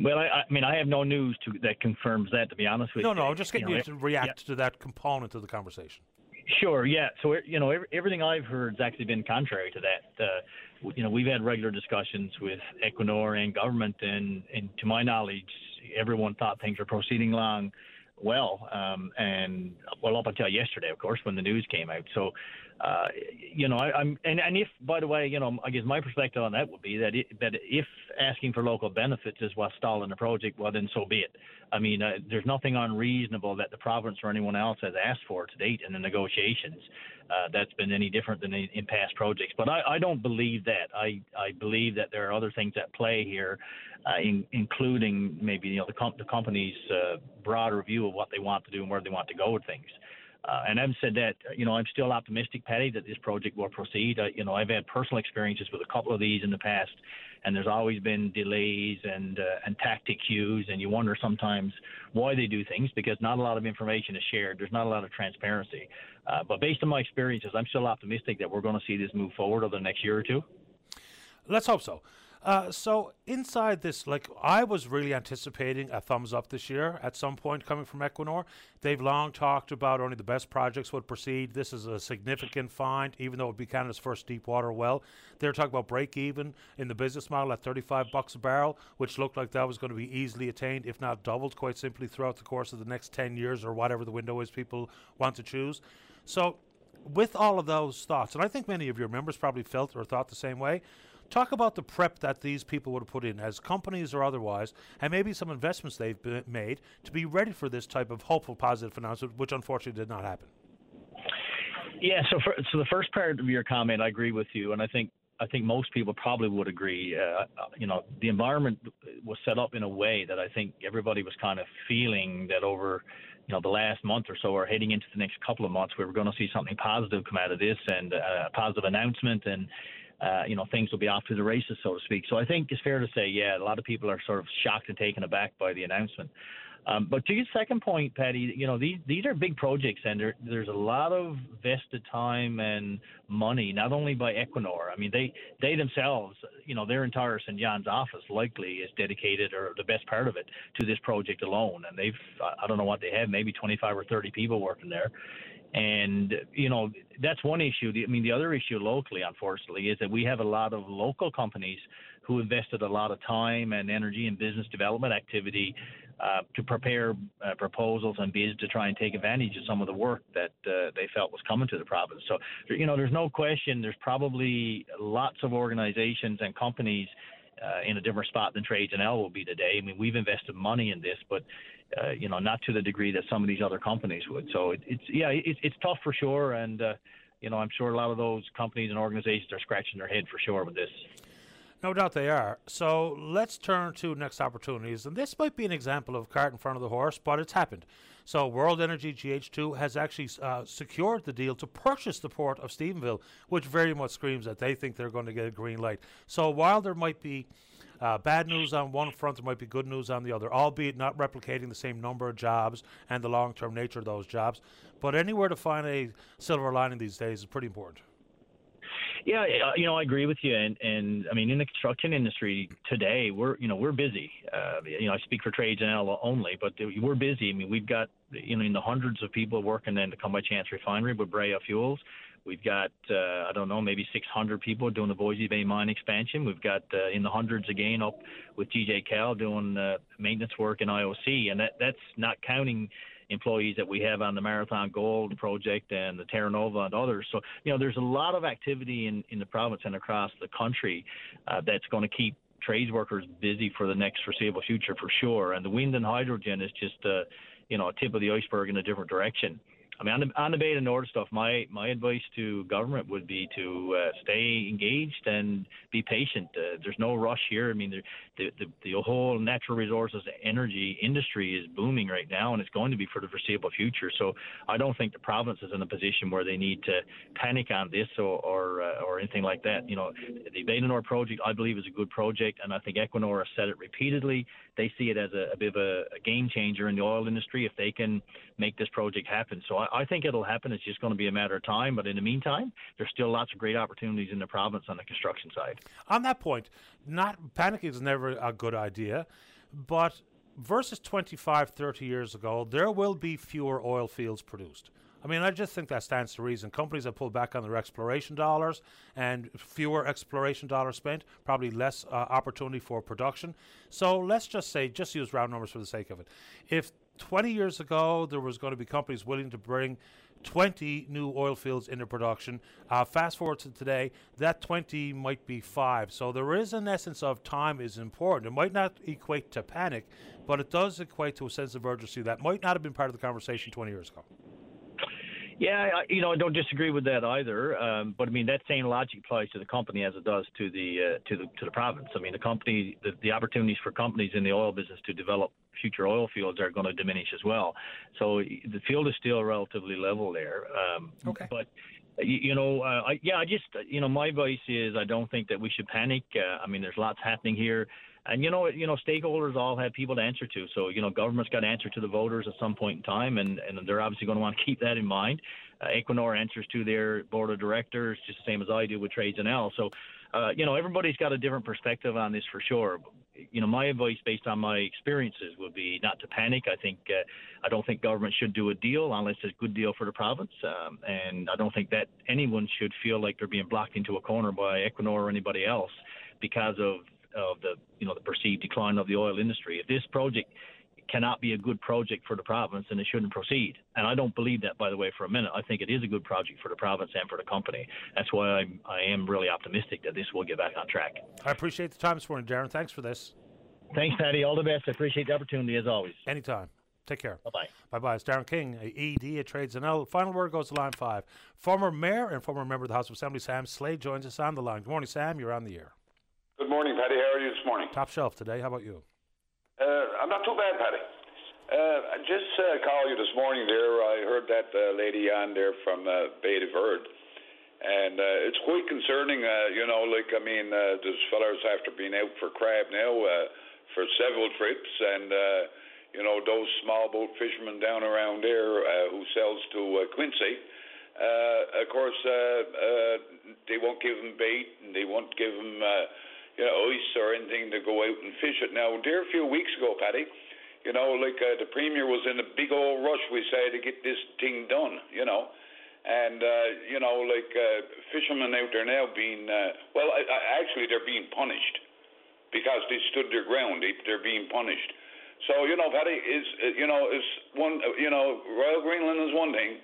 Well, I, I mean, I have no news to, that confirms that, to be honest with no, you. No, no, I'm just getting you, know, you to react yeah. to that component of the conversation. Sure, yeah. So, you know, everything I've heard has actually been contrary to that. Uh, you know, we've had regular discussions with Equinor and government, and, and to my knowledge, everyone thought things were proceeding along well, um, and well, up until yesterday, of course, when the news came out. So uh, you know, I, I'm and, and if, by the way, you know, I guess my perspective on that would be that it, that if asking for local benefits is what's stalling the project, well, then so be it. I mean, uh, there's nothing unreasonable that the province or anyone else has asked for to date in the negotiations. Uh, that's been any different than in, in past projects. But I, I don't believe that. I, I believe that there are other things at play here, uh, in, including maybe, you know, the, comp- the company's uh, broader view of what they want to do and where they want to go with things. Uh, and I've said that, you know, I'm still optimistic, Patty, that this project will proceed. I, you know, I've had personal experiences with a couple of these in the past, and there's always been delays and uh, and tactic cues, and you wonder sometimes why they do things, because not a lot of information is shared. There's not a lot of transparency. Uh, but based on my experiences, I'm still optimistic that we're going to see this move forward over the next year or two. Let's hope so. Uh, so inside this, like, I was really anticipating a thumbs up this year at some point coming from Equinor. They've long talked about only the best projects would proceed. This is a significant find, even though it would be Canada's first deep water well. They're talking about break even in the business model at thirty-five bucks a barrel, which looked like that was going to be easily attained, if not doubled, quite simply throughout the course of the next ten years or whatever the window is people want to choose. So with all of those thoughts, and I think many of your members probably felt or thought the same way, talk about the prep that these people would have put in as companies or otherwise, and maybe some investments they've b- made to be ready for this type of hopeful positive announcement, which unfortunately did not happen. Yeah, so for, so the first part of your comment, I agree with you, and I think I think most people probably would agree. Uh, you know, the environment was set up in a way that I think everybody was kind of feeling that over, you know, the last month or so, or heading into the next couple of months, we were going to see something positive come out of this, and uh, a positive announcement, and Uh, you know, things will be off to the races, so to speak. So I think it's fair to say, yeah, a lot of people are sort of shocked and taken aback by the announcement. Um, but to your second point, Patty, you know, these these are big projects, and there, there's a lot of vested time and money, not only by Equinor. I mean, they, they themselves, you know, their entire Saint John's office likely is dedicated, or the best part of it, to this project alone. And they've, I don't know what they have, maybe twenty-five or thirty people working there. And, you know, that's one issue. I mean, the other issue locally, unfortunately, is that we have a lot of local companies who invested a lot of time and energy in business development activity uh, to prepare uh, proposals and bids to try and take advantage of some of the work that uh, they felt was coming to the province. So, you know, there's no question there's probably lots of organizations and companies Uh, in a different spot than Trades N L will be today. I mean, we've invested money in this, but, uh, you know, not to the degree that some of these other companies would. So, it, it's yeah, it, it's tough for sure. And, uh, you know, I'm sure a lot of those companies and organizations are scratching their head for sure with this. No doubt they are. So let's turn to next opportunities. And this might be an example of cart in front of the horse, but it's happened. So World Energy G H two has actually uh, secured the deal to purchase the port of Stephenville, which very much screams that they think they're going to get a green light. So while there might be uh, bad news on one front, there might be good news on the other, albeit not replicating the same number of jobs and the long-term nature of those jobs. But anywhere to find a silver lining these days is pretty important. Yeah, you know, I agree with you, and, and I mean, in the construction industry today, we're you know we're busy. Uh, you know, I speak for Trades N L only, but we're busy. I mean, we've got you know in the hundreds of people working in the Come by Chance refinery with Brea Fuels. We've got uh, I don't know maybe six hundred people doing the Voisey Bay mine expansion. We've got uh, in the hundreds again up with G J Cal doing uh, maintenance work in I O C, and that that's not counting employees that we have on the Marathon Gold project and the Terra Nova and others. So, you know, there's a lot of activity in, in the province and across the country uh, that's going to keep trades workers busy for the next foreseeable future for sure. And the wind and hydrogen is just, uh, you know, a tip of the iceberg in a different direction. I mean, on the, on the Beta Nord stuff, my, my advice to government would be to uh, stay engaged and be patient. Uh, there's no rush here. I mean, the, the the whole natural resources energy industry is booming right now, and it's going to be for the foreseeable future. So I don't think the province is in a position where they need to panic on this or or, uh, or anything like that. You know, the Beta Nord project, I believe, is a good project, and I think Equinor has said it repeatedly. They see it as a, a bit of a, a game changer in the oil industry if they can make this project happen. So I I think it'll happen. It's just going to be a matter of time. But in the meantime, there's still lots of great opportunities in the province on the construction side. On that point, not panicking is never a good idea, but versus twenty-five, thirty years ago, there will be fewer oil fields produced. I mean, I just think that stands to reason. Companies have pulled back on their exploration dollars, and fewer exploration dollars spent, probably less uh, opportunity for production. So let's just say, just use round numbers for the sake of it. If twenty years ago, there was going to be companies willing to bring twenty new oil fields into production. Uh, fast forward to today, that twenty might be five. So there is an essence of time is important. It might not equate to panic, but it does equate to a sense of urgency that might not have been part of the conversation twenty years ago. Yeah, I, you know, I don't disagree with that either. Um, but I mean, that same logic applies to the company as it does to the uh, to the to the province. I mean, the company, the, the opportunities for companies in the oil business to develop future oil fields are going to diminish as well. So the field is still relatively level there. Um, okay. But you, you know, uh, I, yeah, I just you know, my advice is I don't think that we should panic. Uh, I mean, there's lots happening here. And, you know, you know, stakeholders all have people to answer to. So, you know, government's got to answer to the voters at some point in time, and, and they're obviously going to want to keep that in mind. Uh, Equinor answers to their board of directors, just the same as I do with Trades N L. So, uh, you know, everybody's got a different perspective on this for sure. You know, my advice based on my experiences would be not to panic. I think uh, I don't think government should do a deal unless it's a good deal for the province. Um, and I don't think that anyone should feel like they're being blocked into a corner by Equinor or anybody else because of of the, you know, the perceived decline of the oil industry. If this project cannot be a good project for the province, then it shouldn't proceed. And I don't believe that, by the way, for a minute. I think it is a good project for the province and for the company. That's why I'm, I am really optimistic that this will get back on track. I appreciate the time this morning, Darren. Thanks for this. Thanks, Patty. All the best. I appreciate the opportunity, as always. Anytime. Take care. Bye-bye. Bye-bye. It's Darren King, E D at Trades N L. Final word goes to line five. Former mayor and former member of the House of Assembly, Sam Slade, joins us on the line. Good morning, Sam. You're on the air. Good morning, Patty. How are you this morning? Top shelf today. How about you? Uh, I'm not too bad, Patty. Uh, I just uh, called you this morning there. I heard that uh, lady on there from uh, Beta Nord, and uh, it's quite concerning, uh, you know, like, I mean, uh, those fellas after being out for crab now uh, for several trips, and, uh, you know, those small boat fishermen down around there uh, who sells to uh, Quincy, uh, of course, uh, uh, they won't give them bait, and they won't give them... Uh, you know, ice or anything to go out and fish it. Now, there a few weeks ago, Patty, you know, like uh, the Premier was in a big old rush, we say, to get this thing done, you know. And, uh, you know, like uh, fishermen out there now being, uh, well, I, I, actually they're being punished because they stood their ground. They, they're being punished. So, you know, Patty, is uh, you know, is one, uh, you know, Royal Greenland is one thing,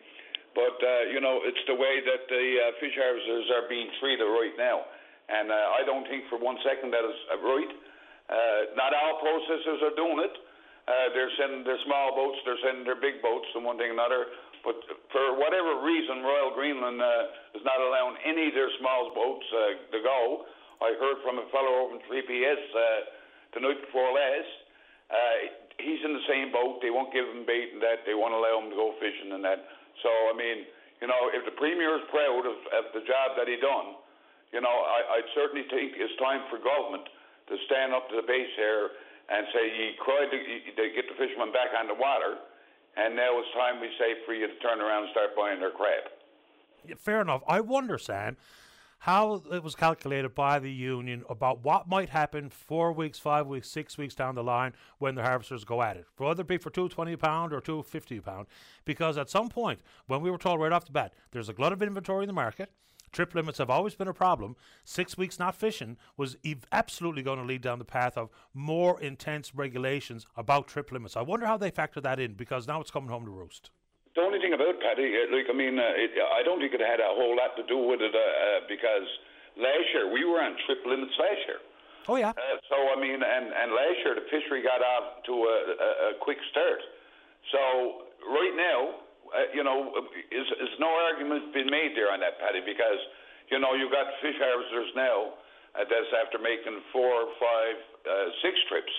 but, uh, you know, it's the way that the uh, fish harvesters are being treated right now. And uh, I don't think for one second that is right. Uh, not all processors are doing it. Uh, they're sending their small boats, they're sending their big boats, and one thing or another. But for whatever reason, Royal Greenland uh, is not allowing any of their small boats uh, to go. I heard from a fellow over in three P S uh, the night before last. Uh, he's in the same boat. They won't give him bait and that. They won't allow him to go fishing and that. So, I mean, you know, if the Premier is proud of, of the job that he done, you know, I, I certainly think it's time for government to stand up to the base here and say, you cried to, to get the fishermen back on the water, and now it's time we say for you to turn around and start buying their crab. Yeah, fair enough. I wonder, Sam, how it was calculated by the union about what might happen four weeks, five weeks, six weeks down the line when the harvesters go at it, whether it be for two twenty a pound or two fifty a pound, because at some point, when we were told right off the bat, there's a glut of inventory in the market, trip limits have always been a problem. Six weeks not fishing was ev- absolutely going to lead down the path of more intense regulations about trip limits. I wonder how they factor that in, because now it's coming home to roost. The only thing about Patty, like, I mean, uh, it, I don't think it had a whole lot to do with it uh, uh, because last year we were on trip limits last year. Oh, yeah. Uh, so, I mean, and, and last year the fishery got off to a, a, a quick start. So, right now... Uh, you know, is, is no argument been made there on that, Patty, because, you know, you've got fish harvesters now uh, that's after making four, five, uh, six trips.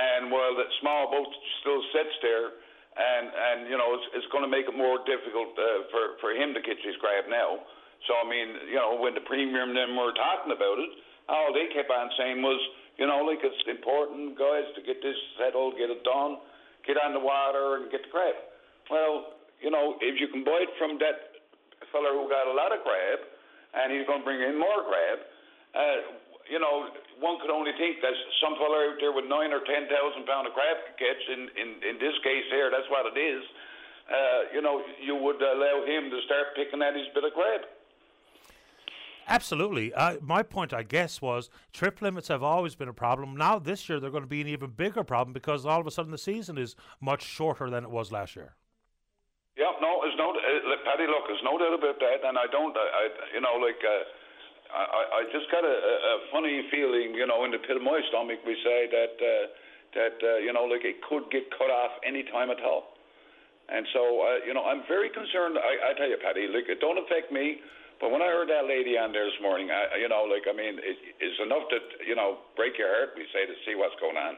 And while that small boat still sits there, and, and you know, it's, it's going to make it more difficult uh, for, for him to catch his crab now. So, I mean, you know, when the Premier and them were talking about it, all they kept on saying was, you know, like, it's important, guys, to get this settled, get it done, get on the water and get the crab. Well, you know, if you can buy it from that fella who got a lot of crab, and he's going to bring in more crab, uh, you know, one could only think that some fella out there with nine or ten thousand pound of crab to catch. In, in in this case here, that's what it is. Uh, you know, you would allow him to start picking at his bit of crab. Absolutely. Uh, my point, I guess, was trip limits have always been a problem. Now this year they're going to be an even bigger problem because all of a sudden the season is much shorter than it was last year. Yeah, no, it's no, Patty, look, there's no doubt about that, and I don't, I, I you know, like, uh, I, I just got a, a funny feeling, you know, in the pit of my stomach, we say that, uh, that uh, you know, like, it could get cut off any time at all. And so, uh, you know, I'm very concerned. I, I tell you, Patty, like, it don't affect me, but when I heard that lady on there this morning, I, you know, like, I mean, it, it's enough to, you know, break your heart, we say, to see what's going on.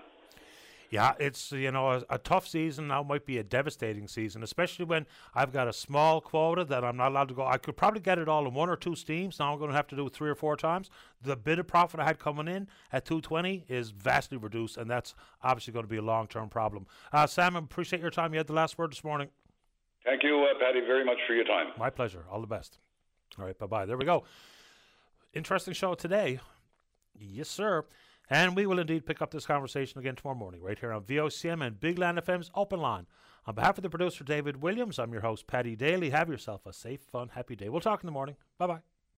Yeah, it's, you know, a, a tough season. Now might be a devastating season, especially when I've got a small quota that I'm not allowed to go. I could probably get it all in one or two steams. Now I'm going to have to do it three or four times. The bit of profit I had coming in at two twenty is vastly reduced, and that's obviously going to be a long-term problem. Uh, Sam, I appreciate your time. You had the last word this morning. Thank you, uh, Patty, very much for your time. My pleasure. All the best. All right, bye-bye. There we go. Interesting show today. Yes, sir. And we will indeed pick up this conversation again tomorrow morning right here on V O C M and Big Land F M's Open Line. On behalf of the producer, David Williams, I'm your host, Patty Daly. Have yourself a safe, fun, happy day. We'll talk in the morning. Bye-bye.